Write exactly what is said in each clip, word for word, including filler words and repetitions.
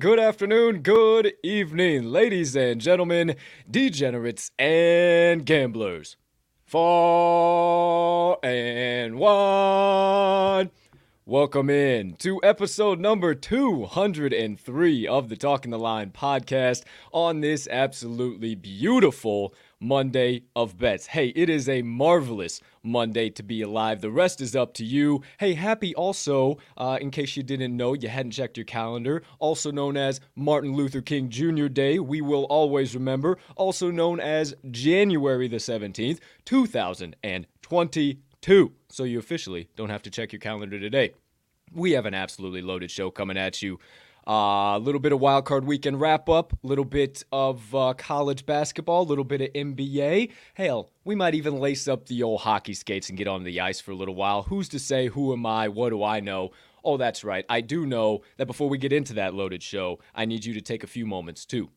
Good afternoon, good evening, ladies and gentlemen, degenerates and gamblers, far and wide. Welcome in to episode number two hundred three of the Talking the Line podcast on this absolutely beautiful Monday of bets. Hey, it is a marvelous Monday to be alive. The rest is up to you. Hey, happy also, uh, in case you didn't know, you hadn't checked your calendar, also known as Martin Luther King Junior Day, we will always remember, also known as January the seventeenth, two thousand twenty-two. So you officially don't have to check your calendar today. We have an absolutely loaded show coming at you. A uh, little bit of wild card weekend wrap-up, a little bit of uh, college basketball, a little bit of N B A. Hell, we might even lace up the old hockey skates and get on the ice for a little while. Who's to say? Who am I? What do I know? Oh, that's right. I do know that before we get into that loaded show, I need you to take a few moments too.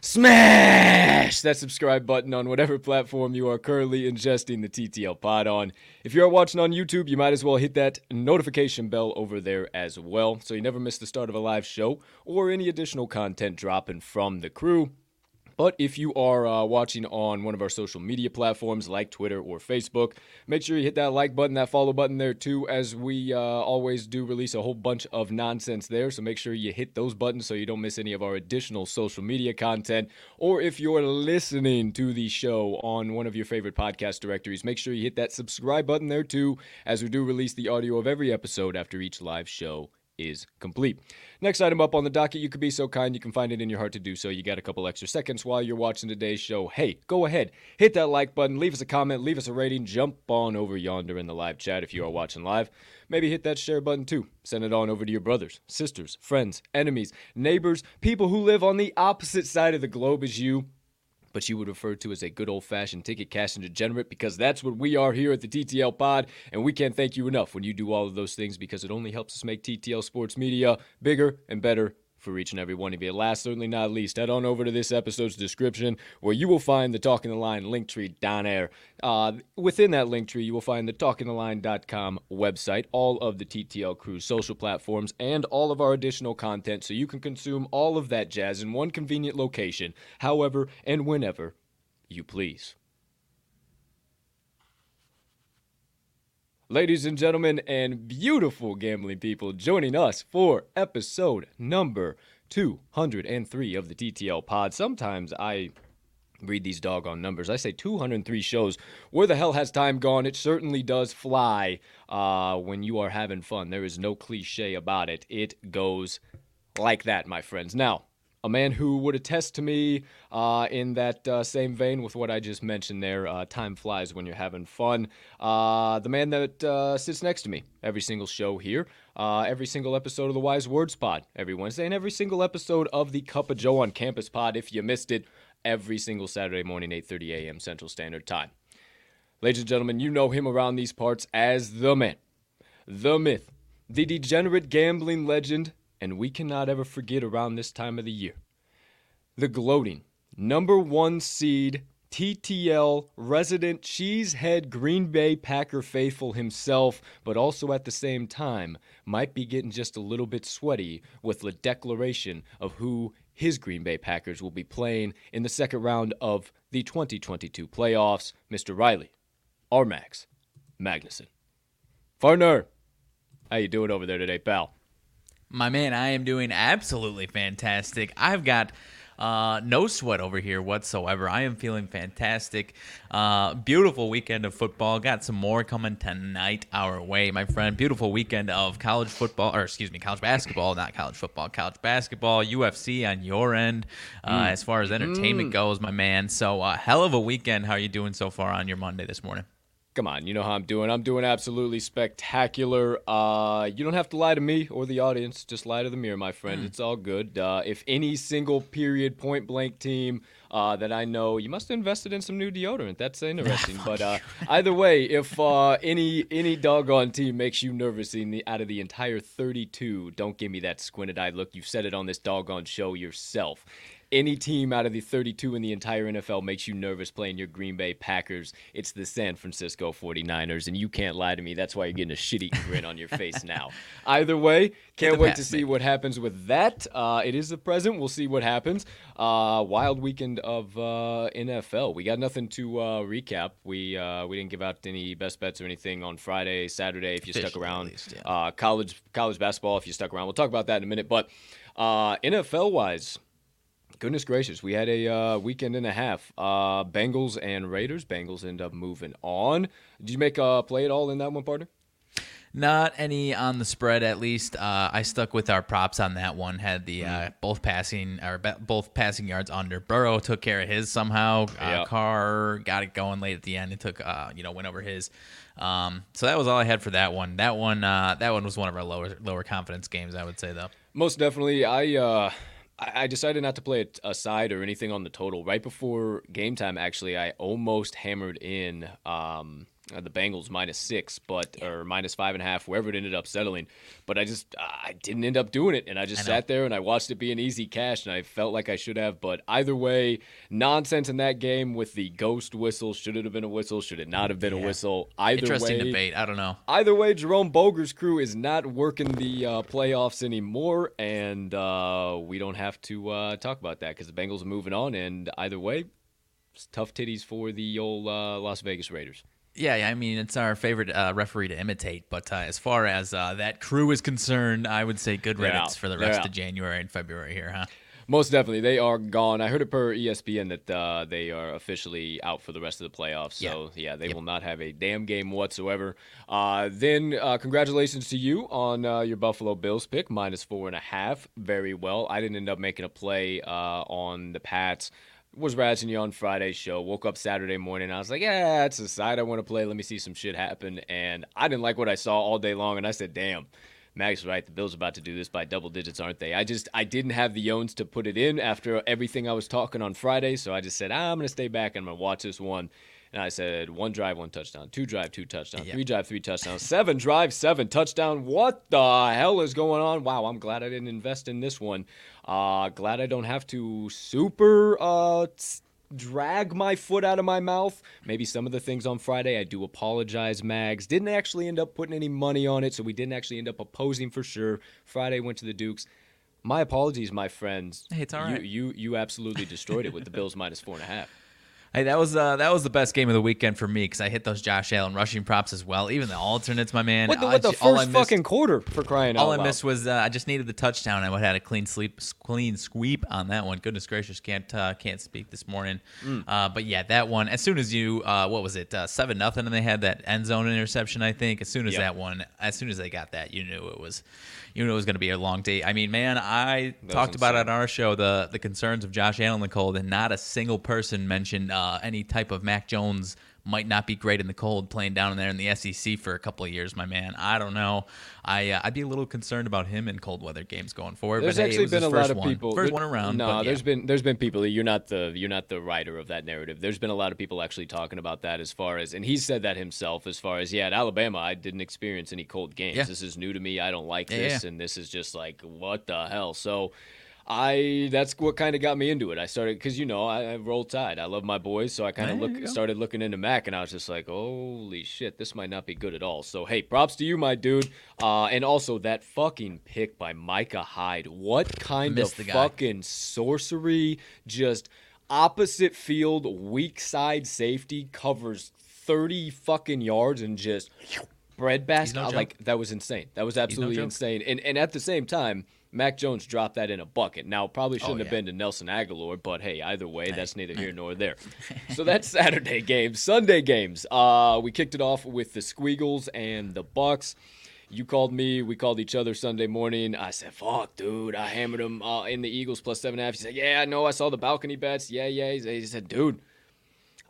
Smash that subscribe button on whatever platform you are currently ingesting the T T L Pod on. If you're watching on YouTube, you might as well hit that notification bell over there as well, so you never miss the start of a live show or any additional content dropping from the crew. But if you are uh, watching on one of our social media platforms like Twitter or Facebook, make sure you hit that like button, that follow button there too, as we uh, always do release a whole bunch of nonsense there. So make sure you hit those buttons so you don't miss any of our additional social media content. Or if you're listening to the show on one of your favorite podcast directories, make sure you hit that subscribe button there too, as we do release the audio of every episode after each live show is complete. Next item up on the docket, you could be so kind, you can find it in your heart to do so. You got a couple extra seconds while you're watching today's show. Hey, go ahead, hit that like button, leave us a comment, leave us a rating, jump on over yonder in the live chat if you are watching live. Maybe hit that share button too. Send it on over to your brothers, sisters, friends, enemies, neighbors, people who live on the opposite side of the globe as you, but you would refer to as a good old-fashioned ticket cash and degenerate, because that's what we are here at the T T L Pod, and we can't thank you enough when you do all of those things, because it only helps us make T T L Sports Media bigger and better for each and every one of you. Last, certainly not least, head on over to this episode's description, where you will find the Talking the Line Linktree down there. Uh, within that Linktree, you will find the talking the line dot com website, all of the T T L crew's social platforms, and all of our additional content, so you can consume all of that jazz in one convenient location, however and whenever you please. Ladies and gentlemen and beautiful gambling people, joining us for episode number two hundred three of the T T L Pod. Sometimes I read these doggone numbers. I say two hundred three shows. Where the hell has time gone? It certainly does fly uh, when you are having fun. There is no cliche about it. It goes like that, my friends. Now, a man who would attest to me uh, in that uh, same vein with what I just mentioned there, uh, time flies when you're having fun. Uh, the man that uh, sits next to me every single show here, uh, every single episode of the Wise Words Pod every Wednesday, and every single episode of the Cup of Joe on Campus Pod, if you missed it, every single Saturday morning, eight thirty a.m. Central Standard Time. Ladies and gentlemen, you know him around these parts as the man, the myth, the degenerate gambling legend, and we cannot ever forget around this time of the year, the gloating number one seed, T T L resident cheesehead Green Bay Packer faithful himself, but also at the same time might be getting just a little bit sweaty with the declaration of who his Green Bay Packers will be playing in the second round of the twenty twenty-two playoffs, Mister Riley R-Max Magnuson. Farner, how you doing over there today, pal? My man, I am doing absolutely fantastic. I've got Uh, no sweat over here whatsoever. I am feeling fantastic. Uh, beautiful weekend of football. Got some more coming tonight our way, my friend. Beautiful weekend of college football, or excuse me, college basketball, not college football, college basketball, U F C on your end, uh, mm. as far as entertainment mm. goes, my man. So uh, hell of a weekend. How are you doing so far on your Monday this morning? Come on, you know how I'm doing. I'm doing absolutely spectacular. Uh, you don't have to lie to me or the audience. Just lie to the mirror, my friend. Mm. It's all good. Uh, if any single period point-blank team uh, that I know, you must have invested in some new deodorant. That's interesting. But uh, either way, if uh, any any doggone team makes you nervous in the, out of the entire thirty-two, don't give me that squinted eye look. You said it on this doggone show yourself. Any team out of the thirty-two in the entire N F L makes you nervous playing your Green Bay Packers. It's the San Francisco forty-niners, and you can't lie to me. That's why you're getting a shitty grin on your face now. Either way, can't wait pass, to see man. what happens with that. Uh, it is the present. We'll see what happens. Uh, wild weekend of uh, N F L. We got nothing to uh, recap. We uh, we didn't give out any best bets or anything on Friday, Saturday, if you Fish, stuck around. At least, yeah. uh, college, college basketball, if you stuck around. We'll talk about that in a minute. But uh, N F L-wise... Goodness gracious, we had a uh, weekend and a half. Uh, Bengals and Raiders. Bengals end up moving on. Did you make a play at all in that one, partner? Not any on the spread, at least. Uh, I stuck with our props on that one. Had the uh, both passing or be- both passing yards under. Burrow took care of his somehow. Uh, yeah. Carr got it going late at the end. It took uh, you know went over his. Um, so that was all I had for that one. That one uh, that one was one of our lower lower confidence games, I would say, though. Most definitely, I. Uh... I decided not to play a side or anything on the total. Right before game time, actually, I almost hammered in um, the Bengals minus six, but yeah. or minus five and a half, wherever it ended up settling. But I just I didn't end up doing it, and I just I sat there and I watched it be an easy cash, and I felt like I should have. But either way, nonsense in that game with the ghost whistle. Should it have been a whistle? Should it not have been yeah. a whistle? Either Interesting way, debate. I don't know. Either way, Jerome Boger's crew is not working the uh, playoffs anymore, and uh, we don't have to uh, talk about that because the Bengals are moving on. And either way, it's tough titties for the old uh, Las Vegas Raiders. Yeah, I mean, it's our favorite uh, referee to imitate, but uh, as far as uh, that crew is concerned, I would say good riddance for the rest of January and February here, huh? Most definitely. They are gone. I heard it per E S P N that uh, they are officially out for the rest of the playoffs. So, yeah, yeah they yep. will not have a damn game whatsoever. Uh, then, uh, congratulations to you on uh, your Buffalo Bills pick, minus four and a half. Very well. I didn't end up making a play uh, on the Pats. Was ratching you on Friday's show. Woke up Saturday morning. I was like, yeah, it's a side I want to play. Let me see some shit happen. And I didn't like what I saw all day long. And I said, damn, Max right. The Bills are about to do this by double digits, aren't they? I just I didn't have the owns to put it in after everything I was talking on Friday. So I just said, ah, I'm going to stay back and I'm going to watch this one. And I said, one drive, one touchdown, two drive, two touchdowns, yep. three drive, three touchdowns, seven drive, seven touchdown. What the hell is going on? Wow, I'm glad I didn't invest in this one. Uh, glad I don't have to super uh, drag my foot out of my mouth. Maybe some of the things on Friday, I do apologize, Mags. Didn't actually end up putting any money on it, so we didn't actually end up opposing for sure. Friday went to the Dukes. My apologies, my friends. Hey, it's all right. You, you, you absolutely destroyed it with the Bills minus four and a half. Hey, that was uh, that was the best game of the weekend for me because I hit those Josh Allen rushing props as well. Even the alternates, my man. What the, what the first missed, fucking quarter for crying out loud? All I missed was uh, I just needed the touchdown. I would have had a clean sleep, clean sweep on that one. Goodness gracious, can't uh, can't speak this morning. Mm. Uh, but yeah, that one. As soon as you, uh, what was it, uh, seven nothing, and they had that end zone interception. I think as soon as yep. that one, as soon as they got that, you knew it was, you knew it was going to be a long day. I mean, man, I that talked about it on our show the the concerns of Josh Allen, Nicole, and not a single person mentioned. Uh, any type of Mac Jones might not be great in the cold playing down there in the S E C for a couple of years, my man. I don't know. I, uh, I'd be a little concerned about him in cold weather games going forward. There's but, actually hey, been a lot of one. people. First there, one around. No, but, yeah. there's been there's been people. You're not the you're not the writer of that narrative. There's been a lot of people actually talking about that as far as, and he said that himself as far as, yeah, at Alabama, I didn't experience any cold games. Yeah. This is new to me. I don't like yeah, this, yeah. and this is just like, what the hell? So... I that's what kind of got me into it. I started because you know I, I roll tide. I love my boys, so I kind of look started looking into Mac, and I was just like, "Holy shit, this might not be good at all." So hey, props to you, my dude. Uh, and also that fucking pick by Micah Hyde. What kind of fucking sorcery? Just opposite field, weak side safety covers thirty fucking yards and just breadbasket, no like that was insane. That was absolutely no insane. And and at the same time, Mac Jones dropped that in a bucket. Now, probably shouldn't oh, yeah. have been to Nelson Aguilar, but hey, either way, that's neither here nor there. So that's Saturday games. Sunday games. Uh, we kicked it off with the Squeagles and the Bucks. You called me. We called each other Sunday morning. I said, fuck, dude. I hammered him uh, in the Eagles plus seven and a half. He said, yeah, I know. I saw the balcony bets. Yeah, yeah. He said, dude,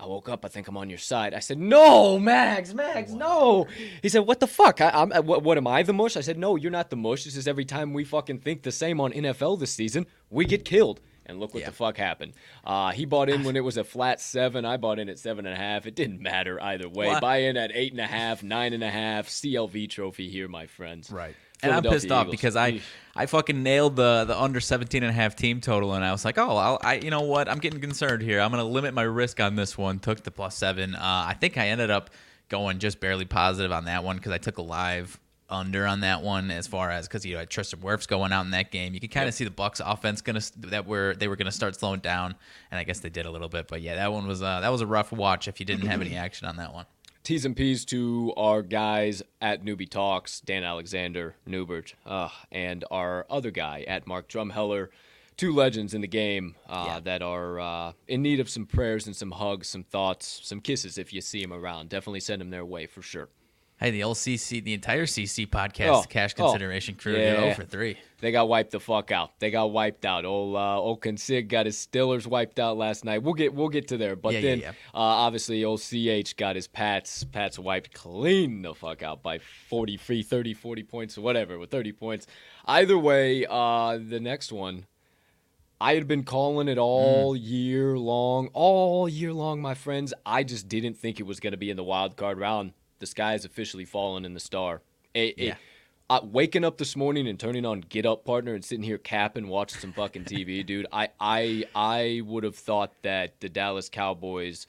I woke up. I think I'm on your side. I said, no, Mags, Mags, no. He said, what the fuck? I, I'm, what, what am I, the mush? I said, no, you're not the mush. This is every time we fucking think the same on N F L this season, we get killed. And look what yeah. the fuck happened. Uh, he bought in when it was a flat seven. I bought in at seven and a half. It didn't matter either way. What? Buy in at eight and a half, nine and a half. C L V trophy here, my friends. Right. And I'm pissed Eagles. off because I, I fucking nailed the the under seventeen and a half team total, and I was like, oh, I'll, I you know what? I'm getting concerned here. I'm gonna limit my risk on this one. Took the plus seven. Uh, I think I ended up going just barely positive on that one because I took a live under on that one, as far as because you know Tristan Wirfs going out in that game, you could kind of yep. see the Bucks offense gonna that were they were gonna start slowing down, and I guess they did a little bit. But yeah, that one was uh, that was a rough watch if you didn't have any action on that one. T's and P's to our guys at Newbie Talks, Dan Alexander, Newbert, uh, and our other guy at Mark Drumheller, two legends in the game uh, yeah. that are uh, in need of some prayers and some hugs, some thoughts, some kisses if you see them around. Definitely send them their way for sure. Hey, the L C C, the entire C C podcast, oh, Cash Consideration oh, Crew, yeah, they're oh for three. They got wiped the fuck out. They got wiped out. Old uh, old Consig got his Steelers wiped out last night. We'll get we'll get to there. But yeah, then, yeah, yeah. Uh, obviously, old C H got his Pats. Pats wiped clean the fuck out by forty, thirty, forty points, or whatever, with thirty points. Either way, uh, the next one, I had been calling it all mm. year long. All year long, my friends. I just didn't think it was going to be in the wild card round. The sky is officially fallen in the star. It, yeah. it, I, waking up this morning and turning on Get Up Partner and sitting here capping, watching some fucking T V, dude. I, I, I would have thought that the Dallas Cowboys,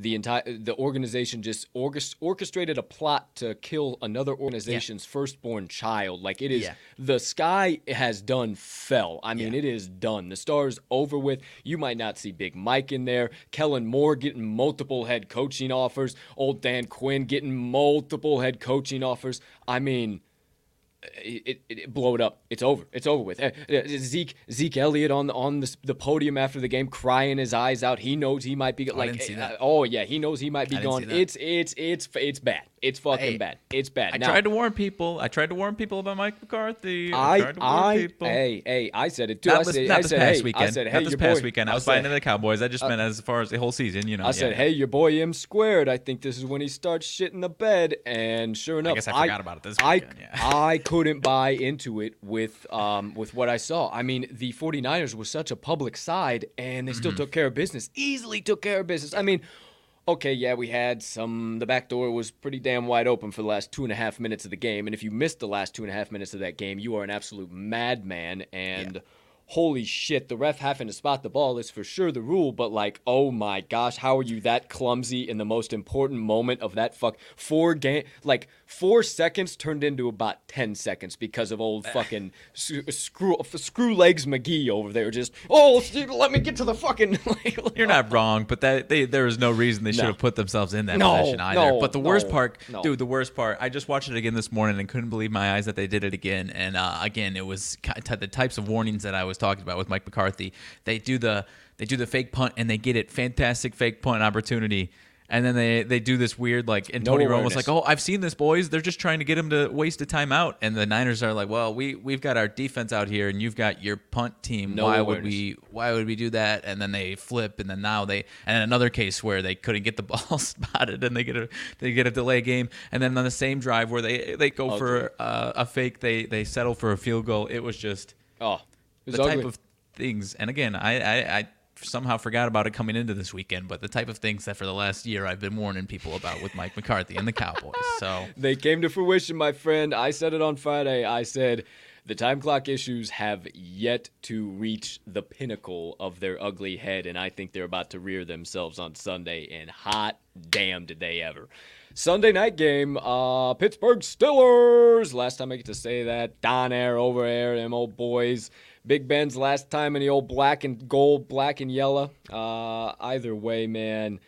the entire the organization, just orchest- orchestrated a plot to kill another organization's yeah. firstborn child. Like it is, yeah. the sky has done fell. I mean, yeah. it is done. The star's over with. You might not see Big Mike in there. Kellen Moore getting multiple head coaching offers. Old Dan Quinn getting multiple head coaching offers. I mean, it, it, it blow it up. It's over. It's over with. Zeke Zeke Elliott on the on the, the podium after the game, crying his eyes out. He knows he might be like, oh yeah, he knows he might be gone. It's it's it's it's bad. It's fucking hey, bad. It's bad. I now, tried to warn people. I tried to warn people about Mike McCarthy. I, I tried to warn I, people. Hey, hey, I said it too. Not, I said, not I this said, past hey, weekend. I said, hey, not this past boy, weekend. I was buying into the Cowboys. I just uh, meant as far as the whole season, you know. I yeah. said, hey, your boy M squared. I think this is when he starts shitting the bed. And sure enough, I guess I forgot I, about it this weekend. I, yeah. I couldn't buy into it with um with what I saw. I mean, the 49ers were such a public side, and they still mm-hmm. took care of business. Easily took care of business. I mean, okay, yeah, we had some, the back door was pretty damn wide open for the last two and a half minutes of the game, and if you missed the last two and a half minutes of that game, you are an absolute madman, and yeah. holy shit, the ref having to spot the ball is for sure the rule, but like, oh my gosh, how are you that clumsy in the most important moment of that fuck, four game, like, four seconds turned into about ten seconds because of old fucking screw, screw legs McGee over there, just, oh, let me get to the fucking, you're not wrong, but that they, there was no reason they should no. have put themselves in that no, position either. No, but the worst no, part, no. dude, the worst part, I just watched it again this morning and couldn't believe my eyes that they did it again. And uh, again, it was the types of warnings that I was talking about with Mike McCarthy. They do the they do the fake punt and they get it. Fantastic fake punt opportunity. And then they, they do this weird, like, and Tony no Romo was like, oh, I've seen this, boys. They're just trying to get him to waste a timeout. And the Niners are like, well, we, we've got our defense out here, and you've got your punt team. No why awareness. would we Why would we do that? And then they flip, and then now they – and another case where they couldn't get the ball spotted, and they get a they get a delay game. And then on the same drive where they, they go okay. for uh, a fake, they, they settle for a field goal. It was just oh, it was the ugly. type of things. And, again, I I, I – somehow forgot about it coming into this weekend, but the type of things that for the last year I've been warning people about with Mike McCarthy and the Cowboys. So they came to fruition, my friend. I said it on Friday. I said the time clock issues have yet to reach the pinnacle of their ugly head, and I think they're about to rear themselves on Sunday, and hot damn did they ever. Sunday night game, uh, Pittsburgh Steelers. Last time I get to say that. Don Air, over air, them old boys. Big Ben's last time in the old black and gold, black and yellow. Uh, either way, man,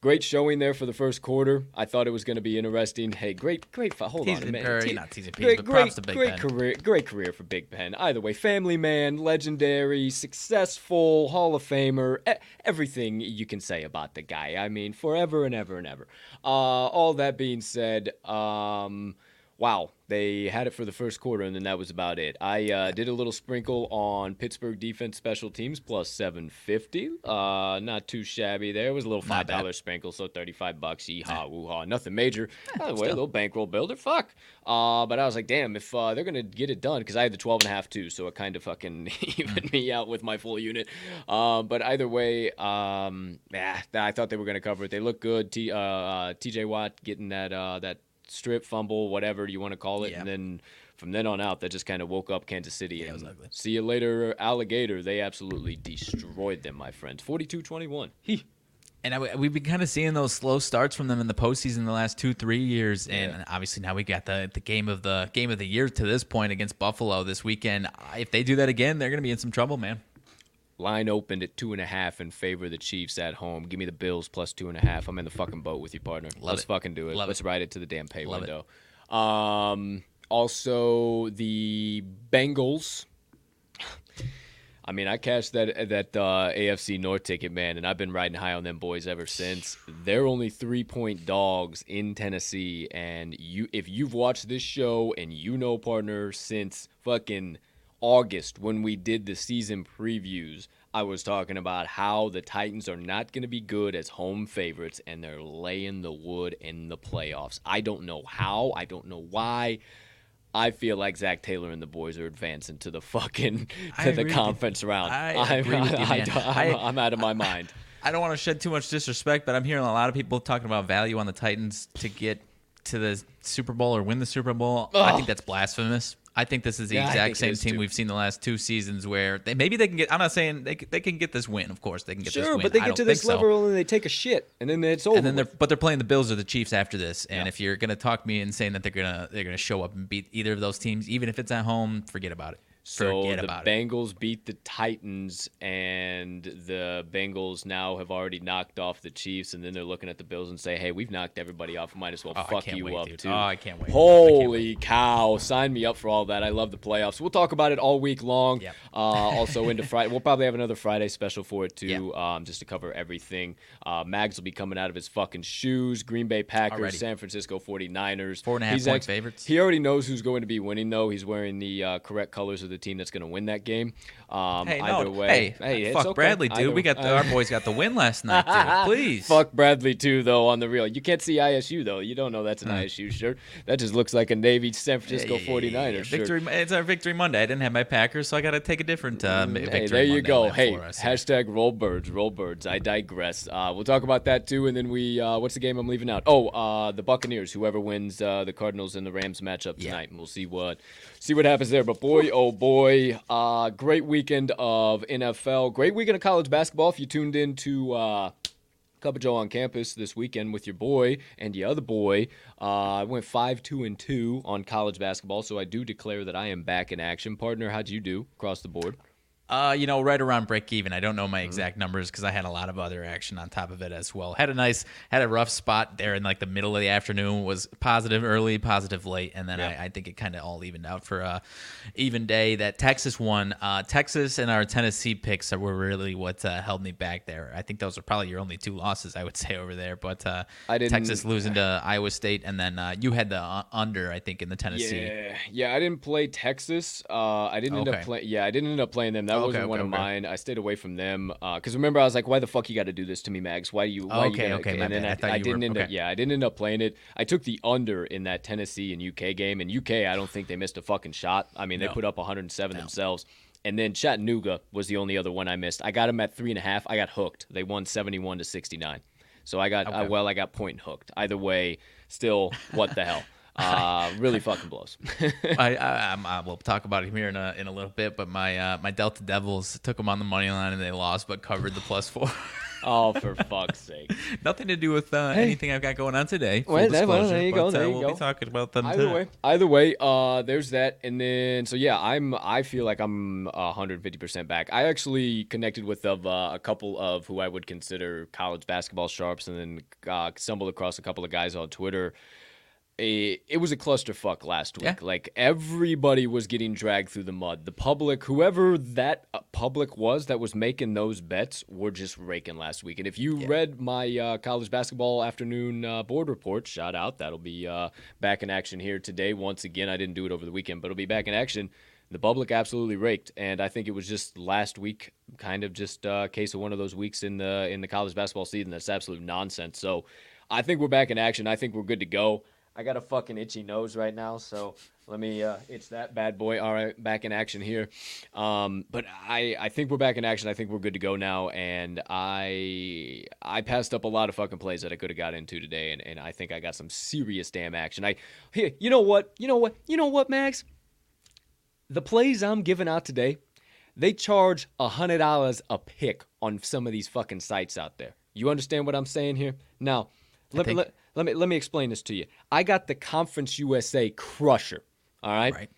Great showing there for the first quarter. I thought it was going to be interesting. Hey, great, great. Hold T's on a minute. T- Not T's and P's, great, but props great, to Big great Ben. Career, great career for Big Ben. Either way, family man, legendary, successful, Hall of Famer, e- everything you can say about the guy. I mean, forever and ever and ever. Uh, all that being said, um, wow, they had it for the first quarter, and then that was about it. I uh, did a little sprinkle on Pittsburgh defense special teams, plus seven fifty. Uh, not too shabby there. It was a little five dollars sprinkle, so thirty-five bucks. Yeehaw, woo-haw, nothing major. By the way, a little bankroll builder, fuck. Uh, but I was like, damn, if uh, they're going to get it done, because I had the twelve and a half too, so it kind of fucking evened me out with my full unit. Uh, but either way, um, yeah, I thought they were going to cover it. They look good. T- uh, uh, T J Watt getting that uh, that. strip, fumble, whatever you want to call it, yeah. And then from then on out, that just kind of woke up Kansas City. Yeah, and it was ugly. See you later, alligator. They absolutely destroyed them, my friends. forty-two twenty-one. He. And I, we've been kind of seeing those slow starts from them in the postseason the last two, three years, and yeah. obviously now we got the the game of the game of the year to this point against Buffalo this weekend. If they do that again, they're going to be in some trouble, man. Line opened at two and a half in favor of the Chiefs at home. Give me the Bills plus two and a half. I'm in the fucking boat with you, partner. Love Let's it. fucking do it. Love Let's it. ride it to the damn pay Love window. It. Um, also, the Bengals. I mean, I cashed that that uh, A F C North ticket, man, and I've been riding high on them boys ever since. They're only three-point dogs in Tennessee, and you if you've watched this show and you know, partner, since fucking August, when we did the season previews, I was talking about how the Titans are not going to be good as home favorites, and they're laying the wood in the playoffs. I don't know how. I don't know why. I feel like Zach Taylor and the boys are advancing to the fucking to the conference round. I agree with you, man. I'm, I'm out of my mind. I don't want to shed too much disrespect, but I'm hearing a lot of people talking about value on the Titans to get to the Super Bowl or win the Super Bowl. Oh. I think that's blasphemous. I think this is the yeah, exact same team too. We've seen the last two seasons where they, maybe they can get – I'm not saying they they can get this win. Of course, they can get sure, this win. Sure, but they get to this level so. and they take a shit, and then it's over. And then they're, but they're playing the Bills or the Chiefs after this. And yeah. if you're going to talk me and saying that they're going to they're gonna show up and beat either of those teams, even if it's at home, forget about it. So Forget the Bengals it. beat the Titans, and the Bengals now have already knocked off the Chiefs, and then they're looking at the Bills and say, hey, we've knocked everybody off. We might as well oh, fuck you wait, up, dude. too. Oh, I can't wait. Holy can't wait. cow. Sign me up for all that. I love the playoffs. We'll talk about it all week long. Yep. Uh, also into Friday. We'll probably have another Friday special for it, too, yep. um, just to cover everything. Uh, Mags will be coming out of his fucking shoes. Green Bay Packers, already. San Francisco forty-niners. Four and a half He's point ex- favorites. He already knows who's going to be winning, though. He's wearing the uh, correct colors of the team that's going to win that game. Um, hey, either no, way, hey, hey fuck okay. Bradley, dude. Either, we got the, uh, our boys got the win last night, dude. Please, fuck Bradley too, though. On the real, you can't see I S U though. You don't know that's an mm. I S U shirt. That just looks like a Navy San Francisco yeah, yeah, forty-niners yeah, yeah. shirt. Victory, it's our Victory Monday. I didn't have my Packers, so I got to take a different uh, hey, Victory. Hey, there you Monday go. Hey, hashtag roll birds, roll birds. I digress. Uh, we'll talk about that too, and then we. Uh, what's the game I'm leaving out? Oh, uh, the Buccaneers. Whoever wins uh, the Cardinals and the Rams matchup tonight, yeah. and we'll see what see what happens there. But boy, oh boy. Boy, uh, great weekend of N F L. Great weekend of college basketball. If you tuned in to uh, Cup of Joe on campus this weekend with your boy and your other boy, uh, I went five two and two on college basketball, so I do declare that I am back in action. Partner, how'd you do across the board? Uh, you know, right around break even. I don't know my exact mm-hmm. numbers because I had a lot of other action on top of it as well. Had a nice, had a rough spot there in like the middle of the afternoon. Was positive early, positive late, and then yeah. I, I think it kind of all evened out for a even day. That Texas won. Uh, Texas and our Tennessee picks were really what uh, held me back there. I think those were probably your only two losses I would say over there. But uh, I didn't, Texas losing to Iowa State, and then uh, you had the uh, under, I think, in the Tennessee. Yeah, yeah. I didn't play Texas. Uh, I didn't okay. end up playing. Yeah, I didn't end up playing them. That That wasn't okay, one okay, of okay. mine. I stayed away from them because uh, remember I was like, "Why the fuck you got to do this to me, Mags? Why do you?" Why okay, you okay. And then I, I, I didn't were, end okay. up. Yeah, I didn't end up playing it. I took the under in that Tennessee and U K game. And U K, I don't think they missed a fucking shot. I mean, no. they put up one hundred seven no. themselves. And then Chattanooga was the only other one I missed. I got them at three and a half. I got hooked. They won seventy-one to sixty-nine. So I got okay. I, well, I got point hooked. Either way, still, what the hell. Uh, really fucking blows. I, I, I we'll talk about him here in a in a little bit, but my uh, my Delta Devils took them on the money line and they lost, but covered the plus four. Oh, for fuck's sake. Nothing to do with uh, hey. anything I've got going on today. Well, there, well, there you go. But, there uh, you we'll go. We'll be talking about them either today. Way, either way, uh, there's that. And then, so yeah, I'm, I feel like I'm one hundred fifty percent back. I actually connected with uh, a couple of who I would consider college basketball sharps, and then uh, stumbled across a couple of guys on Twitter. A, it was a clusterfuck last week. Yeah. Like, everybody was getting dragged through the mud. The public, whoever that public was that was making those bets, were just raking last week. And if you yeah. read my uh, college basketball afternoon uh, board report, shout out, that'll be uh, back in action here today. Once again, I didn't do it over the weekend, but it'll be back in action. The public absolutely raked, and I think it was just last week, kind of just a uh, case of one of those weeks in the in the college basketball season that's absolute nonsense. So I think we're back in action. I think we're good to go. I got a fucking itchy nose right now, so let me uh, itch that bad boy. All right, back in action here. Um, but I, I think we're back in action. I think we're good to go now, and I I passed up a lot of fucking plays that I could have got into today, and, and I think I got some serious damn action. I, hey, you know what? You know what? You know what, Max? The plays I'm giving out today, they charge one hundred dollars a pick on some of these fucking sites out there. You understand what I'm saying here? Now, let me... Let me let me explain this to you. I got the Conference U S A Crusher, all right? right?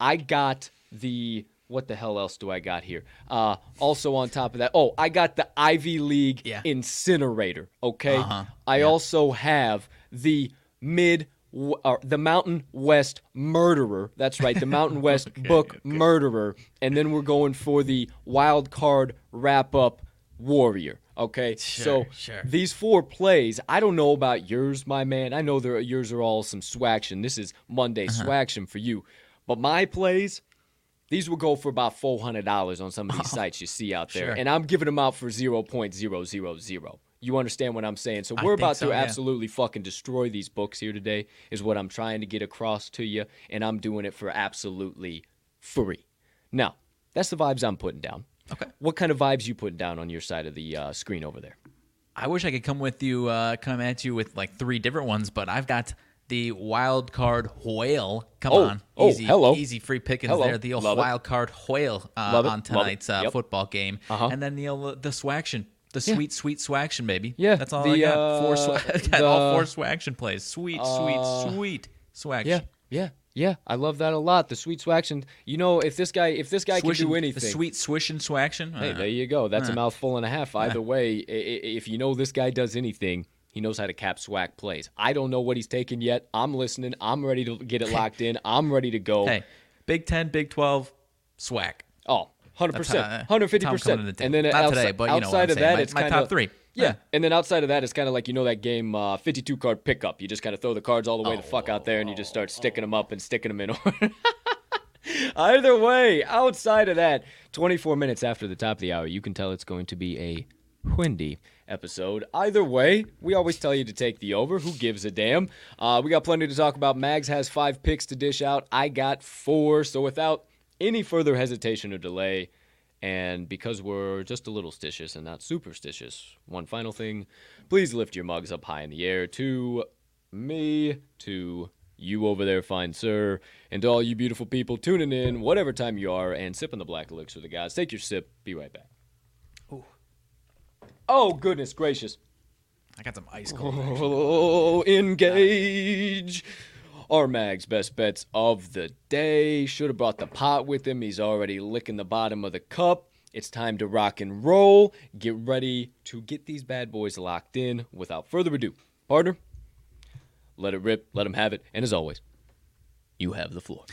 I got the, what the hell else do I got here? Uh, also on top of that, oh, I got the Ivy League yeah. Incinerator, okay? Uh-huh. I yeah. also have the mid, uh, the Mountain West Murderer. That's right, the Mountain West okay, Book okay. Murderer. And then we're going for the Wild Card Wrap-Up Warrior. Okay, sure, so sure. these four plays, I don't know about yours, my man. I know they're, yours are all some swaction. This is Monday uh-huh. swaction for you. But my plays, these will go for about four hundred dollars on some of these oh, sites you see out there. Sure. And I'm giving them out for zero point zero zero zero. You understand what I'm saying? So we're I about so, to yeah. absolutely fucking destroy these books here today is what I'm trying to get across to you. And I'm doing it for absolutely free. Now, that's the vibes I'm putting down. Okay. What kind of vibes you putting down on your side of the uh, screen over there? I wish I could come with you, uh, come at you with like three different ones, but I've got the wild card whale. Come oh, on, oh, easy, hello. easy free pickings hello. there. The old Love wild it. card whale uh, on tonight's uh, yep. football game, uh-huh. and then the old, the swaction, the yeah. sweet sweet swaction, baby. Yeah, that's all the, I got. Uh, four swa- the, got all four swaction plays. Sweet uh, sweet sweet swaction. Yeah, yeah. Yeah, I love that a lot. The sweet swaction. You know, if this guy, if this guy swish can do anything, the sweet swish and swaction. Hey, there you go. That's uh, a mouthful and a half. Either uh, way, if you know this guy does anything, he knows how to cap swack plays. I don't know what he's taking yet. I'm listening. I'm ready to get it locked in. I'm ready to go. Hey, Big Ten, Big Twelve, swack. Oh, one hundred percent, one hundred fifty percent. And then outside, today, but you know outside of that, my, it's my kinda, top three. Yeah, and then outside of that, it's kind of like, you know, that game uh, fifty-two card pickup. You just kind of throw the cards all the way oh, the fuck out there, and you just start sticking oh. them up and sticking them in order. Either way, outside of that, twenty-four minutes after the top of the hour, you can tell it's going to be a windy episode. Either way, we always tell you to take the over. Who gives a damn? Uh, we got plenty to talk about. Mags has five picks to dish out. I got four. So without any further hesitation or delay, and because we're just a little stitious and not superstitious, one final thing, please lift your mugs up high in the air to me, to you over there, fine sir, and to all you beautiful people tuning in, whatever time you are, and sipping the black elixir of the gods. Take your sip. Be right back. Ooh. Oh, goodness gracious. I got some ice cold. Oh, engage. Our Mag's best bets of the day. Should have brought the pot with him. He's already licking the bottom of the cup. It's time to rock and roll. Get ready to get these bad boys locked in. Without further ado, partner, let it rip. Let them have it. And as always, you have the floor.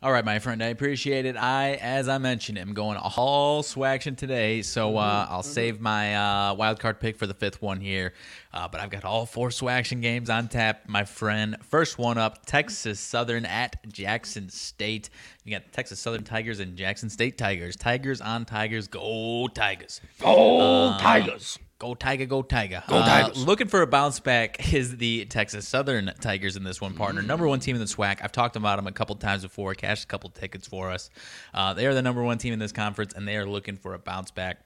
All right, my friend. I appreciate it. I, as I mentioned, am going all swaction today, so uh, I'll save my uh, wild card pick for the fifth one here. Uh, but I've got all four swaction games on tap, my friend. First one up, Texas Southern at Jackson State. You got Texas Southern Tigers and Jackson State Tigers. Tigers on Tigers. Go Tigers. Go uh, Tigers. Go Tiger, go Tiger. Go Tigers. Uh, looking for a bounce back is the Texas Southern Tigers in this one, partner. Number one team in the SWAC. I've talked about them a couple times before. Cashed a couple tickets for us. Uh, they are the number one team in this conference, and they are looking for a bounce back.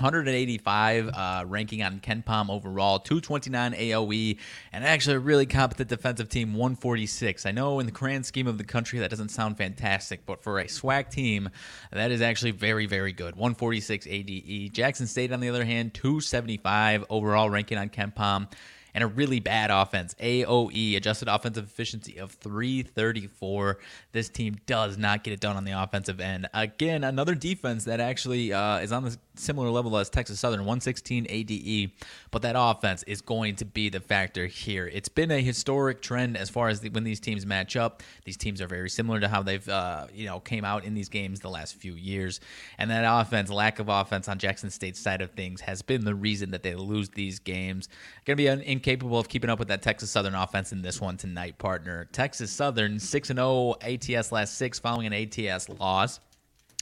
one hundred eighty-five uh, ranking on KenPom overall, two twenty-nine A O E, and actually a really competent defensive team, one forty-six. I know in the grand scheme of the country that doesn't sound fantastic, but for a SWAC team, that is actually very, very good, one forty-six A D E. Jackson State, on the other hand, two seventy-five overall ranking on KenPom, and a really bad offense. A O E, adjusted offensive efficiency of three thirty-four. This team does not get it done on the offensive end. Again, another defense that actually uh, is on the similar level as Texas Southern, one sixteen A D E, but that offense is going to be the factor here. It's been a historic trend as far as the, when these teams match up. These teams are very similar to how they've uh, you know came out in these games the last few years, and that offense, lack of offense on Jackson State's side of things, has been the reason that they lose these games. Going to be an incapable of keeping up with that Texas Southern offense in this one tonight, partner. Texas Southern, six and oh A T S last six following an A T S loss.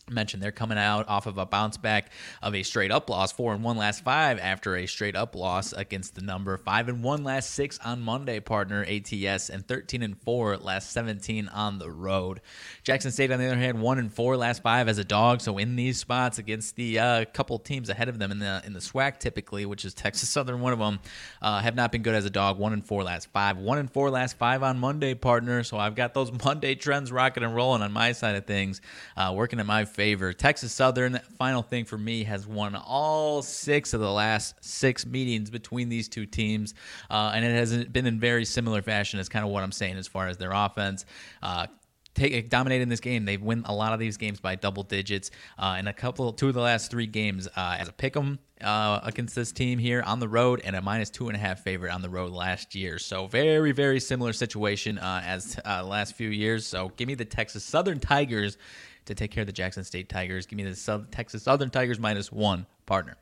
Mentioned they're coming out off of a bounce back of a straight up loss, four and one last five after a straight up loss against the number, five and one last six on Monday, partner, A T S, and thirteen and four last seventeen on the road. Jackson State, on the other hand, one and four last five as a dog. So in these spots against the uh, couple teams ahead of them in the in the SWAC typically, which is Texas Southern, one of them, uh, have not been good as a dog. One and four last five, one and four last five on Monday, partner. So I've got those Monday trends rocking and rolling on my side of things, uh, working in my favor. Texas Southern, final thing for me, has won all six of the last six meetings between these two teams, uh, and it has been in very similar fashion is kind of what I'm saying as far as their offense. Uh, Take, dominating this game. They win a lot of these games by double digits. Uh, in a couple, two of the last three games uh, as a pick'em uh, against this team here on the road, and a minus two and a half favorite on the road last year. So very, very similar situation uh, as uh, last few years. So give me the Texas Southern Tigers to take care of the Jackson State Tigers. Give me the Sub- Texas Southern Tigers minus one, partner.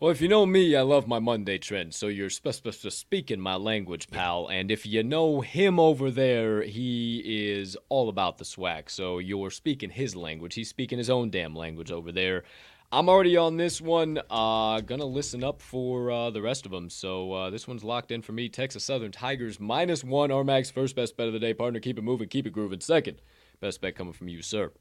Well, if you know me, I love my Monday trend, so you're supposed to speak in my language, pal. And if you know him over there, he is all about the swag, so you're speaking his language. He's speaking his own damn language over there. I'm already on this one. Uh, gonna listen up for uh, the rest of them, so uh, this one's locked in for me. Texas Southern Tigers, minus one. R M A G's first best bet of the day, partner. Keep it moving, keep it grooving. Second best bet coming from you, sir.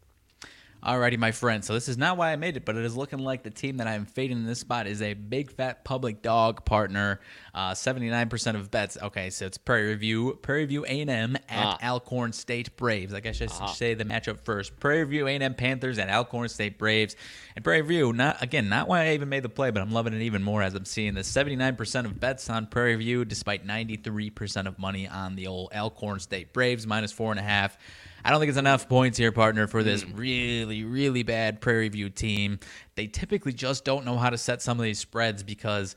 Alrighty, my friend. So this is not why I made it, but it is looking like the team that I'm fading in this spot is a big, fat public dog, partner. Uh, seventy-nine percent of bets. Okay, so it's Prairie View, Prairie View A and M at uh. Alcorn State Braves. I guess I should uh. say the matchup first. Prairie View A and M Panthers at Alcorn State Braves. And Prairie View, not again, not why I even made the play, but I'm loving it even more as I'm seeing this. seventy-nine percent of bets on Prairie View, despite ninety-three percent of money on the old Alcorn State Braves, minus four and a half. I don't think it's enough points here, partner, for this really, really bad Prairie View team. They typically just don't know how to set some of these spreads because,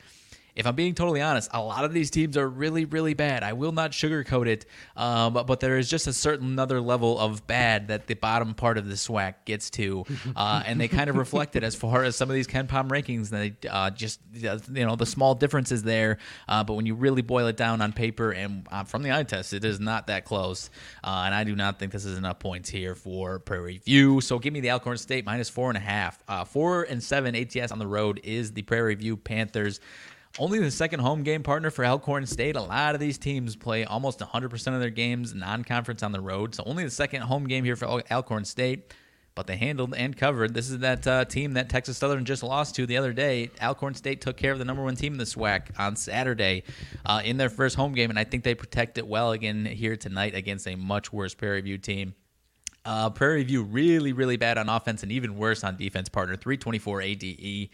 if I'm being totally honest, a lot of these teams are really, really bad. I will not sugarcoat it, uh, but, but there is just a certain another level of bad that the bottom part of the SWAC gets to, uh, and they kind of reflect it as far as some of these KenPom rankings. They uh, just, you know, the small differences there, uh, but when you really boil it down on paper and uh, from the eye test, it is not that close, uh, and I do not think this is enough points here for Prairie View, so give me the Alcorn State minus four and a half. Uh, four and seven A T S on the road is the Prairie View Panthers. Only the second home game, partner, for Alcorn State. A lot of these teams play almost one hundred percent of their games non-conference on the road, so only the second home game here for Alcorn State, but they handled and covered. This is that uh, team that Texas Southern just lost to the other day. Alcorn State took care of the number one team in the SWAC on Saturday uh, in their first home game, and I think they protect it well again here tonight against a much worse Prairie View team. Uh, Prairie View really, really bad on offense and even worse on defense, partner, three twenty-four A D E.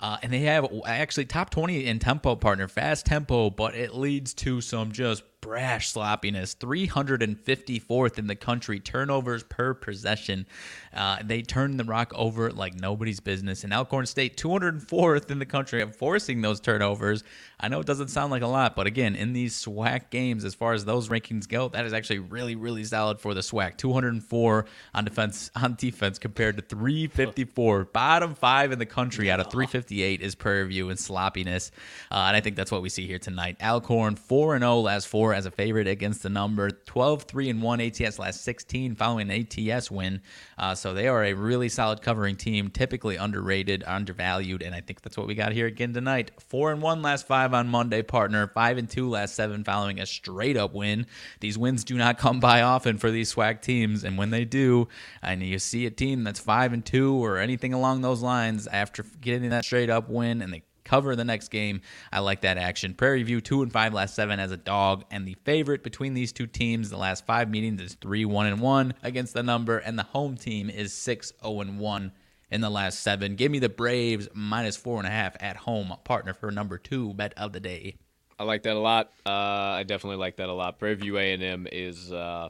Uh, and they have actually top twenty in tempo, partner, fast tempo, but it leads to some just brash sloppiness. three hundred fifty-fourth in the country, turnovers per possession. Uh, they turn the rock over like nobody's business. And Alcorn State, two hundred fourth in the country at forcing those turnovers. I know it doesn't sound like a lot, but again, in these SWAC games, as far as those rankings go, that is actually really, really solid for the SWAC. two hundred four on defense on defense compared to three fifty-four. Bottom five in the country out of three fifty-eight is Prairie View and sloppiness. Uh, and I think that's what we see here tonight. Alcorn, four and oh last four Baltimore as a favorite against the number. twelve three and one A T S last sixteen following an A T S win. Uh, so they are a really solid covering team, typically underrated, undervalued, and I think that's what we got here again tonight. four and one last five on Monday, partner. five and two last seven following a straight-up win. These wins do not come by often for these swag teams, and when they do, and you see a team that's five and two or anything along those lines after getting that straight-up win and they cover the next game, I like that action. Prairie View two and five last seven as a dog, and the favorite between these two teams the last five meetings is three one and one against the number, and the home team is six zero and one in the last seven. Give me the Braves minus four and a half at home, partner, for number two bet of the day. I like that a lot. Uh, I definitely like that a lot. Prairie View A and M is uh,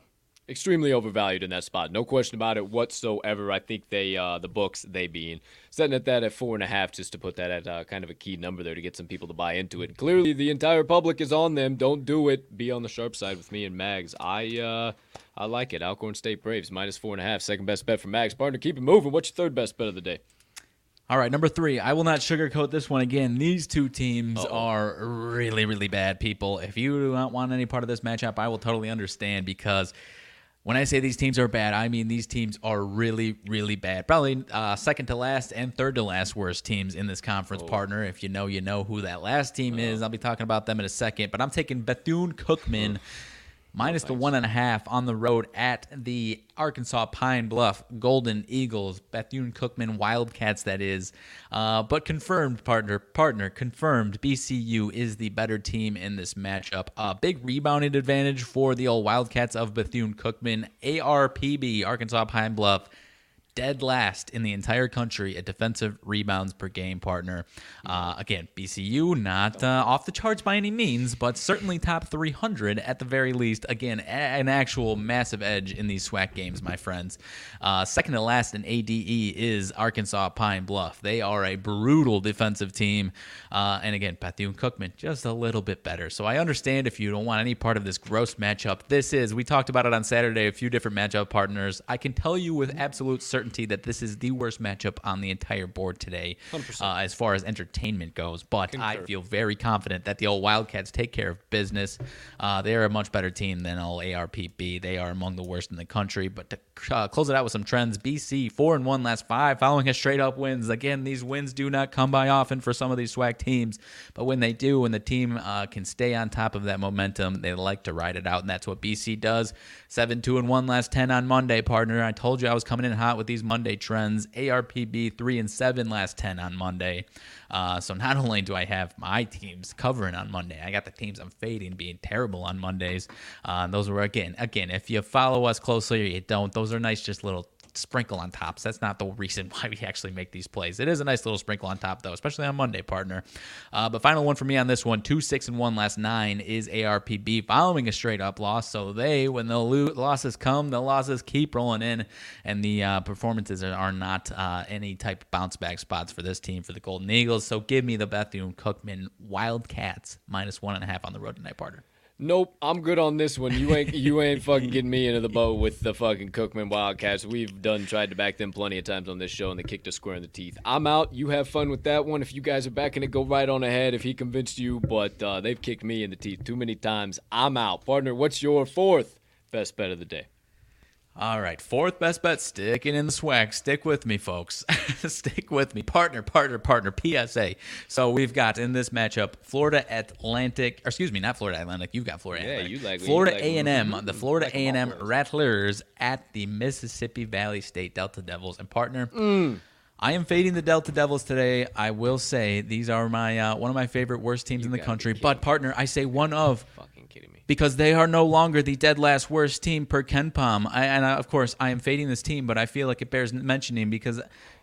extremely overvalued in that spot, no question about it whatsoever. I think they, uh, the books, they being setting at that at four and a half, just to put that at uh, kind of a key number there to get some people to buy into it. Clearly, the entire public is on them. Don't do it. Be on the sharp side with me and Mags. I, uh, I like it. Alcorn State Braves minus four and a half, second best bet for Mags. Partner, keep it moving. What's your third best bet of the day? All right, number three. I will not sugarcoat this one again. These two teams Uh-oh. are really, really bad people. If you do not want any part of this matchup, I will totally understand, because when I say these teams are bad, I mean these teams are really, really bad. Probably uh, second to last and third to last worst teams in this conference, oh. partner. If you know, you know who that last team uh-huh. is. I'll be talking about them in a second, but I'm taking Bethune-Cookman minus oh, the one and a half on the road at the Arkansas Pine Bluff Golden Eagles, Bethune-Cookman Wildcats, that is. Uh, but confirmed, partner, partner, confirmed, B C U is the better team in this matchup. Uh, big rebounding advantage for the old Wildcats of Bethune-Cookman. A R P B, Arkansas Pine Bluff, dead last in the entire country at defensive rebounds per game, partner. Uh, again, B C U not uh, off the charts by any means, but certainly top three hundred at the very least. Again, a- an actual massive edge in these SWAC games, my friends. Uh, second to last in A D E is Arkansas Pine Bluff. They are a brutal defensive team. Uh, and again, Bethune-Cookman just a little bit better. So I understand if you don't want any part of this gross matchup. This is, we talked about it on Saturday, a few different matchup partners. I can tell you with absolute certainty that this is the worst matchup on the entire board today uh, as far as entertainment goes, but Concur. I feel very confident that the old Wildcats take care of business. Uh, they are a much better team than old A R P B. They are among the worst in the country, but to uh, close it out with some trends, B C four and one last five following a straight-up wins. Again, these wins do not come by often for some of these SWAC teams, but when they do, when the team uh, can stay on top of that momentum, they like to ride it out, and that's what B C does. seven two and one last ten on Monday, partner. I told you I was coming in hot with these Monday trends. A R P B three and seven last ten on Monday. Uh, so not only do I have my teams covering on Monday, I got the teams I'm fading being terrible on Mondays. Uh, those were again, again. If you follow us closely or you don't, those are nice, just little sprinkle on tops. That's not the reason why we actually make these plays. It is a nice little sprinkle on top, though, especially on Monday, partner. Uh, but final one for me on this one, two, six, and one last nine is A R P B following a straight-up loss. So they, when the lo- losses come, the losses keep rolling in, and the uh, performances are not uh, any type of bounce-back spots for this team, for the Golden Eagles. So give me the Bethune-Cookman Wildcats minus one and a half on the road tonight, partner. Nope, I'm good on this one. You ain't you ain't fucking getting me into the boat with the fucking Cookman Wildcats. We've done tried to back them plenty of times on this show, and they kicked us square in the teeth. I'm out. You have fun with that one. If you guys are backing it, go right on ahead if he convinced you, but uh, they've kicked me in the teeth too many times. I'm out. Partner, what's your fourth best bet of the day? All right, fourth best bet, sticking in the swag. Stick with me, folks. Stick with me. Partner, partner, partner, P S A. So we've got in this matchup, Florida Atlantic, or excuse me, not Florida Atlantic. You've got Florida yeah, Atlantic. You like, Florida you like, A and M, mm, the Florida like A and M Rattlers at the Mississippi Valley State Delta Devils. And partner, mm. I am fading the Delta Devils today. I will say these are my uh, one of my favorite worst teams you in the country. But partner, I say one of... Fucking kidding me. Because they are no longer the dead last worst team per KenPom. I, and, I, of course, I am fading this team, but I feel like it bears mentioning because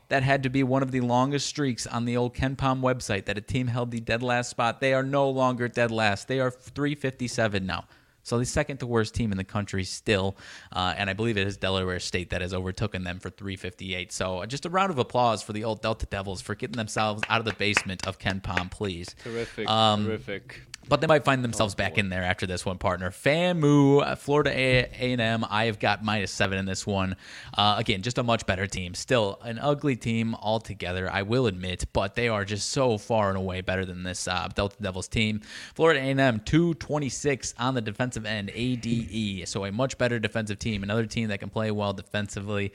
that had to be one of the longest streaks on the old KenPom website that a team held the dead last spot. They are no longer dead last. They are three fifty-seven now. So the second to worst team in the country still, uh, and I believe it is Delaware State that has overtaken them for three fifty-eight. So just a round of applause for the old Delta Devils for getting themselves out of the basement of KenPom, please. Terrific, um, terrific. But they might find themselves oh, back in there after this one, partner. FAMU, Florida A and M, I have got minus seven in this one. Uh, again, just a much better team. Still an ugly team altogether, I will admit, but they are just so far and away better than this uh, Delta Devils team. Florida A and M, two twenty-six on the defensive end, A D E. So a much better defensive team, another team that can play well defensively.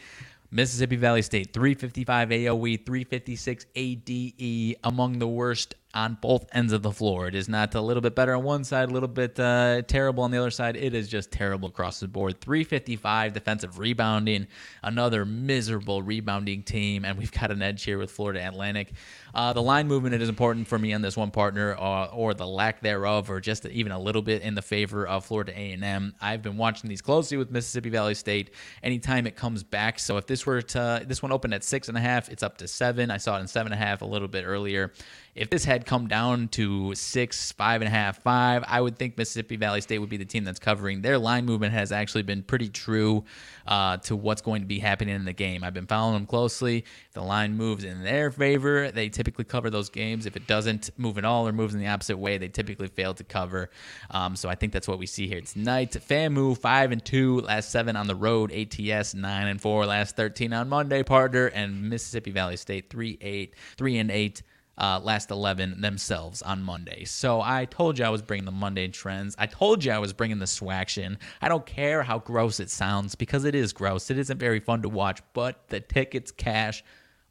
Mississippi Valley State, three fifty-five A O E, three fifty-six A D E, among the worst on both ends of the floor. It is not a little bit better on one side, a little bit uh, terrible on the other side. It is just terrible across the board. three fifty-five defensive rebounding, another miserable rebounding team, and we've got an edge here with Florida Atlantic. Uh, the line movement is important for me on this one, partner, uh, or the lack thereof, or just even a little bit in the favor of Florida A and M. I've been watching these closely with Mississippi Valley State anytime it comes back. So if this were to, this one opened at six and a half, it's up to seven. I saw it in seven and a half a little bit earlier. If this had come down to six, five and a half, five, I would think Mississippi Valley State would be the team that's covering. Their line movement has actually been pretty true uh, to what's going to be happening in the game. I've been following them closely. If the line moves in their favor, they typically typically cover those games. If it doesn't move at all or moves in the opposite way, they typically fail to cover. Um, so I think that's what we see here tonight. FAMU five and two, last seven on the road. A T S nine and four, last thirteen on Monday, partner. And Mississippi Valley State three eight, three and eight. Uh, last eleven themselves on Monday. So I told you I was bringing the Monday trends. I told you I was bringing the swaction. I don't care how gross it sounds, because it is gross. It isn't very fun to watch, but the tickets cash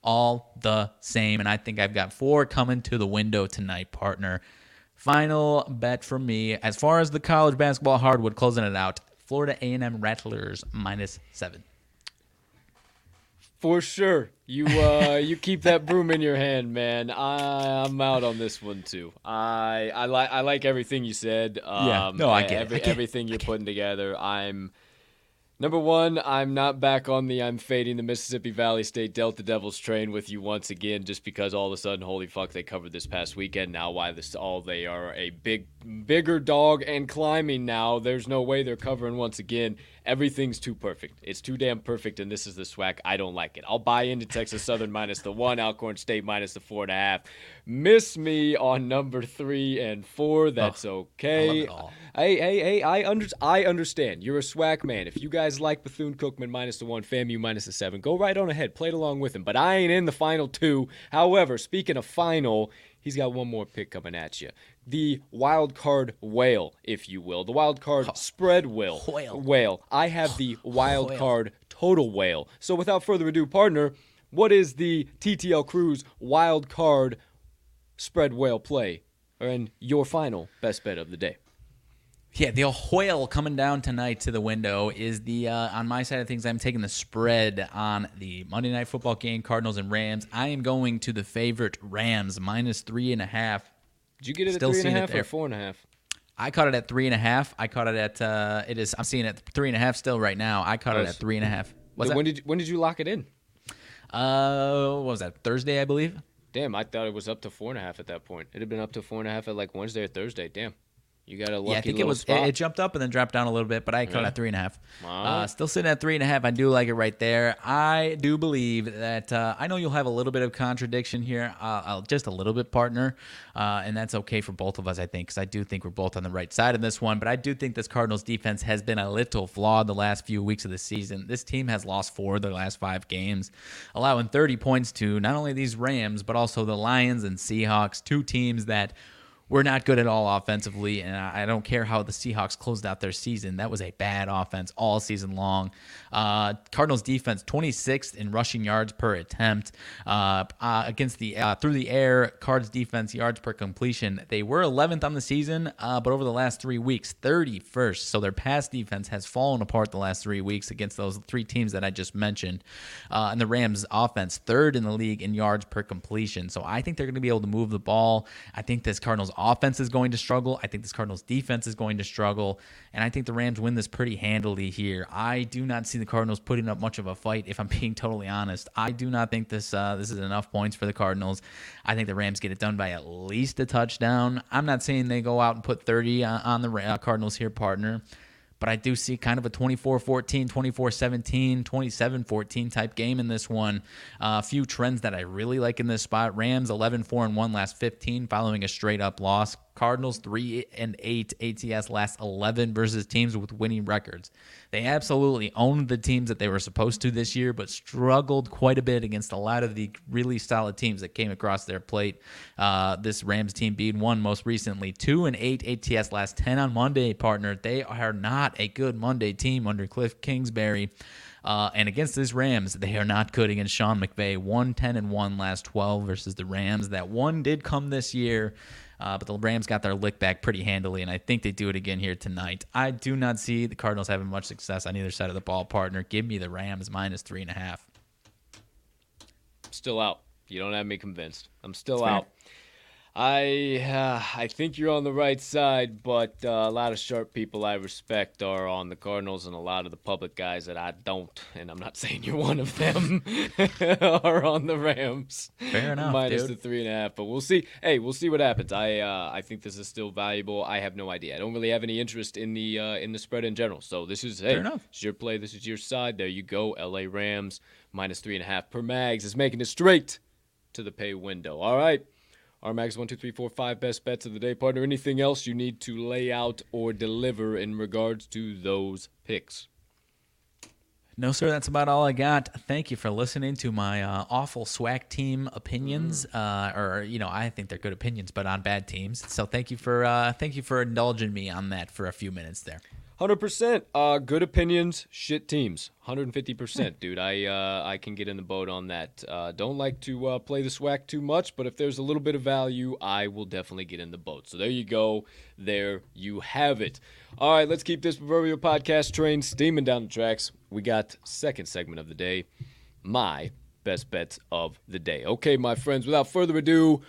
all the same, and I think I've got four coming to the window tonight, partner. Final bet for me, as far as the college basketball hardwood, closing it out, Florida A and M Rattlers, minus seven. For sure. You uh, you keep that broom in your hand, man. I, I'm out on this one, too. I I, li- I like everything you said. Um, yeah, no, I, I get every, it. I get everything you're putting together. I'm... Number one, I'm not back on the I'm fading the Mississippi Valley State Delta Devils train with you once again, just because all of a sudden, holy fuck, they covered this past weekend. Now, why this all they are a big, bigger dog and climbing now. There's no way they're covering once again. Everything's too perfect. It's too damn perfect, and this is the swag. I don't like it. I'll buy into Texas Southern minus the one, Alcorn State minus the four and a half. Miss me on number three and four. That's oh, okay. I love it all. Hey, hey, hey, I, under- I understand. You're a swag man. If you guys like Bethune-Cookman minus the one, FAMU minus the seven, go right on ahead. Play it along with him. But I ain't in the final two. However, speaking of final, he's got one more pick coming at you. The wild card whale, if you will. The wild card oh. spread whale. Whale. Whale. I have the wild whale. card total whale. So without further ado, partner, what is the T T L Cruise wild card spread whale play? And your final best bet of the day. Yeah, the whale coming down tonight to the window is the, uh, on my side of things, I'm taking the spread on the Monday Night Football game, Cardinals and Rams. I am going to the favorite Rams, minus three and a half. Did you get it Still at three and a half or four and a half? I caught it at three and a half. I caught it at, uh, it is, I'm seeing it at three and a half still right now. I caught nice. it at three and a half. What's when that? did you, when did you lock it in? Uh, what was that, Thursday, I believe? Damn, I thought it was up to four and a half at that point. It had been up to four and a half at like Wednesday or Thursday. Damn. You got a lucky yeah, I think it was. Spot. It jumped up and then dropped down a little bit, but I caught yeah. it at three and a half. Wow. Uh, still sitting at three and a half. I do like it right there. I do believe that uh, I know you'll have a little bit of contradiction here, uh, I'll, just a little bit, partner, uh, and that's okay for both of us, I think, because I do think we're both on the right side of this one. But I do think this Cardinals defense has been a little flawed the last few weeks of the season. This team has lost four of their last five games, allowing thirty points to not only these Rams but also the Lions and Seahawks, two teams that we're not good at all offensively, and I don't care how the Seahawks closed out their season. That was a bad offense all season long. Uh, Cardinals defense, twenty-sixth in rushing yards per attempt. Uh, uh, against the uh, through the air, Cards defense yards per completion. They were eleventh on the season, uh, but over the last three weeks, thirty-first. So their pass defense has fallen apart the last three weeks against those three teams that I just mentioned. Uh, and the Rams offense, third in the league in yards per completion. So I think they're going to be able to move the ball. I think this Cardinals offense is going to struggle. I think this Cardinals defense is going to struggle, and I think the Rams win this pretty handily here. I do not see the Cardinals putting up much of a fight, if I'm being totally honest. I do not think this uh, this is enough points for the Cardinals. I think the Rams get it done by at least a touchdown. I'm not saying they go out and put thirty on the Cardinals here, partner, but I do see kind of a twenty-four fourteen, twenty-four seventeen, twenty-seven fourteen type game in this one. A uh, few trends that I really like in this spot. Rams eleven four and one last fifteen, following a straight-up loss. Cardinals three and eight A T S last eleven versus teams with winning records. They absolutely owned the teams that they were supposed to this year, but struggled quite a bit against a lot of the really solid teams that came across their plate. Uh, this Rams team being one most recently. Two and eight A T S last ten on Monday, partner. They are not a good Monday team under Cliff Kingsbury. Uh, and against this Rams, they are not good against Sean McVay. one ten and one last twelve versus the Rams. That one did come this year, uh, but the Rams got their lick back pretty handily, and I think they do it again here tonight. I do not see the Cardinals having much success on either side of the ball, partner. Give me the Rams minus three and a half. Still out. You don't have me convinced. I'm still That's out. Fair. I uh, I think you're on the right side, but uh, a lot of sharp people I respect are on the Cardinals, and a lot of the public guys that I don't, and I'm not saying you're one of them, are on the Rams. Fair enough, minus dude. the three and a half, but we'll see. Hey, we'll see what happens. I uh, I think this is still valuable. I have no idea. I don't really have any interest in the uh, in the spread in general. So this is hey, it's your play. This is your side. There you go. L A Rams minus three and a half per Mags is making it straight to the pay window. All right. Our Mags one, two, three, four, five best bets of the day, partner. Anything else you need to lay out or deliver in regards to those picks? No, sir. That's about all I got. Thank you for listening to my uh, awful S W A C team opinions, uh, or you know, I think they're good opinions, but on bad teams. So thank you for uh, thank you for indulging me on that for a few minutes there. Hundred uh, percent. Good opinions, shit teams. Hundred and fifty percent, dude. I uh, I can get in the boat on that. Uh, don't like to uh, play the S W A C too much, but if there's a little bit of value, I will definitely get in the boat. So there you go. There you have it. All right, let's keep this proverbial podcast train steaming down the tracks. We got second segment of the day, my best bets of the day. Okay, my friends, without further ado,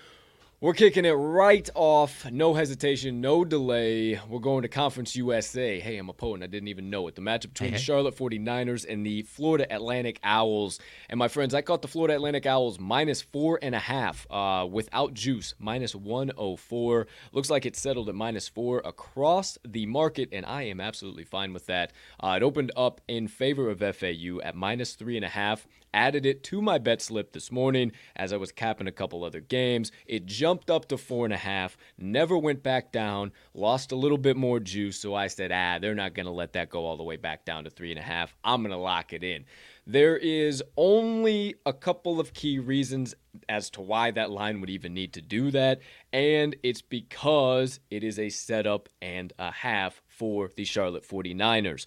we're kicking it right off. No hesitation, no delay. We're going to Conference U S A. Hey, I'm a poet, and I didn't even know it. The matchup between hey, hey. the Charlotte forty-niners and the Florida Atlantic Owls. And my friends, I caught the Florida Atlantic Owls minus four and a half uh, without juice, minus one oh four. Looks like it settled at minus four across the market, and I am absolutely fine with that. Uh, it opened up in favor of F A U at minus three and a half. Added it to my bet slip this morning as I was capping a couple other games. It jumped up to four and a half, never went back down, lost a little bit more juice. So I said, ah, they're not going to let that go all the way back down to three and a half. I'm going to lock it in. There is only a couple of key reasons as to why that line would even need to do that. And it's because it is a setup and a half for the Charlotte forty-niners.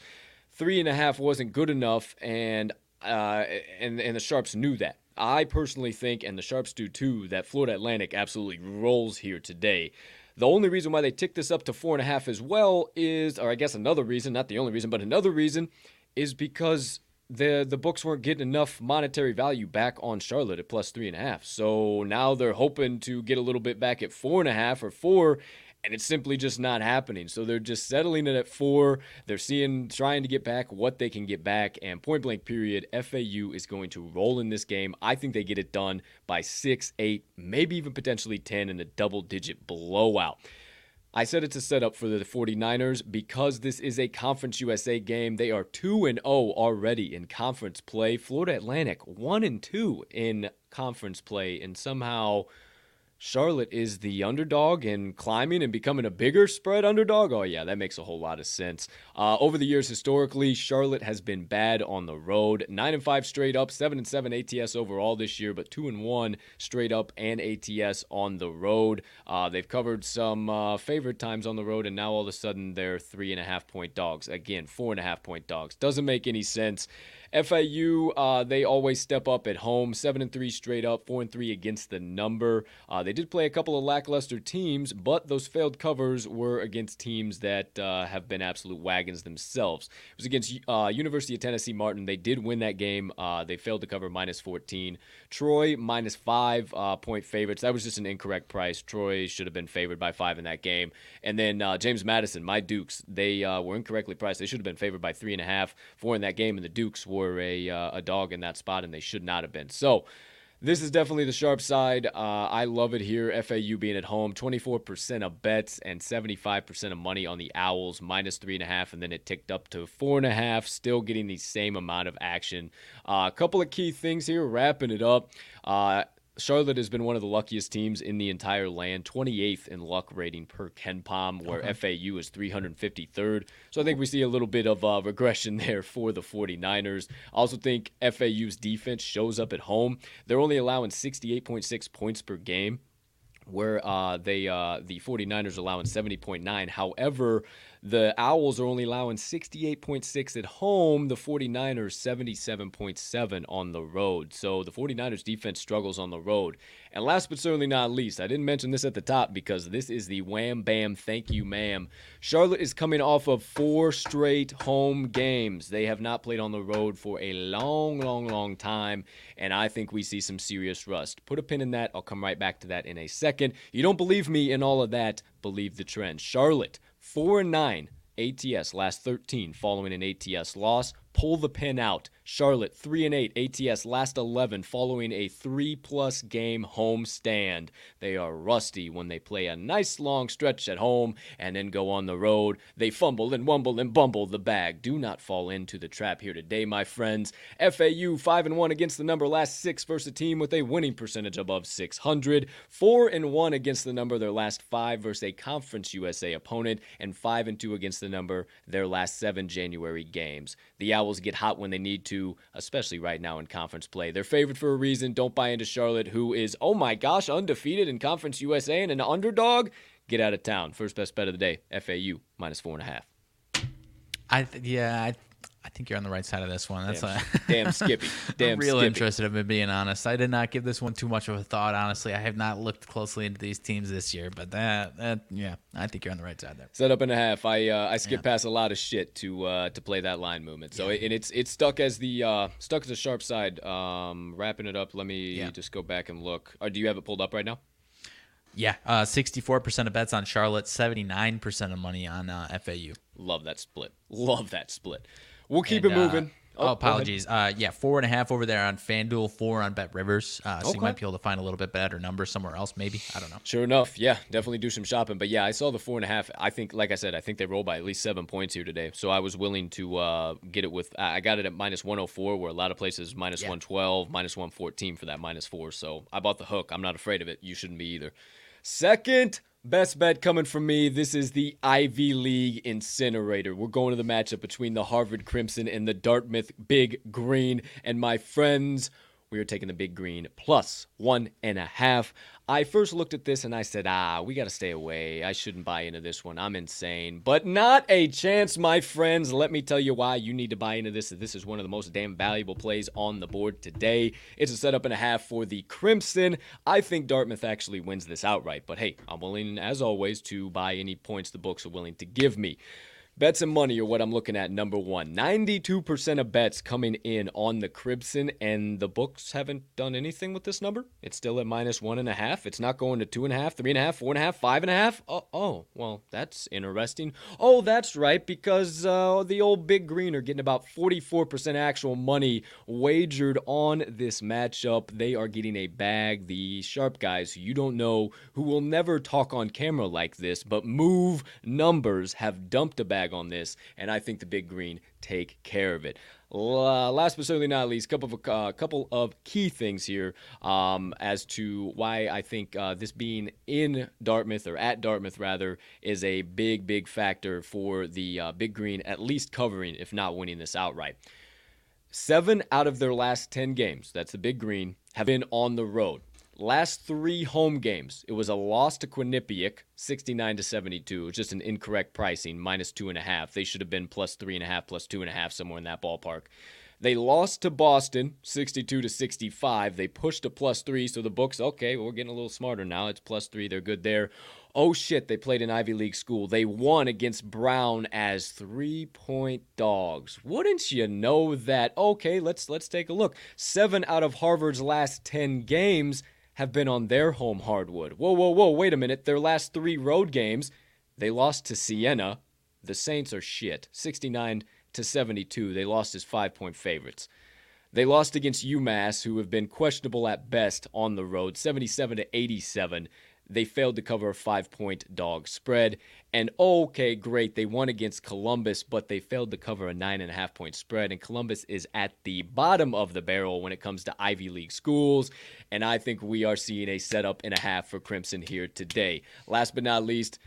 Three and a half wasn't good enough, and Uh, and, and the Sharps knew that. I personally think, and the Sharps do too, that Florida Atlantic absolutely rolls here today. The only reason why they ticked this up to four and a half as well is, or I guess another reason, not the only reason, but another reason is because the the books weren't getting enough monetary value back on Charlotte at plus three and a half. So now they're hoping to get a little bit back at four and a half or four. And it's simply just not happening. So they're just settling it at four. They're seeing, trying to get back what they can get back. And point blank period, F A U is going to roll in this game. I think they get it done by six, eight, maybe even potentially ten in a double-digit blowout. I said it's a setup for the forty-niners because this is a Conference U S A game. They are two and oh already in conference play. Florida Atlantic one and two in conference play. And somehow Charlotte is the underdog and climbing and becoming a bigger spread underdog. Oh, yeah, that makes a whole lot of sense. Uh, over the years, historically, Charlotte has been bad on the road. nine and five straight up, seven and seven A T S overall this year, but two and one straight up and A T S on the road. Uh, they've covered some uh, favorite times on the road, and now all of a sudden they're three and a half point dogs. Again, four and a half point dogs. Doesn't make any sense. F A U, uh, they always step up at home, seven and three straight up, four and three against the number. Uh, they did play a couple of lackluster teams, but those failed covers were against teams that uh, have been absolute wagons themselves. It was against uh, University of Tennessee Martin. They did win that game. Uh, they failed to cover minus fourteen. Troy, minus five uh, point favorites. That was just an incorrect price. Troy should have been favored by five in that game. And then uh, James Madison, my Dukes, they uh, were incorrectly priced. They should have been favored by three and a half, four in that game, and the Dukes were Were a, uh, a dog in that spot, and they should not have been. So this is definitely the sharp side. Uh, I love it here. F A U being at home, twenty-four percent of bets and seventy-five percent of money on the Owls, minus three and a half, and then it ticked up to four and a half, still getting the same amount of action. Uh, a couple of key things here, wrapping it up. Uh, Charlotte has been one of the luckiest teams in the entire land, twenty-eighth in luck rating per KenPom, where okay. F A U is three hundred fifty-third. So I think we see a little bit of uh, regression there for the 49ers. I also think F A U's defense shows up at home. They're only allowing sixty-eight point six points per game, where uh, they uh, the 49ers are allowing seventy point nine. However, the Owls are only allowing sixty-eight point six at home. The 49ers, seventy-seven point seven on the road. So the 49ers defense struggles on the road. And last but certainly not least, I didn't mention this at the top because this is the wham, bam, thank you, ma'am. Charlotte is coming off of four straight home games. They have not played on the road for a long, long, long time. And I think we see some serious rust. Put a pin in that. I'll come right back to that in a second. You don't believe me in all of that. Believe the trend. Charlotte, four and nine A T S, last thirteen following an A T S loss. Pull the pin out. Charlotte, three and eight A T S, last eleven following a three-plus game home stand. They are rusty when they play a nice long stretch at home and then go on the road. They fumble and wumble and bumble the bag. Do not fall into the trap here today, my friends. F A U, five and one against the number, last six versus a team with a winning percentage above six hundred. four and one against the number, their last five versus a Conference U S A opponent. And five and two against the number, their last seven January games. The Owls get hot when they need to, especially right now in conference play. They're favored for a reason. Don't buy into Charlotte, who is, oh my gosh, undefeated in Conference U S A and an underdog. Get out of town. First best bet of the day, F A U, minus four and a half. I th- yeah, I, th- I think you're on the right side of this one. That's damn, a- damn Skippy. Damn real Skippy. Real interested, if I'm being honest. I did not give this one too much of a thought, honestly. I have not looked closely into these teams this year, but that, that yeah, I think you're on the right side there. Set up and a half. I uh, I skip yeah. past a lot of shit to uh, to play that line movement. So yeah. it, and it's it's stuck as the uh, stuck as the sharp side. Um, wrapping it up. Let me yeah. just go back and look. Or do you have it pulled up right now? Yeah, uh, sixty-four percent of bets on Charlotte, seventy-nine percent of money on uh, F A U. Love that split. Love that split. We'll keep and, it moving. Uh, oh, apologies. Uh, yeah, four and a half over there on FanDuel, four on BetRivers. Uh, so okay. you might be able to find a little bit better number somewhere else, maybe. I don't know. Sure enough. Yeah, definitely do some shopping. But yeah, I saw the four and a half. I think, like I said, I think they roll by at least seven points here today. So I was willing to uh, get it with, I got it at minus one oh four, where a lot of places minus yeah. one twelve, minus one fourteen for that minus four. So I bought the hook. I'm not afraid of it. You shouldn't be either. Second best bet coming from me. This is the Ivy League incinerator. We're going to the matchup between the Harvard Crimson and the Dartmouth Big Green. And my friends, we are taking the Big Green plus one and a half. I first looked at this and I said, ah, we got to stay away. I shouldn't buy into this one. I'm insane. But not a chance, my friends. Let me tell you why you need to buy into this. This is one of the most damn valuable plays on the board today. It's a setup and a half for the Crimson. I think Dartmouth actually wins this outright. But hey, I'm willing, as always, to buy any points the books are willing to give me. Bets and money are what I'm looking at, number one. ninety-two percent of bets coming in on the Crimson, and the books haven't done anything with this number. It's still at minus one and a half. It's not going to two and a half, three and a half, four and a half, five and a half. Oh, oh well, that's interesting. Oh, that's right, because uh, the old Big Green are getting about forty-four percent actual money wagered on this matchup. They are getting a bag. The sharp guys who you don't know, who will never talk on camera like this, but move numbers, have dumped a bag on this, and I think the Big Green take care of it. Uh, last but certainly not least, couple of uh, couple of key things here um, as to why I think uh, this being in Dartmouth, or at Dartmouth rather, is a big, big factor for the uh, Big Green at least covering, if not winning this outright. Seven out of their last ten games, that's the Big Green, have been on the road. Last three home games, it was a loss to Quinnipiac, sixty-nine to seventy-two. It was just an incorrect pricing, minus two and a half. They should have been plus three and a half, plus two and a half, somewhere in that ballpark. They lost to Boston, sixty-two to sixty-five. They pushed to plus three, so the books, okay, well, we're getting a little smarter now. It's plus three. They're good there. Oh, shit, they played an Ivy League school. They won against Brown as three-point dogs. Wouldn't you know that? Okay, let's let's take a look. Seven out of Harvard's last ten games have been on their home hardwood. Whoa, whoa, whoa, wait a minute. Their last three road games, they lost to Siena. The Saints are shit. sixty-nine to seventy-two. They lost as five-point favorites. They lost against UMass, who have been questionable at best on the road, seventy-seven to eighty-seven. They failed to cover a five-point dog spread. And, okay, great, they won against Columbus, but they failed to cover a nine and a half point spread. And Columbus is at the bottom of the barrel when it comes to Ivy League schools. And I think we are seeing a setup and a half for Crimson here today. Last but not least,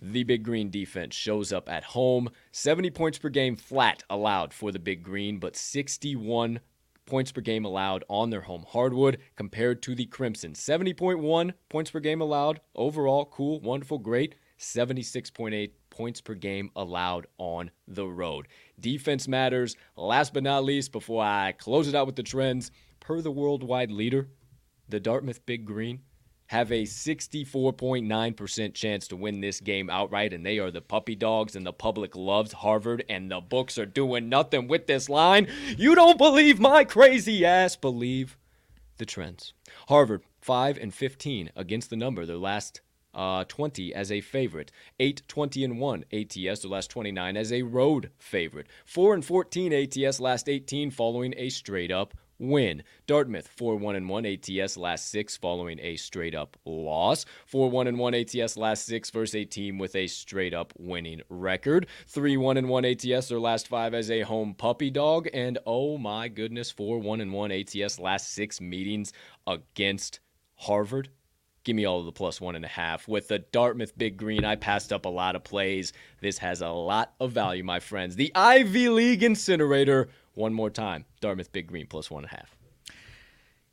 the Big Green defense shows up at home. seventy points per game flat allowed for the Big Green, but sixty-one points per game allowed on their home hardwood compared to the Crimson. seventy point one points per game allowed overall. Cool, wonderful, great. seventy-six point eight points per game allowed on the road. Defense matters. Last but not least, before I close it out with the trends, per the worldwide leader, the Dartmouth Big Green have a sixty-four point nine percent chance to win this game outright, and they are the puppy dogs, and the public loves Harvard, and the books are doing nothing with this line. You don't believe my crazy ass. Believe the trends. Harvard, five and fifteen against the number, their last uh, twenty as a favorite. eight twenty and one A T S, their last twenty-nine as a road favorite. four and fourteen A T S, last eighteen following a straight-up win. Dartmouth, four one and one A T S last six following a straight-up loss. four one and one A T S last six versus a team with a straight-up winning record. three one and one A T S their last five as a home puppy dog. And oh my goodness, four one and one A T S last six meetings against Harvard. Give me all of the plus one and a half. With the Dartmouth Big Green, I passed up a lot of plays. This has a lot of value, my friends. The Ivy League incinerator. One more time, Dartmouth Big Green plus one and a half.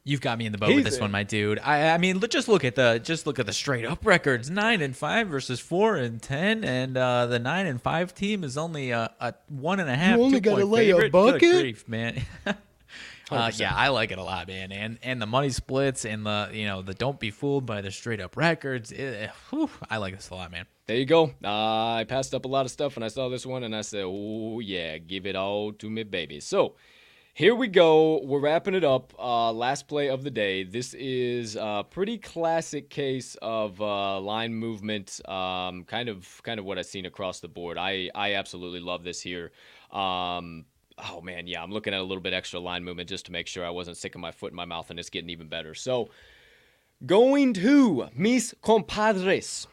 You've got me in the boat He's with this in. one, my dude. I, I mean, just look at the just look at the straight up records: nine and five versus four and ten, and uh, the nine and five team is only a, a one and a half. You only got to lay favorite. a bucket, Good grief, man. Uh, yeah, I like it a lot, man, and and the money splits and the you know the don't be fooled by the straight up records. It, whew, I like this a lot, man. There you go. Uh, I passed up a lot of stuff and I saw this one and I said, oh yeah, give it all to me, baby. So here we go. We're wrapping it up. Uh, last play of the day. This is a pretty classic case of uh, line movement. Um, kind of kind of what I've seen across the board. I I absolutely love this here. Um, Oh, man, yeah, I'm looking at a little bit extra line movement just to make sure I wasn't sticking my foot in my mouth, and it's getting even better. So, going to Mis Compadres,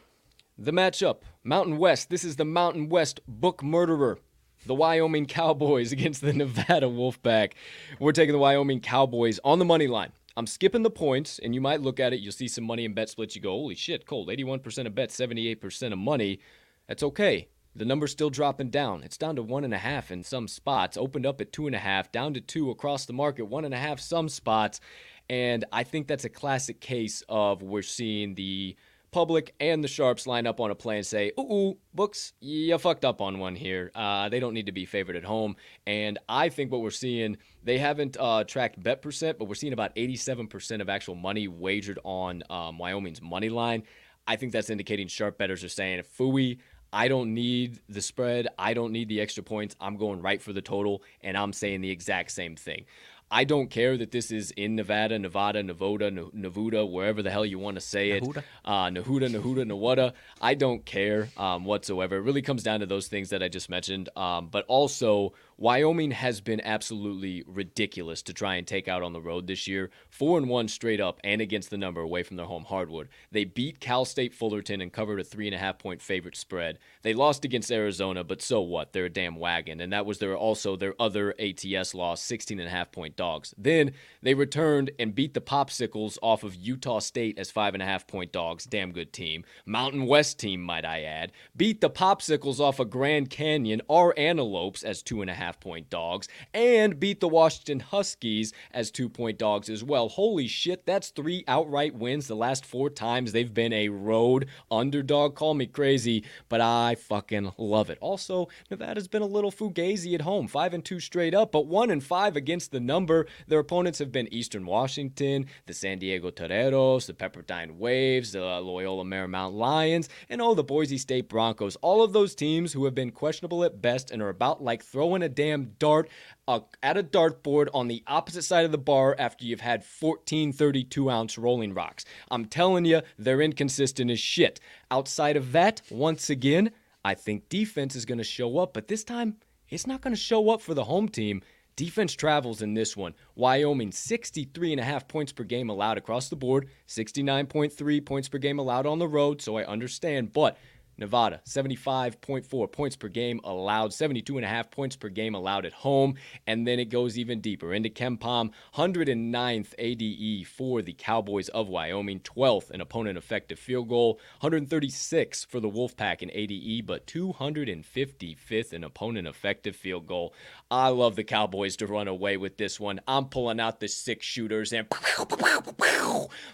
the matchup, Mountain West. This is the Mountain West book murderer, the Wyoming Cowboys against the Nevada Wolfpack. We're taking the Wyoming Cowboys on the money line. I'm skipping the points, and you might look at it. You'll see some money in bet splits. You go, holy shit, cold, eighty-one percent of bets, seventy-eight percent of money. That's okay. The number's still dropping down. It's down to one and a half in some spots. Opened up at two and a half, down to two across the market, one and a half some spots. And I think that's a classic case of we're seeing the public and the sharps line up on a play and say, ooh, ooh books, you fucked up on one here. Uh, they don't need to be favored at home. And I think what we're seeing, they haven't uh, tracked bet percent, but we're seeing about eighty-seven percent of actual money wagered on um, Wyoming's money line. I think that's indicating sharp bettors are saying, phooey, I don't need the spread. I don't need the extra points. I'm going right for the total, and I'm saying the exact same thing. I don't care that this is in Nevada, Nevada, Nevada, Nevuda, wherever the hell you want to say it. Nehuda, uh, Nehuda, Nehuda, Newada. I don't care um, whatsoever. It really comes down to those things that I just mentioned. Um, but also, Wyoming has been absolutely ridiculous to try and take out on the road this year. Four and one straight up and against the number away from their home hardwood. They beat Cal State Fullerton and covered a three and a half point favorite spread. They lost against Arizona, but so what? They're a damn wagon. And that was their also their other A T S loss, sixteen and a half point dogs. Then they returned and beat the Popsicles off of Utah State as five and a half point dogs. Damn good team. Mountain West team, might I add. Beat the Popsicles off of Grand Canyon, our Antelopes, as two and a half point dogs, and beat the Washington Huskies as two-point dogs as well. Holy shit, that's three outright wins the last four times they've been a road underdog. Call me crazy, but I fucking love it. Also, Nevada's been a little fugazi at home, five and two straight up, but one and five against the number. Their opponents have been Eastern Washington, the San Diego Toreros, the Pepperdine Waves, the Loyola Marymount Lions, and all the Boise State Broncos. All of those teams who have been questionable at best and are about like throwing a damn dart uh, at a dartboard on the opposite side of the bar after you've had fourteen thirty-two ounce Rolling Rocks. I'm telling you, they're inconsistent as shit. Outside of that, once again, I think defense is going to show up, but this time it's not going to show up for the home team. Defense travels in this one. Wyoming, sixty-three point five points per game allowed across the board, sixty-nine point three points per game allowed on the road, so I understand. But Nevada, seventy-five point four points per game allowed, seventy-two point five points per game allowed at home. And then it goes even deeper into KenPom, one hundred ninth A D E for the Cowboys of Wyoming, twelfth in opponent effective field goal, one hundred thirty-six for the Wolfpack in A D E, but two hundred fifty-fifth in opponent effective field goal. I love the Cowboys to run away with this one. I'm pulling out the six shooters and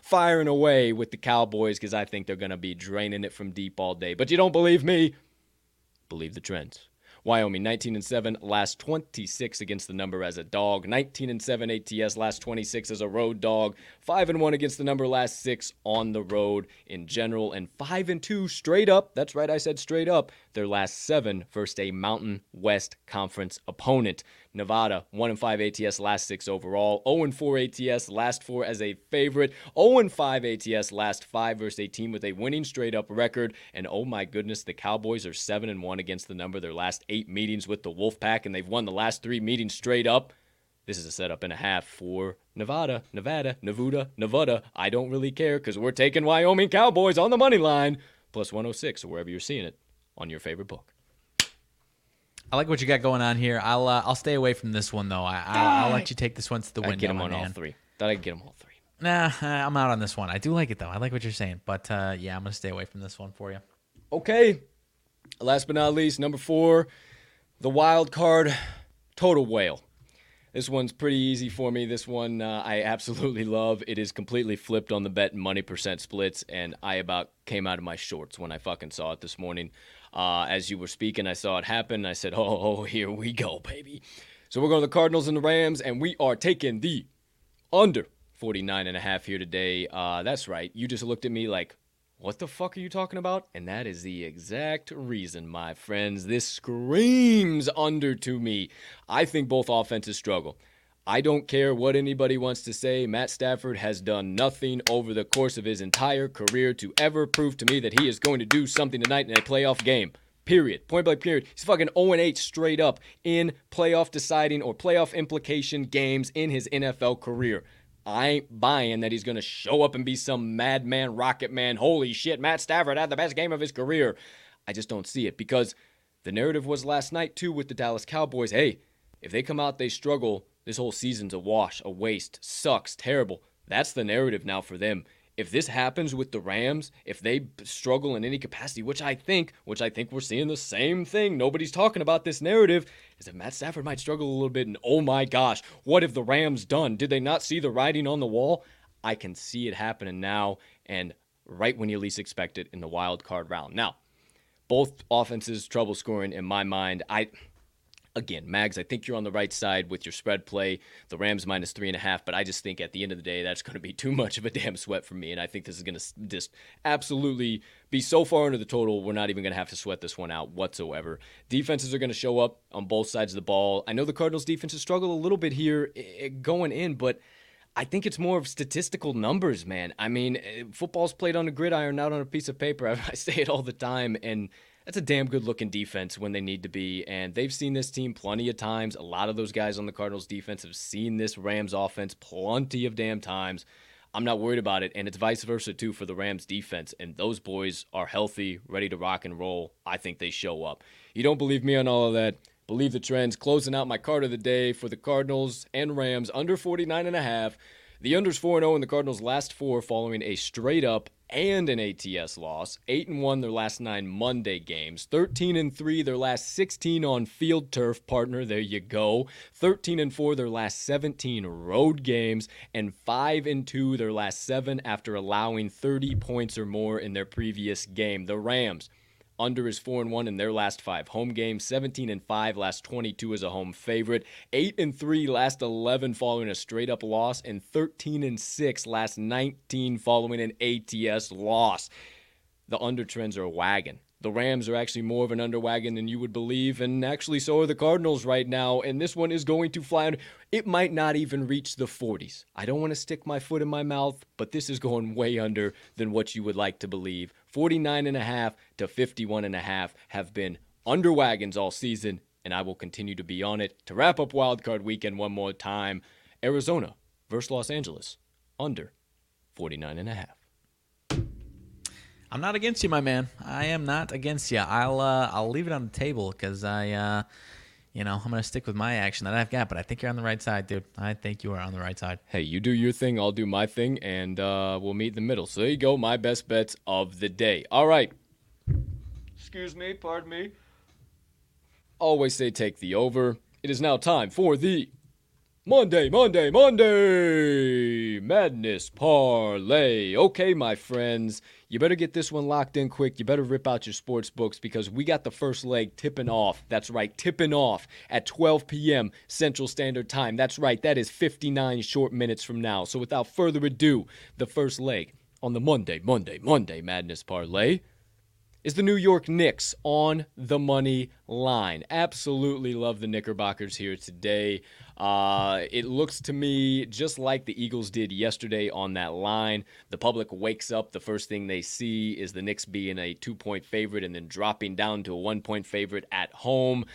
firing away with the Cowboys because I think they're going to be draining it from deep all day. But you don't believe me? Believe the trends. Wyoming, nineteen and seven, last twenty-six against the number as a dog. nineteen and seven A T S, last twenty-six as a road dog. five and one against the number, last six on the road in general. And five and two straight up, that's right, I said straight up, their last seven versus a Mountain West Conference opponent. Nevada, one and five A T S, last six overall. oh and four A T S, last four as a favorite. oh and five A T S, last five versus a team with a winning straight-up record. And oh my goodness, the Cowboys are seven and one against the number their last eight meetings with the Wolfpack, and they've won the last three meetings straight up. This is a setup and a half for Nevada, Nevada, Nevuda, Nevada. I don't really care because we're taking Wyoming Cowboys on the money line, plus one oh six or wherever you're seeing it on your favorite book. I like what you got going on here. I'll uh, I'll stay away from this one, though. I, I'll, I'll let you take this one to the window. I get them on all three. Thought I'd get them all three. Nah, I'm out on this one. I do like it, though. I like what you're saying. But, uh, yeah, I'm going to stay away from this one for you. Okay. Last but not least, number four, the wild card, total whale. This one's pretty easy for me. This one uh, I absolutely love. It is completely flipped on the bet and money percent splits, and I about came out of my shorts when I fucking saw it this morning. Uh, as you were speaking, I saw it happen. I said, oh, oh, here we go, baby. So we're going to the Cardinals and the Rams, and we are taking the under forty-nine and a half here today. Uh, that's right. You just looked at me like, what the fuck are you talking about? And that is the exact reason, my friends. This screams under to me. I think both offenses struggle. I don't care what anybody wants to say. Matt Stafford has done nothing over the course of his entire career to ever prove to me that he is going to do something tonight in a playoff game. Period. Point blank period. He's fucking oh and eight straight up in playoff deciding or playoff implication games in his N F L career. I ain't buying that he's going to show up and be some madman, rocket man. Holy shit, Matt Stafford had the best game of his career. I just don't see it because the narrative was last night, too, with the Dallas Cowboys. Hey, if they come out, they struggle. This whole season's a wash, a waste, sucks, terrible. That's the narrative now for them. If this happens with the Rams, if they struggle in any capacity, which I think, which I think we're seeing the same thing. Nobody's talking about this narrative is that Matt Stafford might struggle a little bit. And oh my gosh, what have the Rams done? Did they not see the writing on the wall? I can see it happening now and right when you least expect it in the wild card round. Now, both offenses trouble scoring in my mind. I... Again, Mags, I think you're on the right side with your spread play. The Rams minus three and a half, but I just think at the end of the day, that's going to be too much of a damn sweat for me, and I think this is going to just absolutely be so far under the total, we're not even going to have to sweat this one out whatsoever. Defenses are going to show up on both sides of the ball. I know the Cardinals' defenses struggle a little bit here going in, but I think it's more of statistical numbers, man. I mean, football's played on a gridiron, not on a piece of paper. I say it all the time, and that's a damn good-looking defense when they need to be, and they've seen this team plenty of times. A lot of those guys on the Cardinals' defense have seen this Rams' offense plenty of damn times. I'm not worried about it, and it's vice versa, too, for the Rams' defense, and those boys are healthy, ready to rock and roll. I think they show up. You don't believe me on all of that? Believe the trends. Closing out my card of the day for the Cardinals and Rams, under forty-nine and a half. The under's four and oh in the Cardinals' last four following a straight-up and an A T S loss. eight and one their last nine Monday games. thirteen and three their last sixteen on field turf, partner. There you go. thirteen and four their last seventeen road games. And five and two their last seven after allowing thirty points or more in their previous game. The Rams, under is four and one in their last five home games. seventeen and five last twenty-two as a home favorite. eight and three last eleven following a straight-up loss. And thirteen and six last nineteen following an A T S loss. The under trends are a wagon. The Rams are actually more of an under wagon than you would believe. And actually, so are the Cardinals right now. And this one is going to fly under. It might not even reach the forties. I don't want to stick my foot in my mouth, but this is going way under than what you would like to believe. forty-nine and a half to fifty-one and a half have been under wagons all season, and I will continue to be on it. To wrap up Wildcard Weekend one more time, Arizona versus Los Angeles, under forty-nine and a half. I'm not against you, my man. I am not against you. I'll uh, I'll leave it on the table because I, uh, you know, I'm going to stick with my action that I've got. But I think you're on the right side, dude. I think you are on the right side. Hey, you do your thing. I'll do my thing. And uh, we'll meet in the middle. So there you go. My best bets of the day. All right. Excuse me. Pardon me. Always say take the over. It is now time for the Monday, Monday, Monday Madness Parlay. Okay, my friends, you better get this one locked in quick. You better rip out your sports books because we got the first leg tipping off. That's right, tipping off at twelve p.m. Central Standard Time. That's right, that is fifty-nine short minutes from now. So without further ado, the first leg on the Monday, Monday, Monday Madness Parlay is the New York Knicks on the money line. Absolutely love the Knickerbockers here today. Uh, it looks to me just like the Eagles did yesterday on that line. The public wakes up. The first thing they see is the Knicks being a two-point favorite and then dropping down to a one-point favorite at home.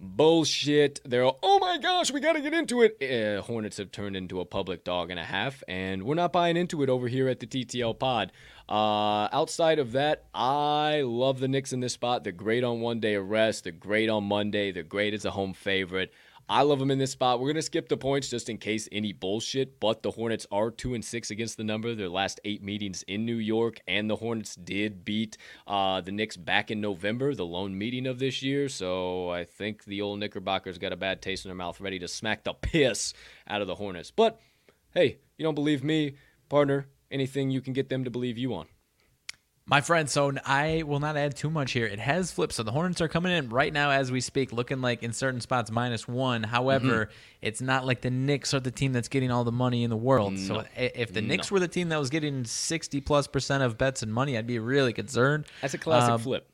Bullshit. They're all, oh my gosh, we got to get into it. Uh, Hornets have turned into a public dog and a half, and we're not buying into it over here at the T T L Pod. Uh, outside of that, I love the Knicks in this spot. They're great on one-day rest. They're great on Monday. They're great as a home favorite. I love them in this spot. We're going to skip the points just in case any bullshit, but the Hornets are two and six against the number. Their last eight meetings in New York, and the Hornets did beat uh, the Knicks back in November, the lone meeting of this year. So I think the old Knickerbockers got a bad taste in their mouth, ready to smack the piss out of the Hornets. But, hey, you don't believe me, partner, anything you can get them to believe you on. My friend, so I will not add too much here. It has flipped, so the Hornets are coming in right now as we speak, looking like in certain spots minus one. However, mm-hmm. It's not like the Knicks are the team that's getting all the money in the world. No. So if the no. Knicks were the team that was getting sixty plus percent of bets and money, I'd be really concerned. That's a classic um, flip.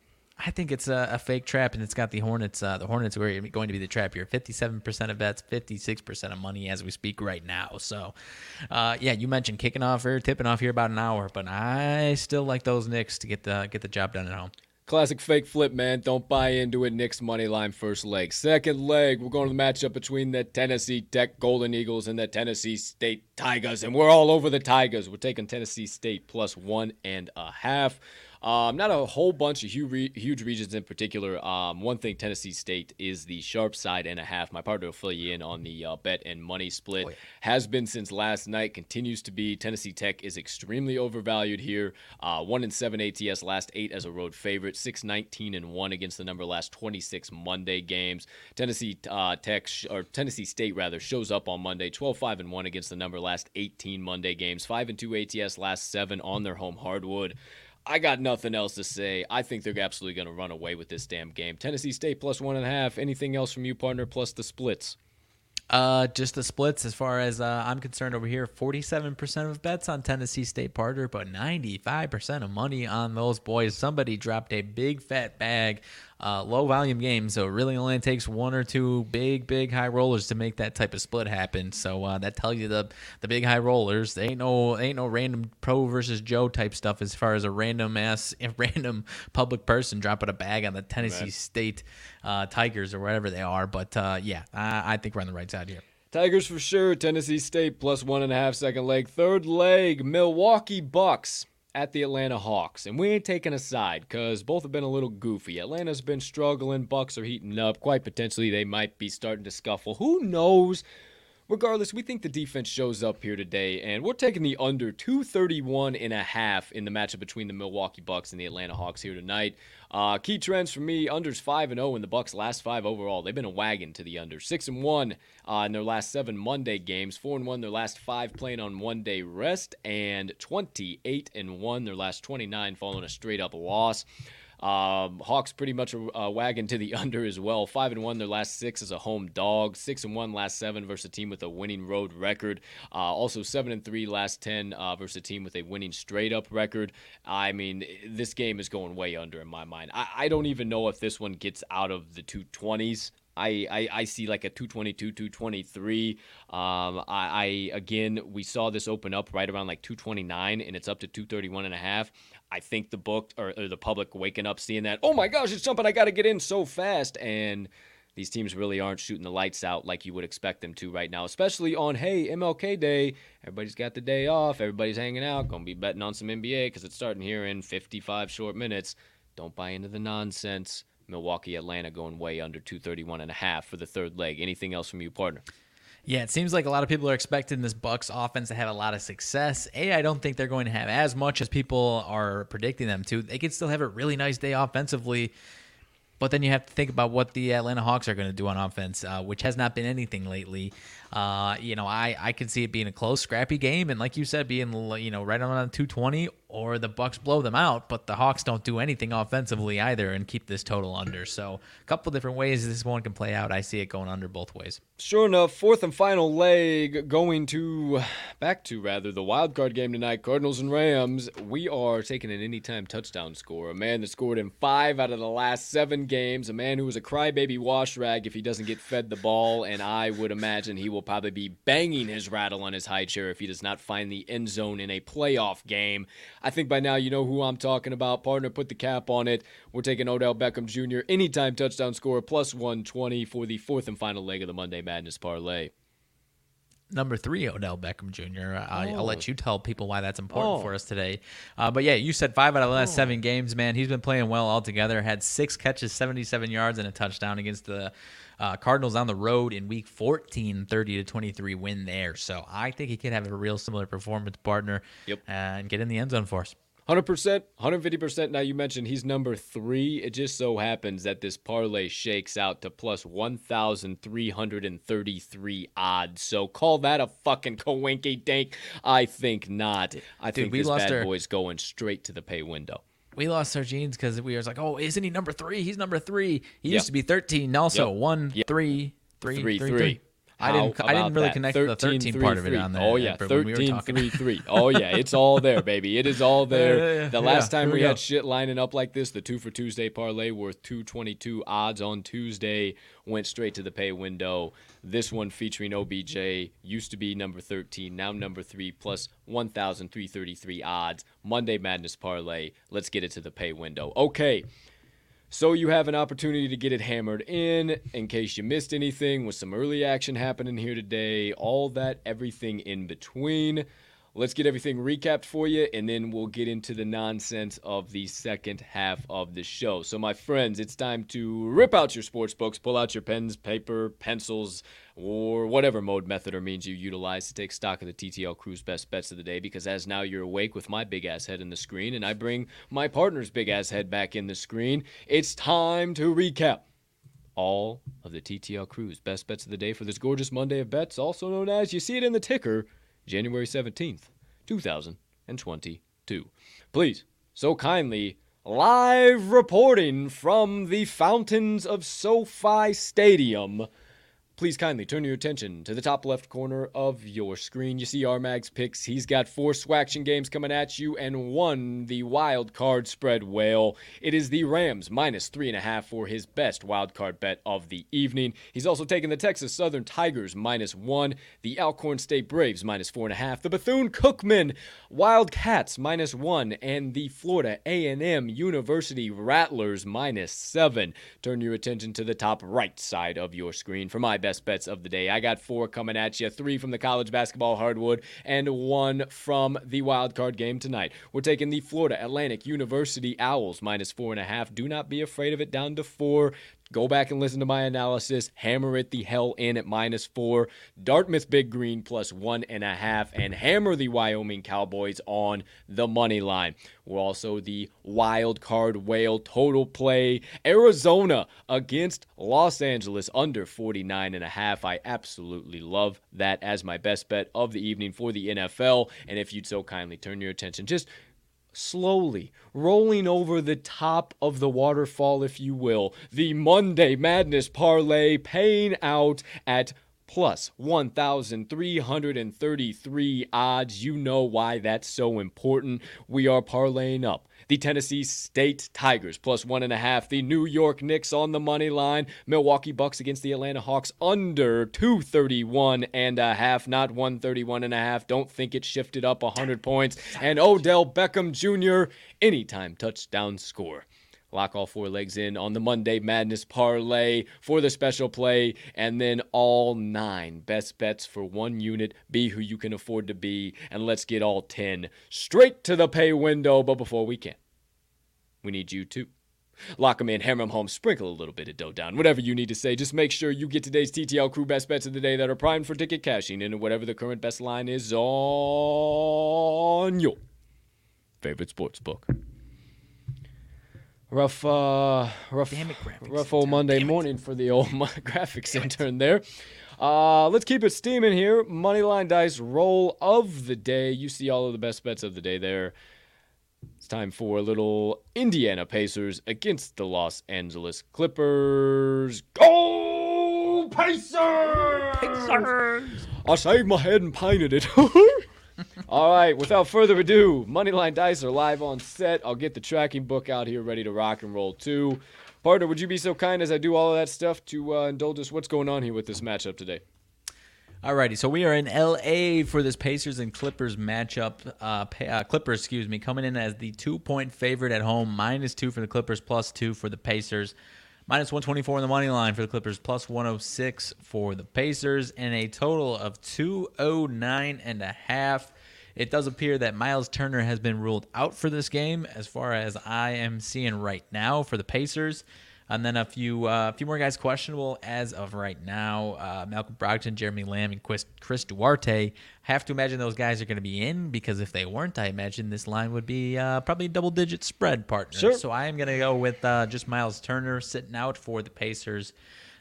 I think it's a, a fake trap, and it's got the Hornets. Uh, the Hornets are going to be the trap here. fifty-seven percent of bets, fifty-six percent of money as we speak right now. So, uh, yeah, you mentioned kicking off or tipping off here about an hour, but I still like those Knicks to get the get the job done at home. Classic fake flip, man. Don't buy into it. Knicks money line first leg. Second leg, we're going to the matchup between the Tennessee Tech Golden Eagles and the Tennessee State Tigers, and we're all over the Tigers. We're taking Tennessee State plus one and a half. Um, not a whole bunch of huge, huge regions in particular. Um, one thing, Tennessee State is the sharp side and a half. My partner will fill you in on the uh, bet and money split. Oh, yeah. Has been since last night, continues to be. Tennessee Tech is extremely overvalued here. Uh, one and seven A T S, last eight as a road favorite. six nineteen and one against the number last twenty-six Monday games. Tennessee uh, Tech sh- or Tennessee State rather shows up on Monday. twelve five and one against the number last eighteen Monday games. Five and two A T S, last seven on their home hardwood. I got nothing else to say. I think they're absolutely going to run away with this damn game. Tennessee State plus one and a half. Anything else from you, partner, plus the splits? Uh, just the splits as far as uh, I'm concerned over here. forty-seven percent of bets on Tennessee State, partner, but ninety-five percent of money on those boys. Somebody dropped a big fat bag. Uh, low volume game, so it really only takes one or two big, big high rollers to make that type of split happen. So uh, that tells you the the big high rollers. They ain't no ain't no random pro versus Joe type stuff as far as a random ass, random public person dropping a bag on the Tennessee right. State uh, Tigers or whatever they are. But uh, yeah, I, I think we're on the right side here. Tigers for sure. Tennessee State plus one and a half. Second leg, third leg, Milwaukee Bucks at the Atlanta Hawks, and we ain't taking a side because both have been a little goofy. Atlanta's been struggling. Bucks are heating up. Quite potentially, they might be starting to scuffle. Who knows? Regardless, we think the defense shows up here today, and we're taking the under two thirty-one and a half in the matchup between the Milwaukee Bucks and the Atlanta Hawks here tonight. Uh, key trends for me, unders five and oh in the Bucks' last five overall. They've been a wagon to the under. six and one uh, in their last seven Monday games. four and one their last five playing on one-day rest. And twenty-eight and one their last twenty-nine following a straight-up loss. Um, Hawks pretty much a, a wagon to the under as well. five and one their last six as a home dog. six and one last seven versus a team with a winning road record. Uh, also seven and three last ten uh, versus a team with a winning straight-up record. I mean, this game is going way under in my mind. I, I don't even know if this one gets out of the two twenties. I, I, I see like a two twenty-two, two twenty-three. Um, I, I again, we saw this open up right around like two twenty-nine, and it's up to two thirty-one and a half. I think the book or, or the public waking up, seeing that, oh my gosh, it's something I got to get in so fast, and these teams really aren't shooting the lights out like you would expect them to right now, especially on, hey, M L K Day. Everybody's got the day off. Everybody's hanging out. Going to be betting on some N B A because it's starting here in fifty-five short minutes. Don't buy into the nonsense. Milwaukee, Atlanta going way under two thirty-one and a half for the third leg. Anything else from you, partner? Yeah, it seems like a lot of people are expecting this Bucks offense to have a lot of success. A, I don't think they're going to have as much as people are predicting them to. They could still have a really nice day offensively, but then you have to think about what the Atlanta Hawks are going to do on offense, uh, which has not been anything lately. Uh, you know, I, I could see it being a close, scrappy game, and like you said, being, you know, right around two twenty, or the Bucks blow them out, but the Hawks don't do anything offensively either and keep this total under. So a couple different ways this one can play out. I see it going under both ways. Sure enough, fourth and final leg going to, back to rather, the wild card game tonight, Cardinals and Rams. We are taking an anytime touchdown score, a man that scored in five out of the last seven games, a man who was a crybaby wash rag if he doesn't get fed the ball, and I would imagine he will will probably be banging his rattle on his high chair if he does not find the end zone in a playoff game. I think by now you know who I'm talking about. Partner, put the cap on it. We're taking Odell Beckham Junior Anytime touchdown score, plus one twenty for the fourth and final leg of the Monday Madness parlay. Number three, Odell Beckham Junior Uh, oh. I'll let you tell people why that's important oh. for us today. Uh, but yeah, you said five out of the last oh. seven games, man. He's been playing well altogether. Had six catches, seventy-seven yards, and a touchdown against the Uh, Cardinals on the road in week fourteen, thirty to twenty-three win there. So I think he could have a real similar performance, partner, yep. uh, and get in the end zone for us. one hundred percent, one hundred fifty percent. Now, you mentioned he's number three. It just so happens that this parlay shakes out to plus one thousand three hundred thirty-three odds. So call that a fucking coinky dink. I think not. I Dude, think this bad our- boy's going straight to the pay window. We lost our jeans because we were like, oh, isn't he number three? He's number three. He yep. used to be thirteen. Also, yep. one, yep. three, three, three, three. three. I didn't. I didn't really that? connect thirteen, the thirteen three, part of it three. on there. Oh yeah, thirteen we three three. Oh yeah, it's all there, baby. It is all there. Yeah, yeah, yeah. The last yeah, time we, we had shit lining up like this, the two for Tuesday parlay worth two twenty two odds on Tuesday went straight to the pay window. This one featuring O B J used to be number thirteen, now number three, plus one thousand three thirty three odds. Monday Madness parlay. Let's get it to the pay window. Okay. So you have an opportunity to get it hammered in, in case you missed anything, with some early action happening here today, all that, everything in between. Let's get everything recapped for you, and then we'll get into the nonsense of the second half of the show. So, my friends, it's time to rip out your sports books, pull out your pens, paper, pencils, or whatever mode, method, or means you utilize to take stock of the T T L Crew's best bets of the day, because as now you're awake with my big-ass head in the screen, and I bring my partner's big-ass head back in the screen, it's time to recap all of the T T L Crew's best bets of the day for this gorgeous Monday of bets, also known as, you see it in the ticker, January seventeenth, two thousand twenty-two. Please, so kindly, live reporting from the fountains of SoFi Stadium, please kindly turn your attention to the top left corner of your screen. You see our Mag's picks. He's got four Swaction games coming at you and one the wild card spread whale. It is the Rams minus three and a half for his best wild card bet of the evening. He's also taken the Texas Southern Tigers minus one, the Alcorn State Braves minus four and a half, the Bethune-Cookman Wildcats minus one, and the Florida A and M University Rattlers minus seven. Turn your attention to the top right side of your screen for my best Best bets of the day. I got four coming at you, three from the college basketball hardwood and one from the wild card game tonight. We're taking the Florida Atlantic University Owls minus four and a half. Do not be afraid of it, down to four. Go back and listen to my analysis. Hammer it the hell in at minus four. Dartmouth Big Green plus one and a half. And hammer the Wyoming Cowboys on the money line. We're also the wild card whale total play. Arizona against Los Angeles under forty-nine and a half. I absolutely love that as my best bet of the evening for the N F L. And if you'd so kindly turn your attention, just slowly rolling over the top of the waterfall, if you will, the Monday Madness parlay paying out at plus one thousand three hundred thirty-three odds. You know why that's so important. We are parlaying up the Tennessee State Tigers, plus one and a half. The New York Knicks on the money line. Milwaukee Bucks against the Atlanta Hawks under two thirty-one and a half, not one thirty-one and a half. Don't think it shifted up one hundred points. And Odell Beckham Junior, anytime touchdown score. Lock all four legs in on the Monday Madness Parlay for the special play, and then all nine best bets for one unit. Be who you can afford to be, and let's get all ten straight to the pay window. But before we can, we need you to lock them in, hammer them home, sprinkle a little bit of dough down, whatever you need to say. Just make sure you get today's T T L crew best bets of the day that are primed for ticket cashing and whatever the current best line is on your favorite sports book. Rough, uh, rough, it, rough old Monday morning for the old graphics intern there. Uh, let's keep it steaming here. Moneyline Dice roll of the day. You see all of the best bets of the day there. It's time for a little Indiana Pacers against the Los Angeles Clippers. Go Pacers! Pacers! I shaved my head and painted it. All right, without further ado, Moneyline Dice are live on set. I'll get the tracking book out here ready to rock and roll, too. Partner, would you be so kind as I do all of that stuff to uh, indulge us? What's going on here with this matchup today? All righty, so we are in L A for this Pacers and Clippers matchup. Uh, uh, Clippers, excuse me, coming in as the two-point favorite at home, minus two for the Clippers, plus two for the Pacers. Minus one twenty-four on the money line for the Clippers, plus one oh six for the Pacers, and a total of two oh nine and a half. It does appear that Miles Turner has been ruled out for this game, as far as I am seeing right now for the Pacers. And then a few uh, few more guys questionable as of right now. Uh, Malcolm Brogdon, Jeremy Lamb, and Chris, Chris Duarte. I have to imagine those guys are going to be in, because if they weren't, I imagine this line would be uh, probably a double-digit spread, partner. Sure. So I am going to go with uh, just Miles Turner sitting out for the Pacers.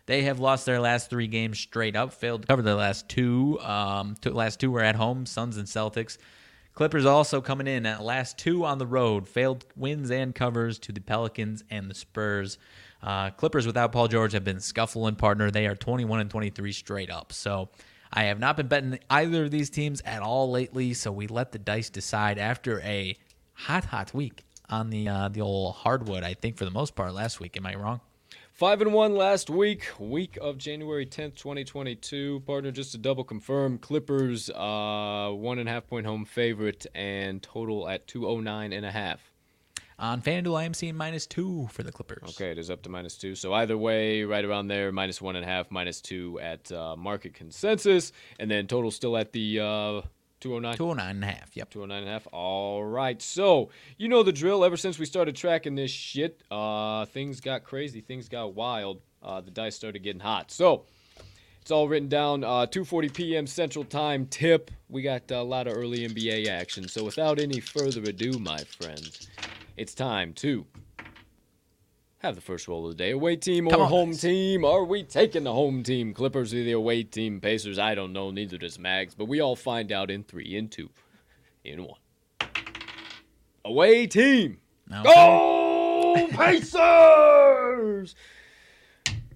They have lost their last three games straight up, failed to cover their last two. Um, two last two were at home, Suns and Celtics. Clippers also coming in at last two on the road, failed wins and covers to the Pelicans and the Spurs. Uh, Clippers without Paul George have been scuffling, partner. They are twenty-one and twenty-three straight up. So I have not been betting either of these teams at all lately. So we let the dice decide after a hot, hot week on the uh, the old hardwood, I think, for the most part last week. Am I wrong? Five and one last week, week of January tenth, twenty twenty-two. Partner, just to double confirm, Clippers uh, one and a half point home favorite and total at two oh nine and a half. On FanDuel, I am seeing minus two for the Clippers. Okay, it is up to minus two. So either way, right around there, minus one and a half, minus two at uh, market consensus. And then total still at the uh, two oh nine? two oh nine and a half, yep. two oh nine and a half. All right. So you know the drill. Ever since we started tracking this shit, uh, things got crazy. Things got wild. Uh, the dice started getting hot. So it's all written down. Uh, two forty p.m. Central Time tip. We got a lot of early N B A action. So without any further ado, my friends, it's time to have the first roll of the day. Away team or home team? Are we taking the home team Clippers or the away team Pacers? I don't know. Neither does Mags. But we all find out in three, in two, in one. Away team. Okay. Go Pacers!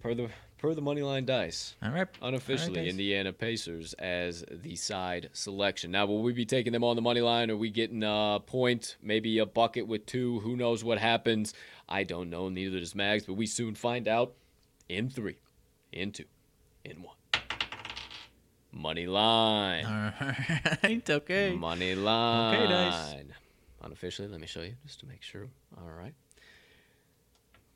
per the per the Moneyline Dice. All right. Unofficially, all right, Indiana Pacers as the side selection. Now, will we be taking them on the money line? Are we getting a point, maybe a bucket with two? Who knows what happens? I don't know. Neither does Mags, but we soon find out in three, in two, in one. Money line. All right. Okay. Money line. Okay, Dice. Unofficially, let me show you just to make sure. All right.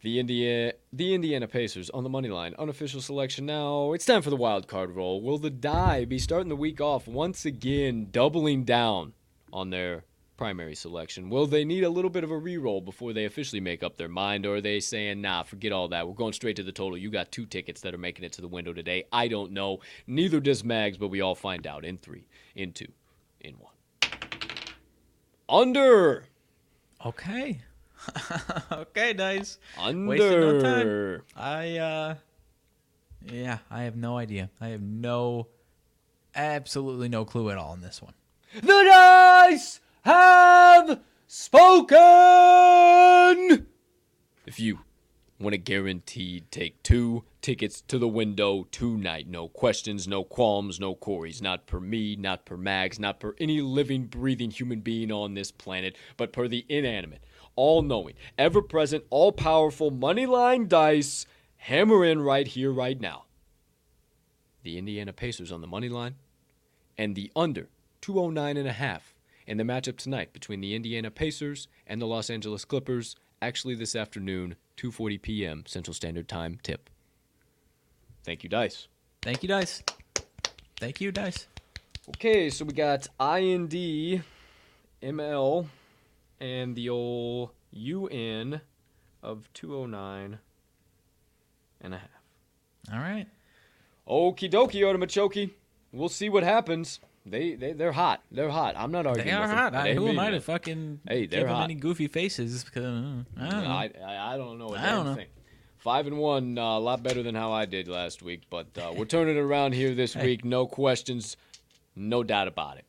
The Indiana, the Indiana Pacers on the money line. Unofficial selection now. It's time for the wild card roll. Will the die be starting the week off once again, doubling down on their primary selection? Will they need a little bit of a re-roll before they officially make up their mind? Or are they saying, nah, forget all that. We're going straight to the total. You got two tickets that are making it to the window today. I don't know. Neither does Mags, but we all find out in three, in two, in one. Under. Okay. Okay, Dice. Under. Wasting no time. I, uh, yeah, I have no idea. I have no, absolutely no clue at all in this one. The Dice have spoken! If you want a guaranteed take two tickets to the window tonight, no questions, no qualms, no quarries, not per me, not per Mags, not per any living, breathing human being on this planet, but per the inanimate, all-knowing, ever-present, all-powerful Moneyline Dice. Hammer in right here, right now. The Indiana Pacers on the money line and the under two oh nine and a half in the matchup tonight between the Indiana Pacers and the Los Angeles Clippers actually this afternoon, two forty p.m. Central Standard Time tip. Thank you, Dice. Thank you, Dice. Thank you, Dice. Okay, so we got I N D, M L, and the old U N of two oh nine and a half. All right. Okie dokie, Otamachoki. We'll see what happens. They, they, they're hot. They're hot. I'm not arguing. They are hot. I, who am I to fucking hey, give hot. them any goofy faces? Because I don't know. I, I, I don't know what I don't know. Thing. Five and one, uh, a lot better than how I did last week. But uh, we're turning it around here this hey. week. No questions. No doubt about it.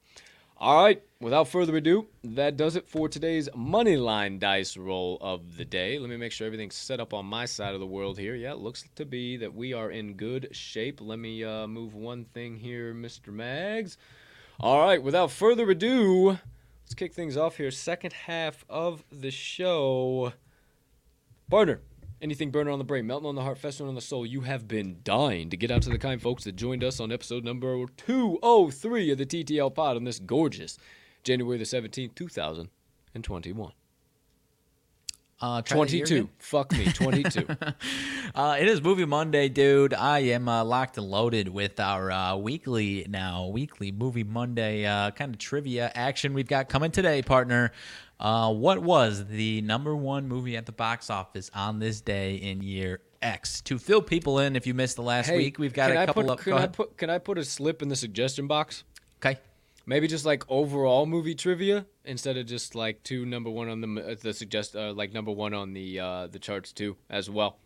All right. Without further ado, that does it for today's Moneyline Dice Roll of the day. Let me make sure everything's set up on my side of the world here. Yeah, it looks to be that we are in good shape. Let me uh, move one thing here, Mister Mags. All right, without further ado, let's kick things off here. Second half of the show. Partner, anything burning on the brain, melting on the heart, festering on the soul. You have been dying to get out to the kind folks that joined us on episode number two oh three of the T T L Pod on this gorgeous January the seventeenth, two thousand twenty-one. Uh, twenty-two. Fuck me, twenty-two. uh, it is Movie Monday, dude. I am uh, locked and loaded with our uh, weekly now, weekly Movie Monday uh, kind of trivia action we've got coming today, partner. Uh, what was the number one movie at the box office on this day in year X? To fill people in, if you missed the last hey, week, we've got a couple put, up. Can I, put, can I put a slip in the suggestion box? Okay. Maybe just like overall movie trivia instead of just like two number one on the the suggest uh, like number one on the uh, the charts too as well.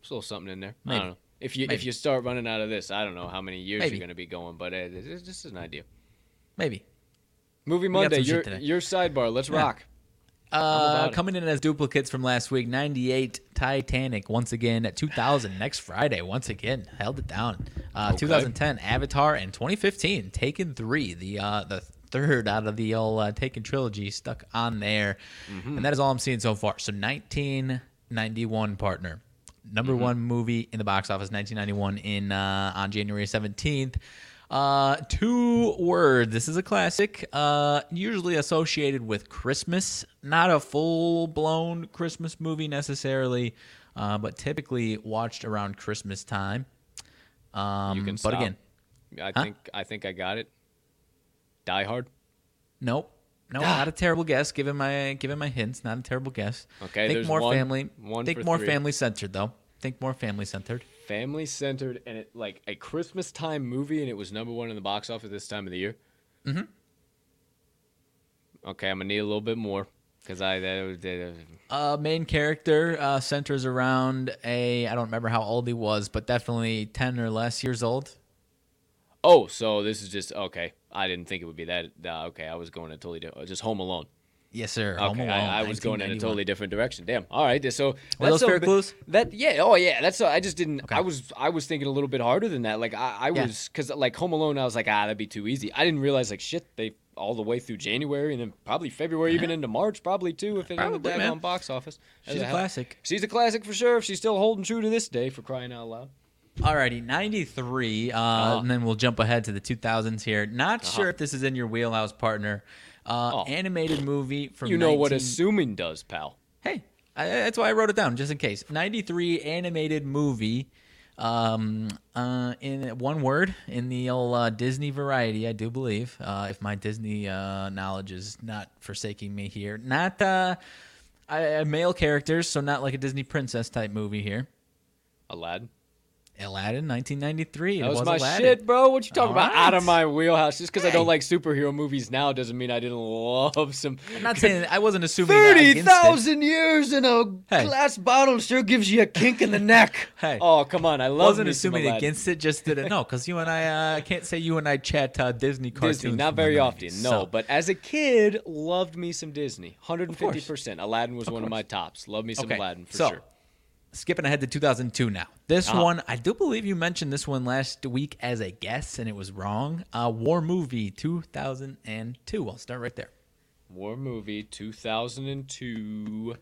There's a little something in there. Maybe. I don't know if you Maybe. if you start running out of this, I don't know how many years Maybe. you're gonna be going, but uh, it's just an idea. Maybe. Movie Monday, your your sidebar. Let's yeah. rock. Uh, coming in as duplicates from last week, ninety-eight Titanic once again, at two thousand next Friday once again held it down. Uh, okay. two thousand ten Avatar, and twenty fifteen Taken three, the uh, the third out of the old uh, Taken trilogy stuck on there, mm-hmm. and that is all I'm seeing so far. So nineteen ninety-one, partner, number mm-hmm. one movie in the box office, nineteen ninety-one in uh, on January seventeenth. Uh, two words. This is a classic, uh, usually associated with Christmas. Not a full-blown Christmas movie necessarily, uh, but typically watched around Christmas time. Um, you can stop. But again, I huh? think I think I got it. Die Hard. Nope. No, nope, not a terrible guess. Given my given my hints, not a terrible guess. Okay, think there's more one, family. One think more family centered though. Think more family centered. Family centered, and it like a Christmas time movie, and it was number one in the box office this time of the year. Mm-hmm. Okay, I'm gonna need a little bit more because I. That, uh, main character uh, centers around a. I don't remember how old he was, but definitely ten or less years old. Oh, so this is just okay. I didn't think it would be that. Uh, okay, I was going to totally do just Home Alone. Yes, sir. Okay, Home Alone, I, I was going in a totally different direction. Damn. All right. So were those fair clues? That yeah. Oh yeah. That's I just didn't. Okay. I was I was thinking a little bit harder than that. Like I, I yeah. was because like Home Alone, I was like ah that'd be too easy. I didn't realize like shit they all the way through January and then probably February yeah. even into March probably too if it ended up on box office. She's a classic. Hell. She's a classic for sure. If she's still holding true to this day for crying out loud. Alrighty, ninety-three, uh, uh-huh. and then we'll jump ahead to the two thousands here. Not uh-huh. sure if this is in your wheelhouse, partner. Uh, oh. Animated movie from you know nineteen... what assuming does, pal. Hey, I, that's why I wrote it down just in case. ninety-three animated movie, um, uh, in one word in the old uh, Disney variety, I do believe. Uh, if my Disney uh, knowledge is not forsaking me here, not uh, I, male characters, so not like a Disney princess type movie here. Aladdin. Aladdin, nineteen ninety-three. That was, was my Aladdin. Shit, bro. What you talking All about? Right. Out of my wheelhouse. Just because hey. I don't like superhero movies now doesn't mean I didn't love some. I'm not saying I wasn't assuming thirty thousand years in a hey. glass bottle sure gives you a kink in the neck. Hey. Oh, come on. I love it. Wasn't assuming Aladdin. Against it, just didn't know. Because you and I, I uh, can't say you and I chat uh, Disney cartoons. Disney, not very often. So. No, but as a kid, loved me some Disney. one hundred fifty percent. Aladdin was of one course. Of my tops. Loved me some okay. Aladdin for so. Sure. Skipping ahead to two thousand two now. This uh-huh. one, I do believe you mentioned this one last week as a guess, and it was wrong. Uh, War Movie two thousand two. I'll start right there. War Movie two thousand two.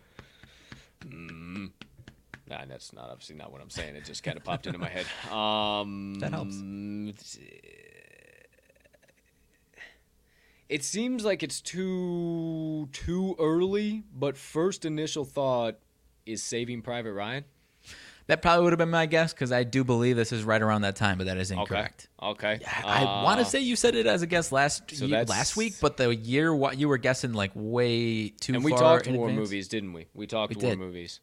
Mm. Nah, that's not obviously not what I'm saying. It just kind of popped into my head. Um, that helps. It seems like it's too too early, but first initial thought is Saving Private Ryan? That probably would have been my guess because I do believe this is right around that time, but that is incorrect. Okay. okay. I, I uh, want to say you said it as a guess last so year, last week, but the year what you were guessing like way too far. And we far talked war advance. movies, didn't we? We talked we war did. movies.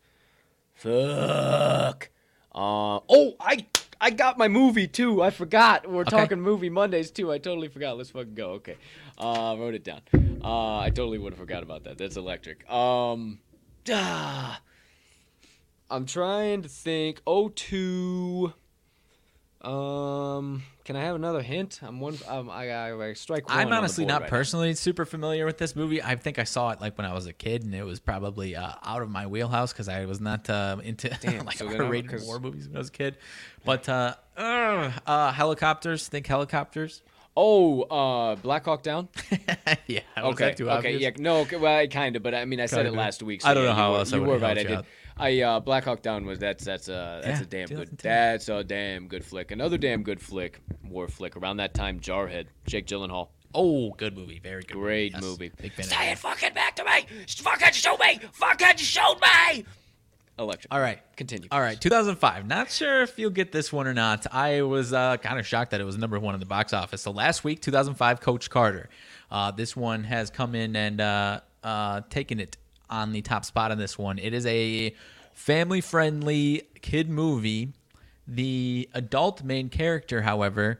Fuck. Uh, oh, I I got my movie too. I forgot. We're okay. talking movie Mondays too. I totally forgot. Let's fucking go. Okay. Uh, wrote it down. Uh, I totally would have forgot about that. That's electric. Um. Ah. I'm trying to think. Oh, two. Um, can I have another hint? I'm one. Um, I, I, I strike one. I'm honestly on not right personally now. super familiar with this movie. I think I saw it like when I was a kid, and it was probably uh, out of my wheelhouse because I was not uh, into Damn, like so rated war movies when I was a kid. But uh, uh, uh, helicopters. Think helicopters. Oh, uh, Black Hawk Down? yeah. Okay. That too okay. Obvious? Yeah. No. Okay, well, I kind of, but I mean, I kinda said it last week. So I don't yeah, know how else you I were right. I did. Out. I uh, Black Hawk Down was that's that's uh, that's yeah, a damn good that's a damn good flick. Another damn good flick, war flick. Around that time, Jarhead, Jake Gyllenhaal. Oh, good movie. Very good. Great movie. Yes. movie. Big Say it fucking back to me. Fucking shoot me. Fucking shoot me. Electric. All right. Continue. All right. two thousand five. Not sure if you'll get this one or not. I was uh, kind of shocked that it was number one in the box office. So last week, two thousand five, Coach Carter. Uh, this one has come in and uh, uh, taken it on the top spot on this one. It is a family-friendly kid movie. The adult main character, however,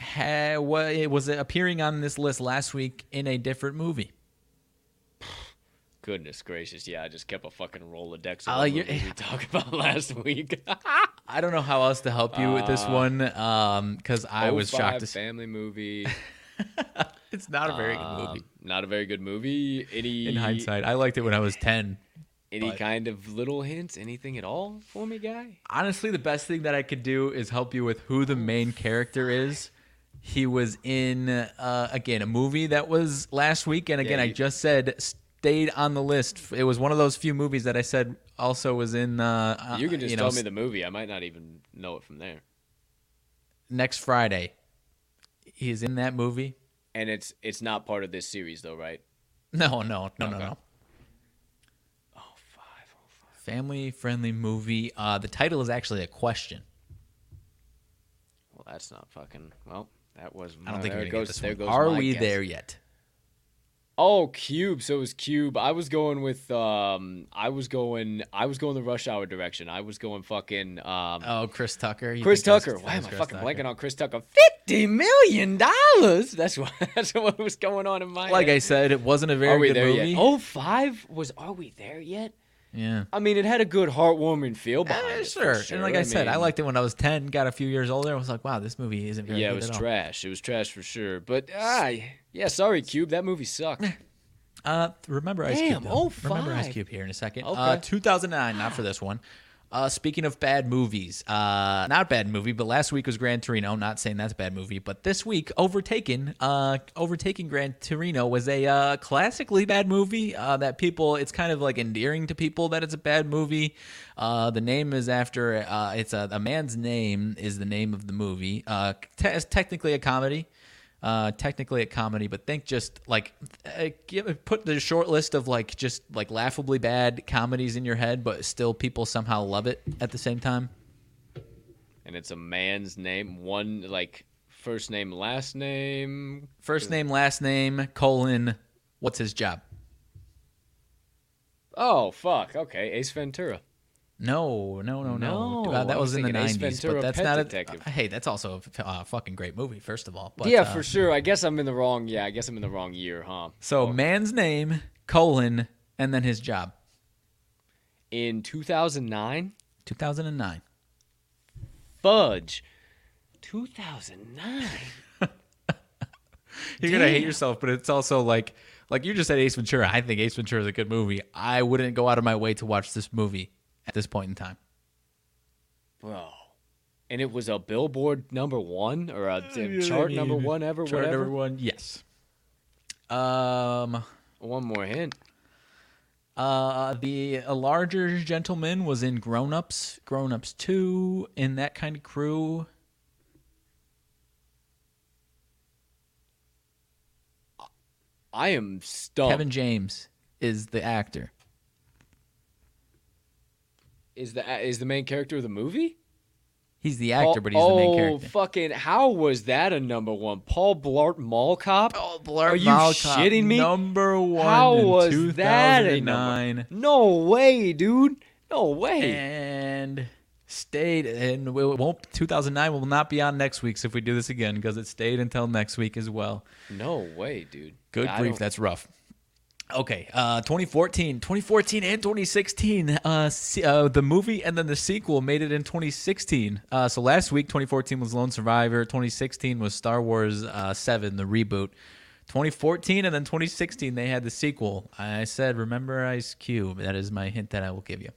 ha- was appearing on this list last week in a different movie. Goodness gracious, yeah, I just kept a fucking Rolodex of movies we talked about last week. I don't know how else to help you with this one because um, I was shocked to see. Family movie. It's not a very um, good movie. Not a very good movie. Any, in hindsight, I liked it when I was ten. Any but, kind of little hints, anything at all for me, guy? Honestly, the best thing that I could do is help you with who the main character is. He was in, uh, again, a movie that was last week, and again, yeah, I just said... stayed on the list. It was one of those few movies that I said also was in... Uh, you can just you know, tell me the movie. I might not even know it from there. Next Friday. He is in that movie. And it's it's not part of this series, though, right? No, no, no, okay. no, no. Oh, five, oh, five. Family-friendly movie. Uh, the title is actually a question. Well, that's not fucking... Well, that was... My, I don't think there goes, this there goes Are we guess. there yet? Oh, Cube. So it was Cube. I was going with, um, I was going, I was going the Rush Hour direction. I was going fucking, um, oh, Chris Tucker. You Chris Tucker. Was, Why am I Chris fucking Tucker. blanking on Chris Tucker? fifty million dollars. That's what, that's what was going on in my Like head. I said, it wasn't a very good movie. Oh, five was, are we there yet? Yeah. I mean, it had a good heartwarming feel behind uh, it. Sure. sure. And like I, I said, mean, I liked it when I was ten, got a few years older, and was like, wow, this movie isn't very yeah, good Yeah, it was at trash. All. It was trash for sure. But, ah, yeah, sorry, Cube. That movie sucked. Uh, remember Ice Damn, Cube, though. Oh, five. Remember Ice Cube here in a second. Okay. Uh, two thousand nine, not for this one. Uh, speaking of bad movies, uh, not bad movie, but last week was Gran Torino. Not saying that's a bad movie, but this week, Overtaken, uh, Overtaking Gran Torino was a uh, classically bad movie uh, that people, it's kind of like endearing to people that it's a bad movie. Uh, the name is after, uh, it's a, a man's name is the name of the movie. Uh, te- it's technically a comedy. Uh, technically a comedy, but think just like uh, give, put the short list of like just like laughably bad comedies in your head, but still people somehow love it at the same time. And it's a man's name, one like first name, last name, first name, last name, colon, what's his job? Oh fuck! Okay, Ace Ventura. No, no, no, no. no. Uh, that was, was in the nineties, Ventura, but that's Pet not a... Detective. Uh, hey, that's also a uh, fucking great movie, first of all. But, yeah, uh, for sure. I guess I'm in the wrong... Yeah, I guess I'm in the wrong year, huh? So, okay. Man's name, colon, and then his job. In two thousand nine? two thousand nine. Fudge. two thousand nine? You're going to hate yourself, but it's also like... Like, you just said Ace Ventura. I think Ace Ventura is a good movie. I wouldn't go out of my way to watch this movie. At this point in time. Bro. And it was a Billboard number one or a yeah, chart yeah, number yeah. one ever? Chart whatever? number one, yes. Um, One more hint. Uh, the a larger gentleman was in Grown Ups, Grown Ups two, in that kind of crew. I am stumped. Kevin James is the actor. is the is the main character of the movie? He's the actor, Paul, but he's oh, the main character. Oh, fucking, how was that a number one? Paul Blart Mall Cop? Paul Blart Are you Mall shitting Cop, me? Number one how in was two thousand nine. That a no way, dude. No way. And stayed, and won't, two thousand nine will not be on next week's if we do this again, because it stayed until next week as well. No way, dude. Good I grief, don't... that's rough. Okay, uh, twenty fourteen and twenty sixteen, uh, uh, the movie and then the sequel made it in twenty sixteen. Uh, so last week, twenty fourteen was Lone Survivor, twenty sixteen was Star Wars uh, seven, the reboot. twenty fourteen and then twenty sixteen, they had the sequel. I said, remember Ice Cube. That is my hint that I will give you.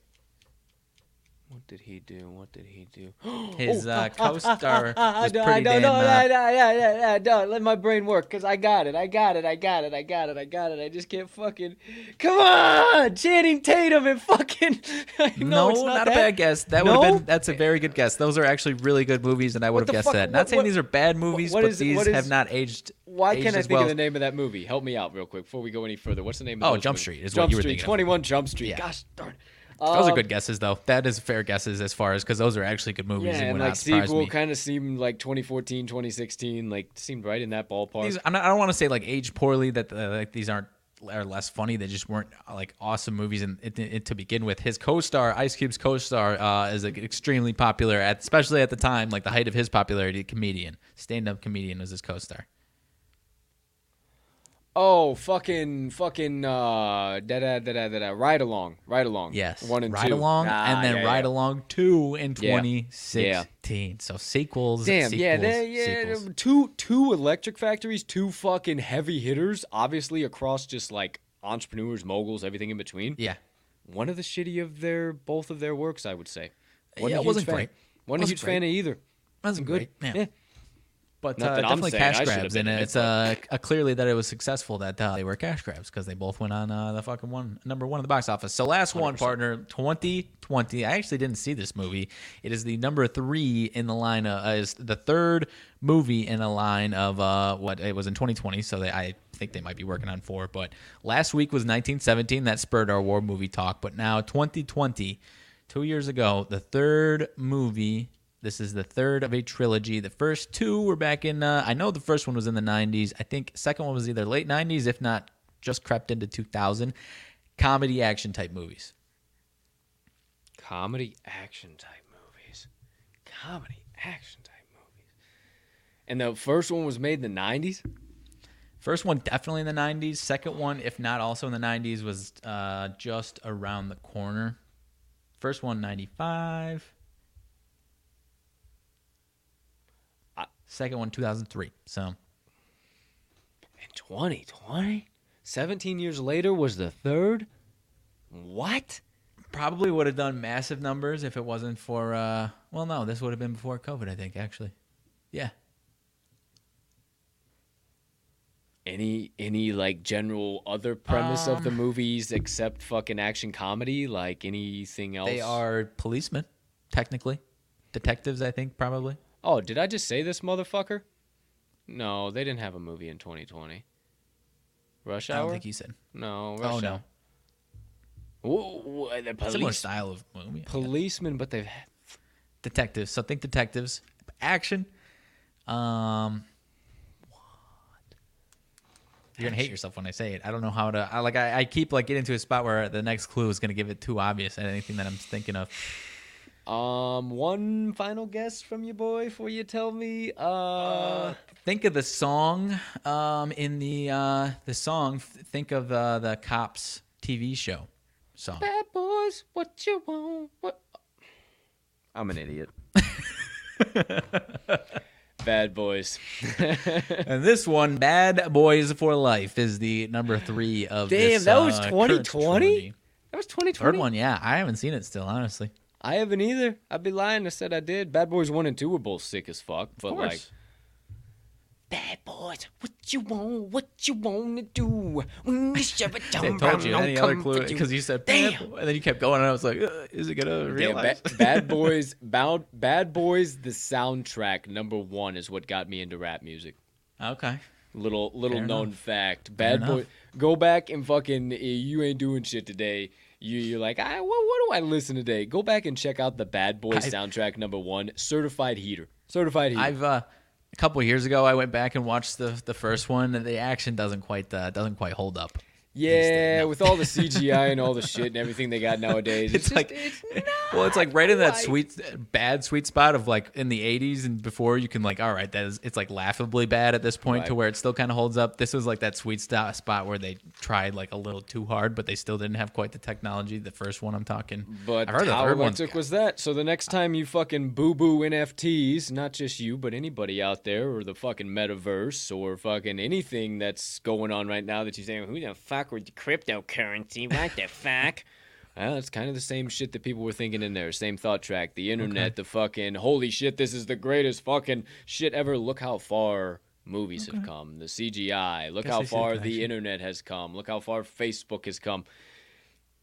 What did he do? What did he do? His oh, uh, co-star uh, was pretty damn... No, no, no, no, let my brain work, because I got it. I got it. I got it. I got it. I got it. I just can't fucking... Come on! Channing Tatum and fucking... no, no, it's not, not a bad guess. That no? would have been. That's a very good guess. Those are actually really good movies, and I would have guessed fuck? that. Not what, saying what, these are bad movies, what, what but is, these is, have not aged Why aged can't I think well. of the name of that movie? Help me out real quick before we go any further. What's the name of that Oh, Jump movies? Street is Jump what you were Street, thinking twenty-one of. Jump Street. Yeah. Gosh darn it. Those are good guesses, though. That is fair guesses as far as, because those are actually good movies. Yeah, and like sequel kind of seemed like twenty fourteen, twenty sixteen, like seemed right in that ballpark. These, I'm not, I don't want to say like age poorly that uh, like these aren't are less funny. They just weren't like awesome movies in, in, in, to begin with. His co-star, Ice Cube's co-star, uh, is like, extremely popular, at, especially at the time, like the height of his popularity. Comedian, stand-up comedian, was his co-star. Oh, fucking, fucking, uh, da da da da da. Ride along, ride along. Yes, one and ride two. Ride along, ah, and then yeah, ride yeah. along two in twenty sixteen. Yeah. So sequels. Damn, sequels, yeah, they, yeah. Sequels. Two, two electric factories, two fucking heavy hitters. Obviously, across just like entrepreneurs, moguls, everything in between. Yeah, one of the shitty of their both of their works, I would say. One yeah, it wasn't fan. great. One wasn't a huge great. fan of either. Wasn't good. Man. Yeah. But uh, definitely saying, cash grabs, and it's uh, uh, clearly that it was successful that uh, they were cash grabs, because they both went on uh, the fucking one number one in the box office. So last one, one hundred percent. Partner, twenty twenty. I actually didn't see this movie. It is the number three in the line of, uh, is the third movie in a line of uh, what it was in twenty twenty. So they, I think they might be working on four. But last week was nineteen seventeen. That spurred our war movie talk. But now twenty twenty, two years ago, the third movie. This is the third of a trilogy. The first two were back in, uh, I know the first one was in the nineties. I think second one was either late nineties, if not just crept into two thousand. Comedy action type movies. Comedy action type movies. Comedy action type movies. And the first one was made in the nineties? First one definitely in the nineties. Second one, if not also in the nineties, was uh, just around the corner. First one, ninety-five. Second one, two thousand three. So, in twenty twenty, seventeen years later was the third. What? Probably would have done massive numbers if it wasn't for. Uh, well, no, this would have been before COVID, I think. Actually, yeah. Any any like general other premise um, of the movies except fucking action comedy? Like anything else? They are policemen, technically, detectives. I think probably. Oh, did I just say this motherfucker? No, they didn't have a movie in twenty twenty. Rush Hour? I don't think you said. No, Rush Hour. Oh, no. Whoa, the police. Similar style of movie. Policemen, but they've had... Detectives. So think detectives. Action. Um... You're going to hate yourself when I say it. I don't know how to... I, like, I, I keep like getting into a spot where the next clue is going to give it too obvious at anything that I'm thinking of. Um, one final guess from you, boy, before you tell me. Uh... uh, think of the song. Um, in the uh, the song, think of uh, the Cops T V show song. Bad boys, what you want? What? I'm an idiot. Bad boys. And this one, Bad Boys for Life, is the number three of. Damn, this, that was twenty twenty. Uh, that was twenty twenty. Third one, yeah. I haven't seen it still, honestly. I haven't either. I'd be lying. I said I did. Bad Boys one and two were both sick as fuck. But like, Bad Boys, what you want? What you want to do? When you shove it down, told you any other clue because you. you said Bad Boys, and then you kept going, and I was like, uh, is it gonna realize? Damn, ba- Bad Boys, Bad Bad Boys, the soundtrack number one is what got me into rap music. Okay, Little little Fair known enough. fact. Bad Fair boy. Enough. Go back and fucking, you ain't doing shit today. You, you're like, I, what, what do I listen today? Go back and check out the Bad Boy I've, soundtrack number one, Certified Heater. Certified Heater. I've, uh, a couple of years ago, I went back and watched the the first one, and the action doesn't quite uh, doesn't quite hold up. Yeah, with all the C G I and all the shit and everything they got nowadays, it's, it's just, like it's not well, it's like right in that sweet bad sweet spot of like in the eighties and before you can like, all right, that is it's like laughably bad at this point right. to where it still kind of holds up. This was like that sweet spot where they tried like a little too hard, but they still didn't have quite the technology. The first one I'm talking, but I heard how romantic was that? So the next time you fucking boo boo N F Ts, not just you, but anybody out there, or the fucking metaverse, or fucking anything that's going on right now that you're saying, who the fuck with the cryptocurrency, what the fuck? Well, it's kind of the same shit that people were thinking in there. Same thought track. The internet, okay. the fucking, holy shit, this is the greatest fucking shit ever. Look how far movies okay. have come. The C G I. Look Guess how I far the action. internet has come. Look how far Facebook has come.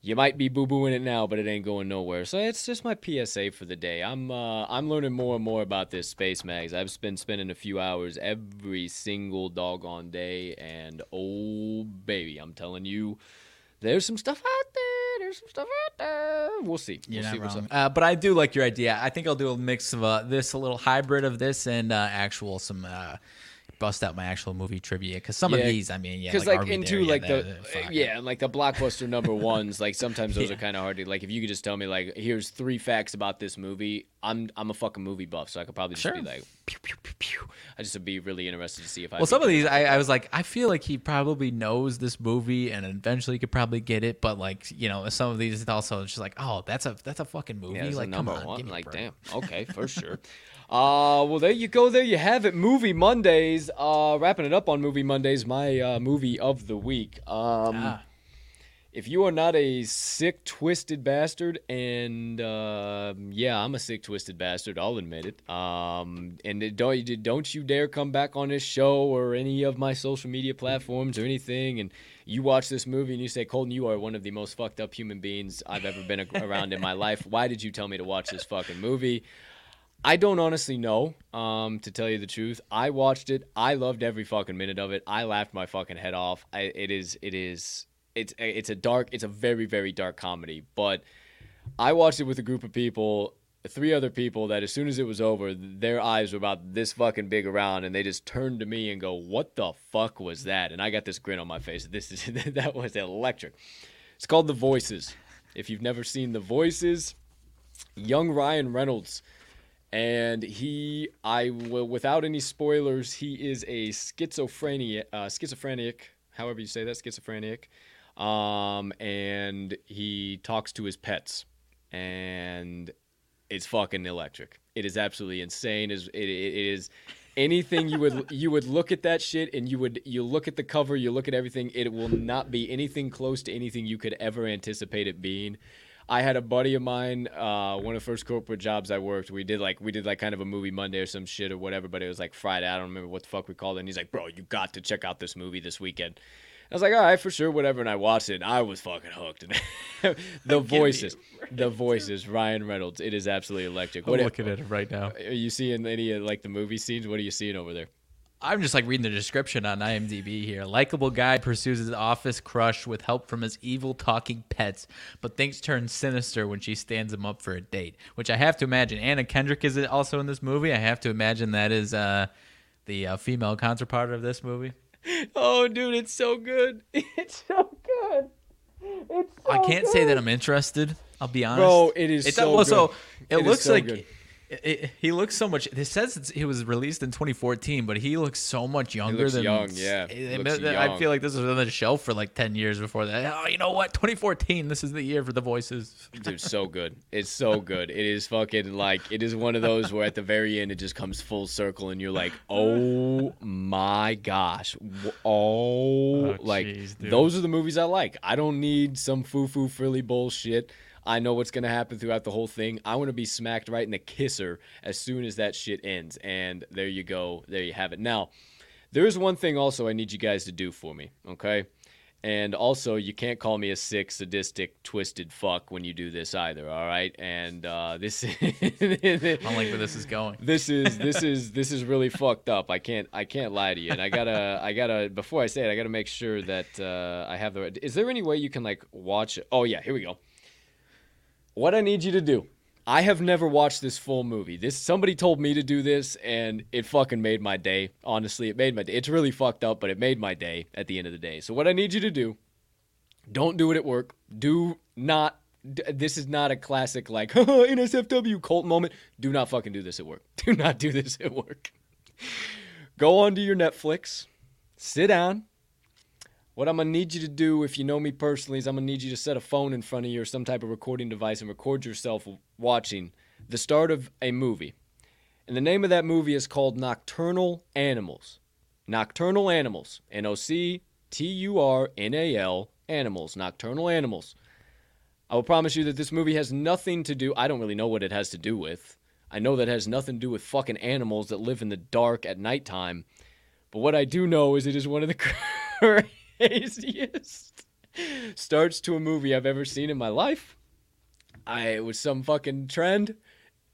You might be boo-booing it now, but it ain't going nowhere. So it's just my P S A for the day. I'm uh, I'm learning more and more about this Space Mags. I've been spending a few hours every single doggone day, and oh, baby, I'm telling you, there's some stuff out there. There's some stuff out there. We'll see. You're we'll see what's up. Uh, but I do like your idea. I think I'll do a mix of uh, this, a little hybrid of this, and uh, actual some... Uh, bust out my actual movie trivia because some yeah, of these I mean yeah because like, like into like yeah, the fuck. yeah and like the blockbuster number ones like sometimes those yeah. are kind of hard to like if you could just tell me like here's three facts about this movie. I'm I'm a fucking movie buff, so I could probably just sure. be like pew pew pew pew. I just would be really interested to see if I well some of these I, I was like I feel like he probably knows this movie and eventually could probably get it, but like you know some of these also it's just like oh that's a that's a fucking movie yeah, like come on one. like damn okay for sure. Uh, well, there you go. There you have it. Movie Mondays. Uh, wrapping it up on Movie Mondays, my uh, movie of the week. Um, ah. If you are not a sick, twisted bastard, and uh, yeah, I'm a sick, twisted bastard. I'll admit it. Um, and it don't you don't you dare come back on this show or any of my social media platforms or anything. And you watch this movie and you say, Colton, you are one of the most fucked up human beings I've ever been around in my life. Why did you tell me to watch this fucking movie? I don't honestly know, um, to tell you the truth. I watched it. I loved every fucking minute of it. I laughed my fucking head off. I, it is, it is, it's, it's a dark, it's a very, very dark comedy. But I watched it with a group of people, three other people, that as soon as it was over, their eyes were about this fucking big around, and they just turned to me and go, what the fuck was that? And I got this grin on my face. This is, that was electric. It's called The Voices. If you've never seen The Voices, young Ryan Reynolds. And he, I will, without any spoilers, he is a schizophrenic, uh, schizophrenic, however you say that, schizophrenic. Um, and he talks to his pets, and it's fucking electric. It is absolutely insane. Is it, it is anything you would you would look at that shit, and you would you look at the cover, you look at everything. It will not be anything close to anything you could ever anticipate it being. I had a buddy of mine, uh, one of the first corporate jobs I worked, we did like we did like kind of a movie Monday or some shit or whatever, but it was like Friday. I don't remember what the fuck we called it. And he's like, bro, you got to check out this movie this weekend. I was like, all right, for sure, whatever. And I watched it, and I was fucking hooked. The Voices. The Voices, Ryan Reynolds. It is absolutely electric. I'm what looking if, at it right now. Are you seeing any of like the movie scenes? What are you seeing over there? I'm just like reading the description on IMDb here. Likeable guy pursues his office crush with help from his evil talking pets, but things turn sinister when she stands him up for a date, which I have to imagine. Anna Kendrick is also in this movie. I have to imagine that is uh, the uh, female counterpart of this movie. Oh, dude, it's so good. It's so good. It's so I can't good. say that I'm interested. I'll be honest. Bro, it is it's so also, good. It, it looks so like... Good. It, it, he looks so much. It says it's, it was released in twenty fourteen, but he looks so much younger. He looks than young, yeah. It, looks I young. feel like this was on the shelf for like ten years before that. Oh, you know what? twenty fourteen. This is the year for The Voices. Dude, so good. It's so good. It is fucking like it is one of those where at the very end it just comes full circle, and you're like, oh my gosh, oh, oh like geez, those are the movies I like. I don't need some foo-foo frilly bullshit. I know what's going to happen throughout the whole thing. I want to be smacked right in the kisser as soon as that shit ends. And there you go. There you have it. Now, there is one thing also I need you guys to do for me, okay? And also, you can't call me a sick, sadistic, twisted fuck when you do this either. All right, and uh, this is I like where this is going. This is this is this is really fucked up. I can't I can't lie to you. And I gotta I gotta before I say it, I gotta make sure that uh, I have the right. Is there any way you can like watch it? Oh yeah, here we go. What I need you to do. I have never watched this full movie. This somebody told me to do this, and it fucking made my day. Honestly, it made my day. It's really fucked up, but it made my day at the end of the day. So what I need you to do, don't do it at work. Do not. This is not a classic like N S F W cult moment. Do not fucking do this at work. Do not do this at work. Go onto your Netflix. Sit down. What I'm going to need you to do, if you know me personally, is I'm going to need you to set a phone in front of you or some type of recording device and record yourself watching the start of a movie. And the name of that movie is called Nocturnal Animals. Nocturnal Animals. N O C T U R N A L Animals. Nocturnal Animals. I will promise you that this movie has nothing to do... I don't really know what it has to do with. I know that it has nothing to do with fucking animals that live in the dark at nighttime. But what I do know is it is one of the... craziest starts to a movie I've ever seen in my life. I it was some fucking trend.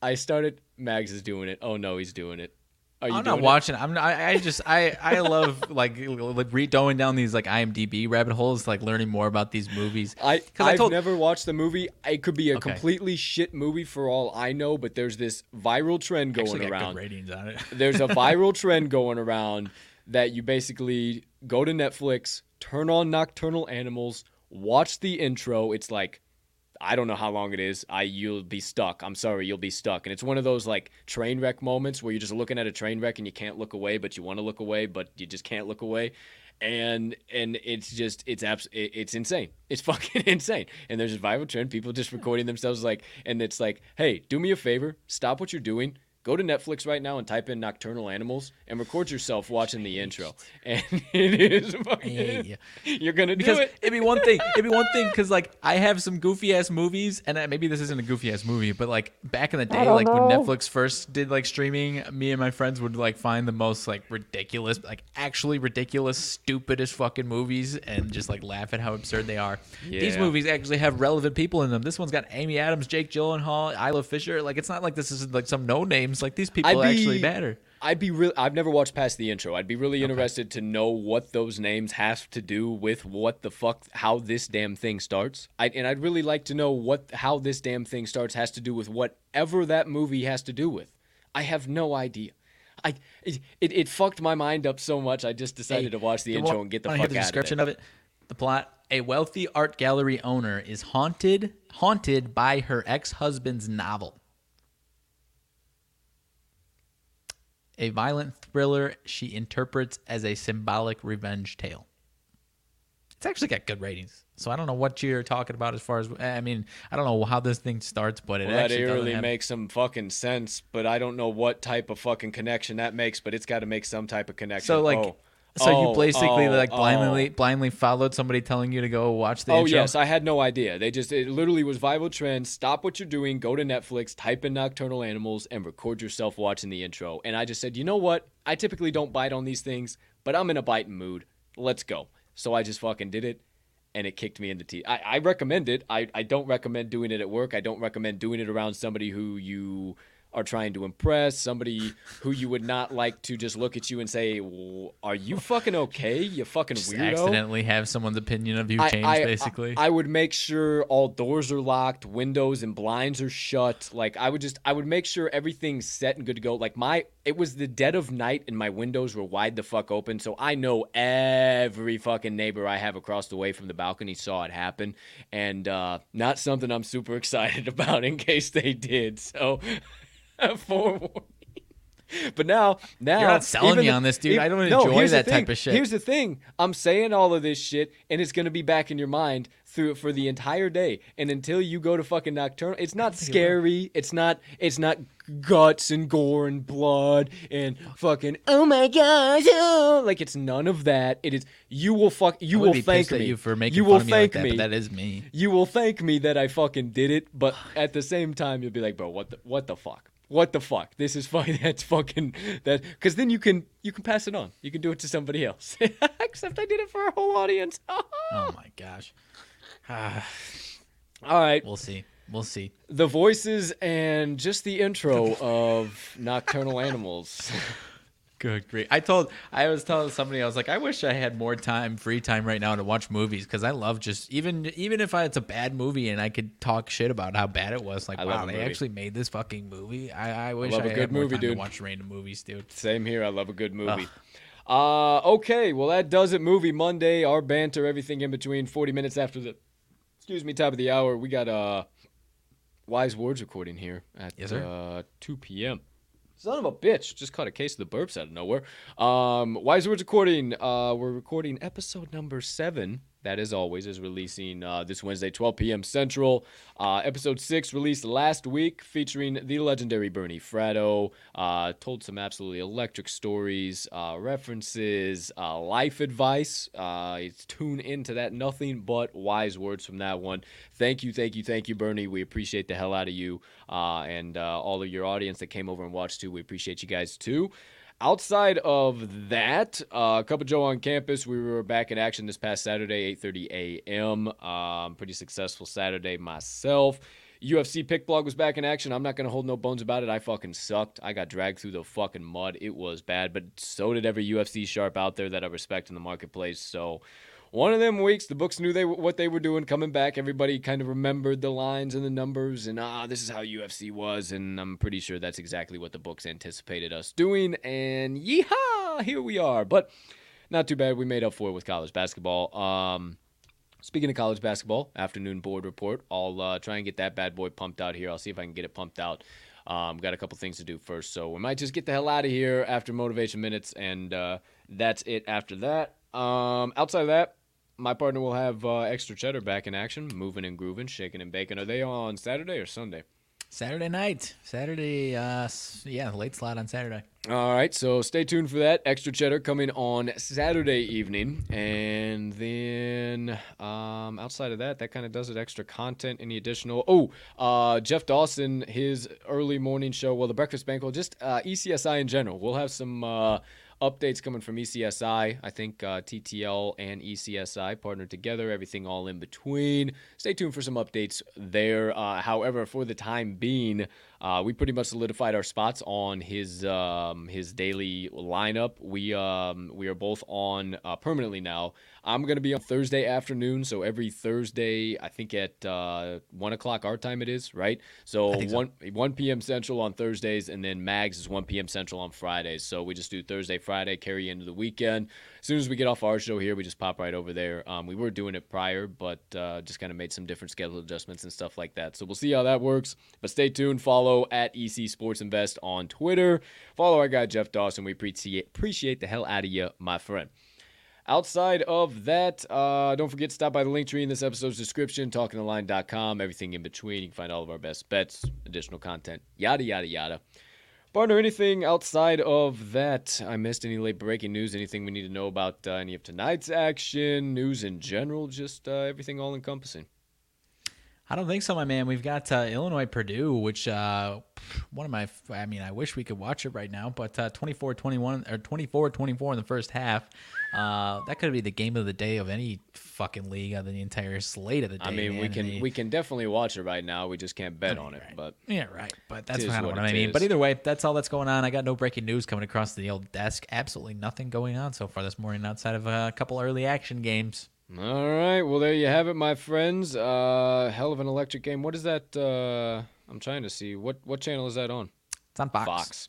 I started. Mags is doing it. Oh no, he's doing it. Are you I'm doing not watching. It? I'm. Not, I, I just. I. I love like like re- going down these like IMDb rabbit holes, like learning more about these movies. I. Because I've told... never watched the movie. It could be a okay. completely shit movie for all I know. But there's this viral trend going Actually, around. Got good ratings on it. There's a viral trend going around that you basically go to Netflix. Turn on Nocturnal Animals, watch the intro. It's like, I don't know how long it is. I You'll be stuck. I'm sorry, you'll be stuck. And it's one of those like train wreck moments where you're just looking at a train wreck and you can't look away, but you want to look away, but you just can't look away. And and it's just, it's abs- it's insane. It's fucking insane. And there's a viral trend, people just recording themselves like, and it's like, hey, do me a favor, stop what you're doing. Go to Netflix right now and type in Nocturnal Animals and record yourself watching the intro. And it is fucking, yeah, yeah. You're going to do because it. It'd be one thing. It'd be one thing because, like, I have some goofy-ass movies, and I, maybe this isn't a goofy-ass movie, but, like, back in the day, like, know. when Netflix first did, like, streaming, me and my friends would, like, find the most, like, ridiculous, like, actually ridiculous, stupidest fucking movies and just, like, laugh at how absurd they are. Yeah. These movies actually have relevant people in them. This one's got Amy Adams, Jake Gyllenhaal, Isla Fisher. Like, it's not like this is, like, some no-name. Like these people be, actually matter. I'd be really. I've never watched past the intro. I'd be really okay. interested to know what those names have to do with what the fuck, how this damn thing starts. I and I'd really like to know what how this damn thing starts has to do with whatever that movie has to do with. I have no idea. I it it, it fucked my mind up so much. I just decided hey, to watch the intro want, and get the fuck out of it. The description of it, the plot. A wealthy art gallery owner is haunted haunted by her ex-husband's novel. A violent thriller she interprets as a symbolic revenge tale. It's actually got good ratings. So I don't know what you're talking about as far as... I mean, I don't know how this thing starts, but it well, actually that really makes some fucking sense, but I don't know what type of fucking connection that makes, but it's got to make some type of connection. So, like... Oh. So oh, you basically oh, like blindly, oh. blindly followed somebody telling you to go watch the oh, intro? Oh, yes. I had no idea. They just, it literally was viral trend. Stop what you're doing. Go to Netflix, type in Nocturnal Animals, and record yourself watching the intro. And I just said, you know what? I typically don't bite on these things, but I'm in a biting mood. Let's go. So I just fucking did it, and it kicked me in the teeth. I, I recommend it. I, I don't recommend doing it at work. I don't recommend doing it around somebody who you... are trying to impress, somebody who you would not like to just look at you and say, well, are you fucking okay, you fucking just weirdo? Accidentally have someone's opinion of you change, basically. I, I would make sure all doors are locked, windows and blinds are shut. Like, I would just, I would make sure everything's set and good to go. Like, my, it was the dead of night and my windows were wide the fuck open, so I know every fucking neighbor I have across the way from the balcony saw it happen, and uh, not something I'm super excited about in case they did, so... Forewarning. But now, now you're not selling me the, on this, dude. Even, I don't no, enjoy that type of shit. Here's the thing: I'm saying all of this shit, and it's gonna be back in your mind through for the entire day, and until you go to fucking Nocturnal. It's not scary. It's not. It's not guts and gore and blood and fucking oh my gosh, oh. Like it's none of that. It is. You will fuck. You will thank me. You for making you will fun of me thank like that, me. But that is me. You will thank me that I fucking did it. But at the same time, you'll be like, bro, what the what the fuck. what the fuck? This is fucking, that's fucking, that, because then you can, you can pass it on. You can do it to somebody else. Except I did it for our whole audience. Oh, my gosh. All right. We'll see. We'll see. The voices and just the intro of Nocturnal Animals. Good grief. I told, I was telling somebody, I was like, I wish I had more time, free time right now to watch movies, because I love just, even even if I, it's a bad movie and I could talk shit about how bad it was, like, I wow, they actually made this fucking movie. I, I wish I, I a had good more movie, time dude. to watch random movies, dude. Same here. I love a good movie. Uh, okay, well, that does it. Movie Monday, our banter, everything in between, forty minutes after the, excuse me, top of the hour. We got uh, Wise Words recording here at yes, uh, two p.m. Son of a bitch. Just caught a case of the burps out of nowhere. Um, Wise Words Recording. Uh, we're recording episode number seven. That, as always, is releasing uh, this Wednesday, twelve p.m. Central. Uh, episode six released last week, featuring the legendary Bernie Fratto. Uh, told some absolutely electric stories, uh, references, uh, life advice. Uh, tune into that. Nothing but wise words from that one. Thank you, thank you, thank you, Bernie. We appreciate the hell out of you uh, and uh, all of your audience that came over and watched, too. We appreciate you guys, too. Outside of that, uh, Cup of Joe on campus, we were back in action this past Saturday, eight thirty a.m. Um, pretty successful Saturday myself. U F C Pick Blog was back in action. I'm not going to hold no bones about it. I fucking sucked. I got dragged through the fucking mud. It was bad, but so did every U F C sharp out there that I respect in the marketplace. So one of them weeks, the books knew they what they were doing coming back. Everybody kind of remembered the lines and the numbers, and ah, this is how U F C was, and I'm pretty sure that's exactly what the books anticipated us doing, and yeehaw, here we are. But not too bad. We made up for it with college basketball. Um, speaking of college basketball, afternoon board report. I'll uh, try and get that bad boy pumped out here. I'll see if I can get it pumped out. Um, got a couple things to do first, so we might just get the hell out of here after Motivation Minutes, and uh, that's it after that. Um, outside of that, my partner will have uh, Extra Cheddar back in action, moving and grooving, shaking and baking. Are they on Saturday or Sunday? Saturday night. Saturday, uh, yeah, late slot on Saturday. All right, so stay tuned for that. Extra Cheddar coming on Saturday evening. And then um, outside of that, that kind of does it. Extra content, any additional. Oh, uh, Jeff Dawson, his early morning show, well, the Breakfast Bank, well, just uh, E C S I in general. We'll have some Uh, updates coming from E C S I. I think uh, T T L and E C S I partnered together, everything all in between. Stay tuned for some updates there. Uh, however, for the time being, uh, we pretty much solidified our spots on his um, his daily lineup. We um, we are both on uh, permanently now. I'm going to be on Thursday afternoon, so every Thursday, I think at uh, one o'clock our time it is, right? So, one, so. one p m Central on Thursdays, and then Mags is one p.m. Central on Fridays. So we just do Thursday, Friday, carry into the weekend. As soon as we get off our show here, we just pop right over there. Um, we were doing it prior, but uh, just kind of made some different schedule adjustments and stuff like that. So we'll see how that works. But stay tuned. Follow at E C Sports Invest on Twitter. Follow our guy, Jeff Dawson. We appreciate the hell out of you, my friend. Outside of that, uh, don't forget to stop by the link tree in this episode's description, talking the line dot com, everything in between. You can find all of our best bets, additional content, yada, yada, yada. Partner, anything outside of that? I missed any late breaking news, anything we need to know about uh, any of tonight's action, news in general, just uh, everything all-encompassing. I don't think so, my man. We've got uh, Illinois-Purdue, which uh, one of my – I mean, I wish we could watch it right now, but uh, twenty-four twenty-one or twenty-four twenty-four in the first half, uh, that could be the game of the day of any fucking league of the entire slate of the day. I mean, man. we can the, we can definitely watch it right now. We just can't bet I mean, on it. Right. But yeah, right. But that's kind of what, what I mean. Is. But either way, that's all that's going on. I got no breaking news coming across the old desk. Absolutely nothing going on so far this morning outside of a couple early action games. All right, well, there you have it, my friends. Uh, hell of an electric game. What is that? Uh, I'm trying to see. What what channel is that on? It's on Fox. Fox.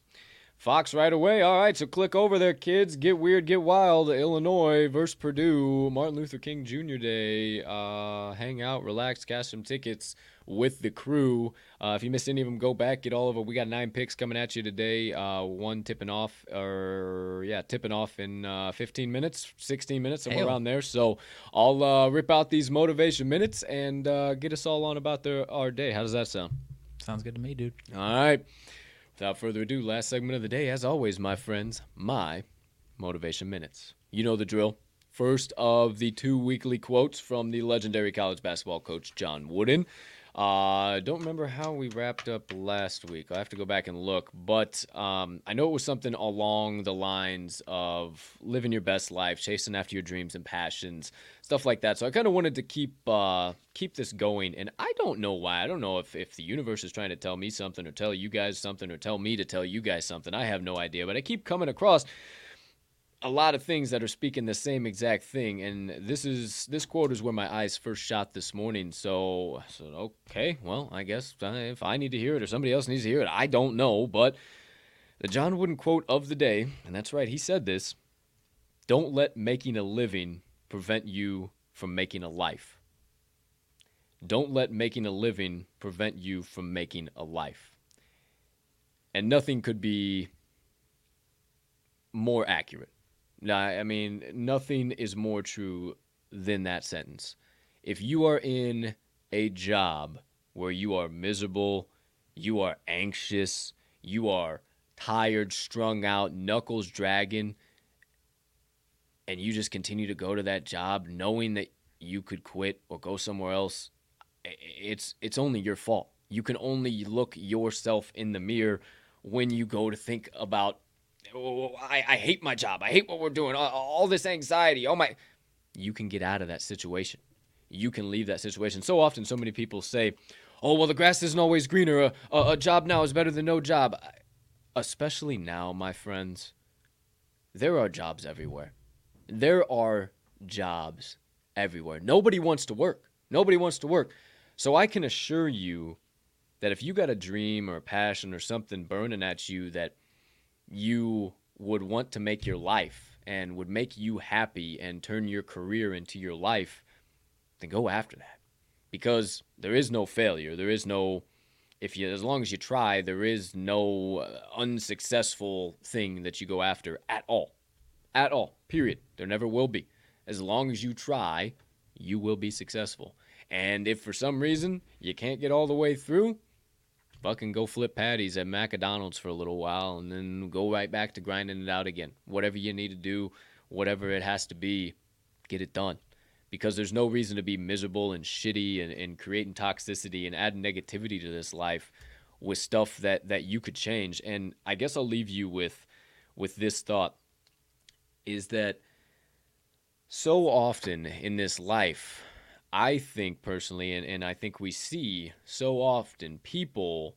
Fox right away. All right, so click over there, kids. Get weird, get wild. Illinois versus Purdue. Martin Luther King Junior Day. Uh, hang out, relax, cash some tickets with the crew. Uh, if you missed any of them, go back, get all of them. We got nine picks coming at you today. Uh, one tipping off, or yeah, tipping off in uh, fifteen minutes, sixteen minutes, somewhere Damn. around there. So I'll uh, rip out these motivation minutes and uh, get us all on about their, our day. How does that sound? Sounds good to me, dude. All right. Without further ado, last segment of the day, as always, my friends, my motivation minutes. You know the drill. First of the two weekly quotes from the legendary college basketball coach, John Wooden. I uh, don't remember how we wrapped up last week. I'll have to go back and look. But um, I know it was something along the lines of living your best life, chasing after your dreams and passions, stuff like that. So I kind of wanted to keep uh, keep this going. And I don't know why. I don't know if, if the universe is trying to tell me something or tell you guys something or tell me to tell you guys something. I have no idea. But I keep coming across a lot of things that are speaking the same exact thing, and this is this quote is where my eyes first shot this morning. So I said, okay, well, I guess if I need to hear it or somebody else needs to hear it, I don't know. But the John Wooden quote of the day, and that's right, he said this: "Don't let making a living prevent you from making a life." Don't let making a living prevent you from making a life. And nothing could be more accurate. No, I mean, nothing is more true than that sentence. If you are in a job where you are miserable, you are anxious, you are tired, strung out, knuckles dragging, and you just continue to go to that job knowing that you could quit or go somewhere else, it's it's only your fault. You can only look yourself in the mirror when you go to think about, oh, I, I hate my job. I hate what we're doing. All, all this anxiety. Oh my! You can get out of that situation. You can leave that situation. So often, so many people say, "Oh well, the grass isn't always greener. A, a, a job now is better than no job." Especially now, my friends, there are jobs everywhere. There are jobs everywhere. Nobody wants to work. Nobody wants to work. So I can assure you that if you got a dream or a passion or something burning at you that you would want to make your life and would make you happy and turn your career into your life, then go after that. Because there is no failure. There is no, if you, as long as you try, there is no unsuccessful thing that you go after at all. At all, period. There never will be. As long as you try, you will be successful. And if for some reason you can't get all the way through, fucking go flip patties at McDonald's for a little while and then go right back to grinding it out again. Whatever you need to do, whatever it has to be, get it done. Because there's no reason to be miserable and shitty and, and creating toxicity and adding negativity to this life with stuff that, that you could change. And I guess I'll leave you with with this thought, is that so often in this life, I think personally, and, and I think we see so often people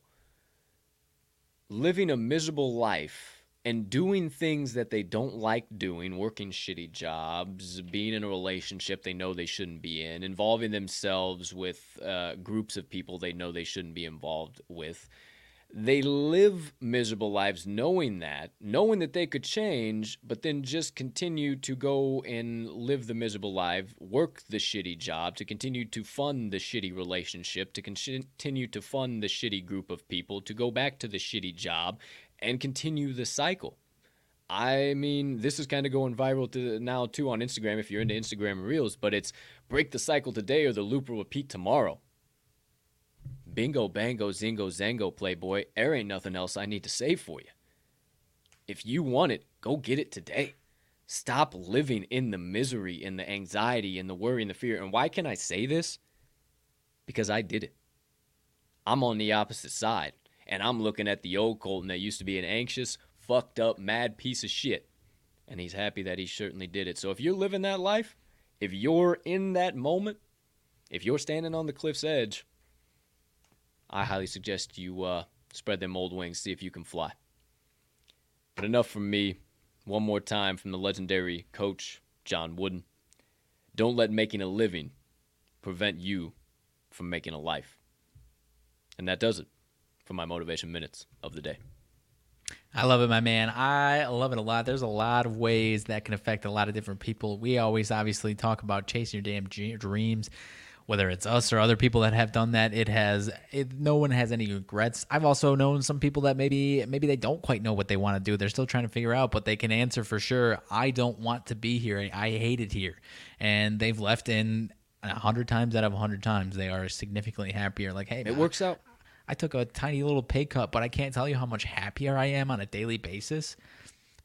living a miserable life and doing things that they don't like doing, working shitty jobs, being in a relationship they know they shouldn't be in, involving themselves with uh, groups of people they know they shouldn't be involved with. They live miserable lives knowing that, knowing that they could change, but then just continue to go and live the miserable life, work the shitty job, to continue to fund the shitty relationship, to continue to fund the shitty group of people, to go back to the shitty job, and continue the cycle. I mean, this is kind of going viral to now, too, on Instagram, if you're into Instagram Reels, but it's break the cycle today or the loop will repeat tomorrow. Bingo, bango, zingo, zango, playboy. There ain't nothing else I need to say for you. If you want it, go get it today. Stop living in the misery and the anxiety and the worry and the fear. And why can I say this? Because I did it. I'm on the opposite side. And I'm looking at the old Colton that used to be an anxious, fucked up, mad piece of shit. And he's happy that he certainly did it. So if you're living that life, if you're in that moment, if you're standing on the cliff's edge, I highly suggest you uh, spread them old wings, see if you can fly. But enough from me. One more time from the legendary coach, John Wooden. Don't let making a living prevent you from making a life. And that does it for my Motivation Minutes of the day. I love it, my man. I love it a lot. There's a lot of ways that can affect a lot of different people. We always obviously talk about chasing your damn dreams. Whether it's us or other people that have done that, it has it, no one has any regrets. I've also known some people that maybe maybe they don't quite know what they want to do. They're still trying to figure out, but they can answer for sure, I don't want to be here. I hate it here. And they've left in one hundred times out of one hundred times. They are significantly happier. Like, hey, man, it works out. I took a tiny little pay cut, but I can't tell you how much happier I am on a daily basis.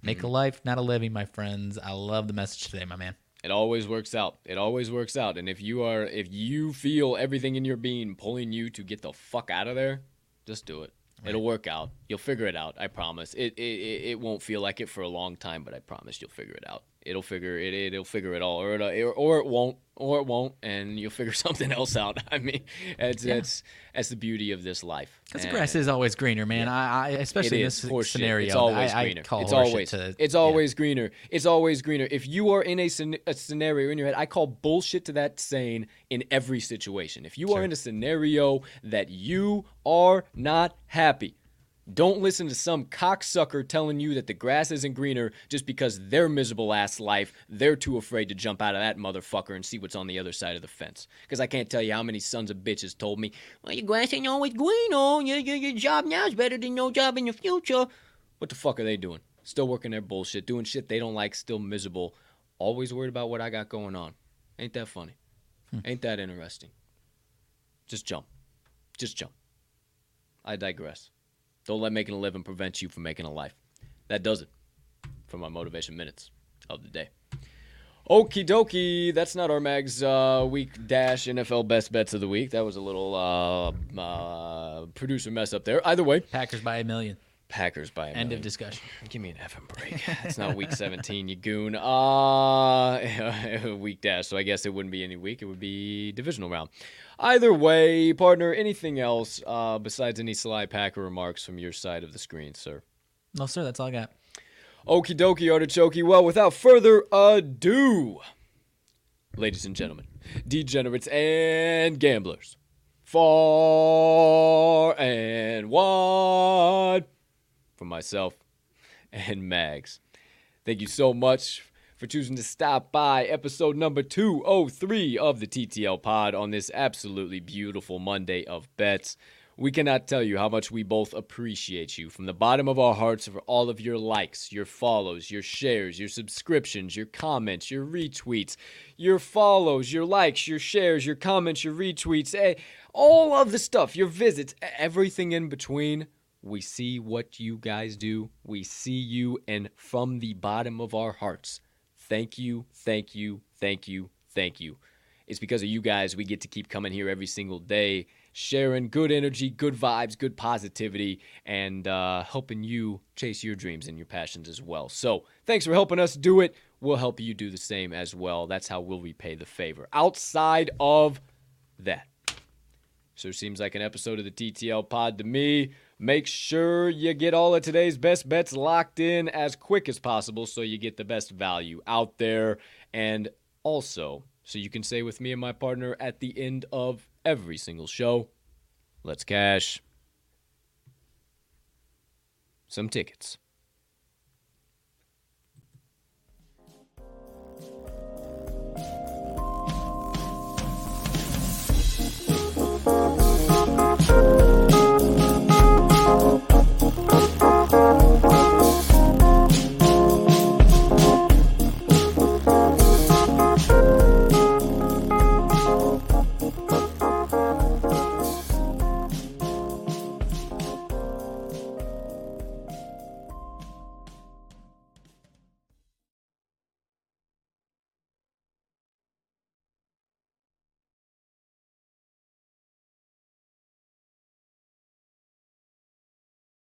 Make mm. a life, not a living, my friends. I love the message today, my man. It always works out. It always works out. And if you are, if you feel everything in your being pulling you to get the fuck out of there, just do it. Right. It'll work out. You'll figure it out. I promise. It, it it won't feel like it for a long time, but I promise you'll figure it out. It'll figure it. It'll figure it all, or it or it won't, or it won't, and you'll figure something else out. I mean, that's yeah. that's that's the beauty of this life. Because the grass is always greener, man. Yeah. I, I especially in this horseshit. scenario, it's always I, greener. I call it's always to, it's always yeah. greener. It's always greener. If you are in a, a scenario in your head, I call bullshit to that saying in every situation. If you sure. are in a scenario that you are not happy, don't listen to some cocksucker telling you that the grass isn't greener just because their miserable ass life, they're too afraid to jump out of that motherfucker and see what's on the other side of the fence. Because I can't tell you how many sons of bitches told me, well, your grass ain't always green, oh, your, your, your job now is better than no job in the future. What the fuck are they doing? Still working their bullshit, doing shit they don't like, still miserable, always worried about what I got going on. Ain't that funny? Hmm. Ain't that interesting? Just jump. Just jump. I digress. Don't let making a living prevent you from making a life. That does it for my motivation minutes of the day. Okie dokie, that's not our mag's uh, week dash N F L best bets of the week. That was a little uh, uh, producer mess up there. Either way. Packers by a million. Packers by a End million. End of discussion. Give me an effing break. It's not week seventeen, you goon. Uh, week dash, so I guess it wouldn't be any week. It would be divisional round. Either way, partner, anything else uh, besides any Sly Packer remarks from your side of the screen, sir? No, sir, that's all I got. Okie dokie, artichokey. Well, without further ado, ladies and gentlemen, degenerates and gamblers, far and wide, from myself and Mags, thank you so much for choosing to stop by episode number two oh three of the T T L Pod on this absolutely beautiful Monday of bets. We cannot tell you how much we both appreciate you from the bottom of our hearts for all of your likes, your follows, your shares, your subscriptions, your comments, your retweets, your follows, your likes, your shares, your comments, your retweets, eh, all of the stuff, your visits, everything in between. We see what you guys do. We see you, and from the bottom of our hearts, thank you, thank you, thank you, thank you. It's because of you guys we get to keep coming here every single day, sharing good energy, good vibes, good positivity, and uh, helping you chase your dreams and your passions as well. So thanks for helping us do it. We'll help you do the same as well. That's how we'll repay the favor. Outside of that, sure seems like an episode of the T T L Pod to me. Make sure you get all of today's best bets locked in as quick as possible so you get the best value out there. And also, so you can say with me and my partner at the end of every single show, let's cash some tickets.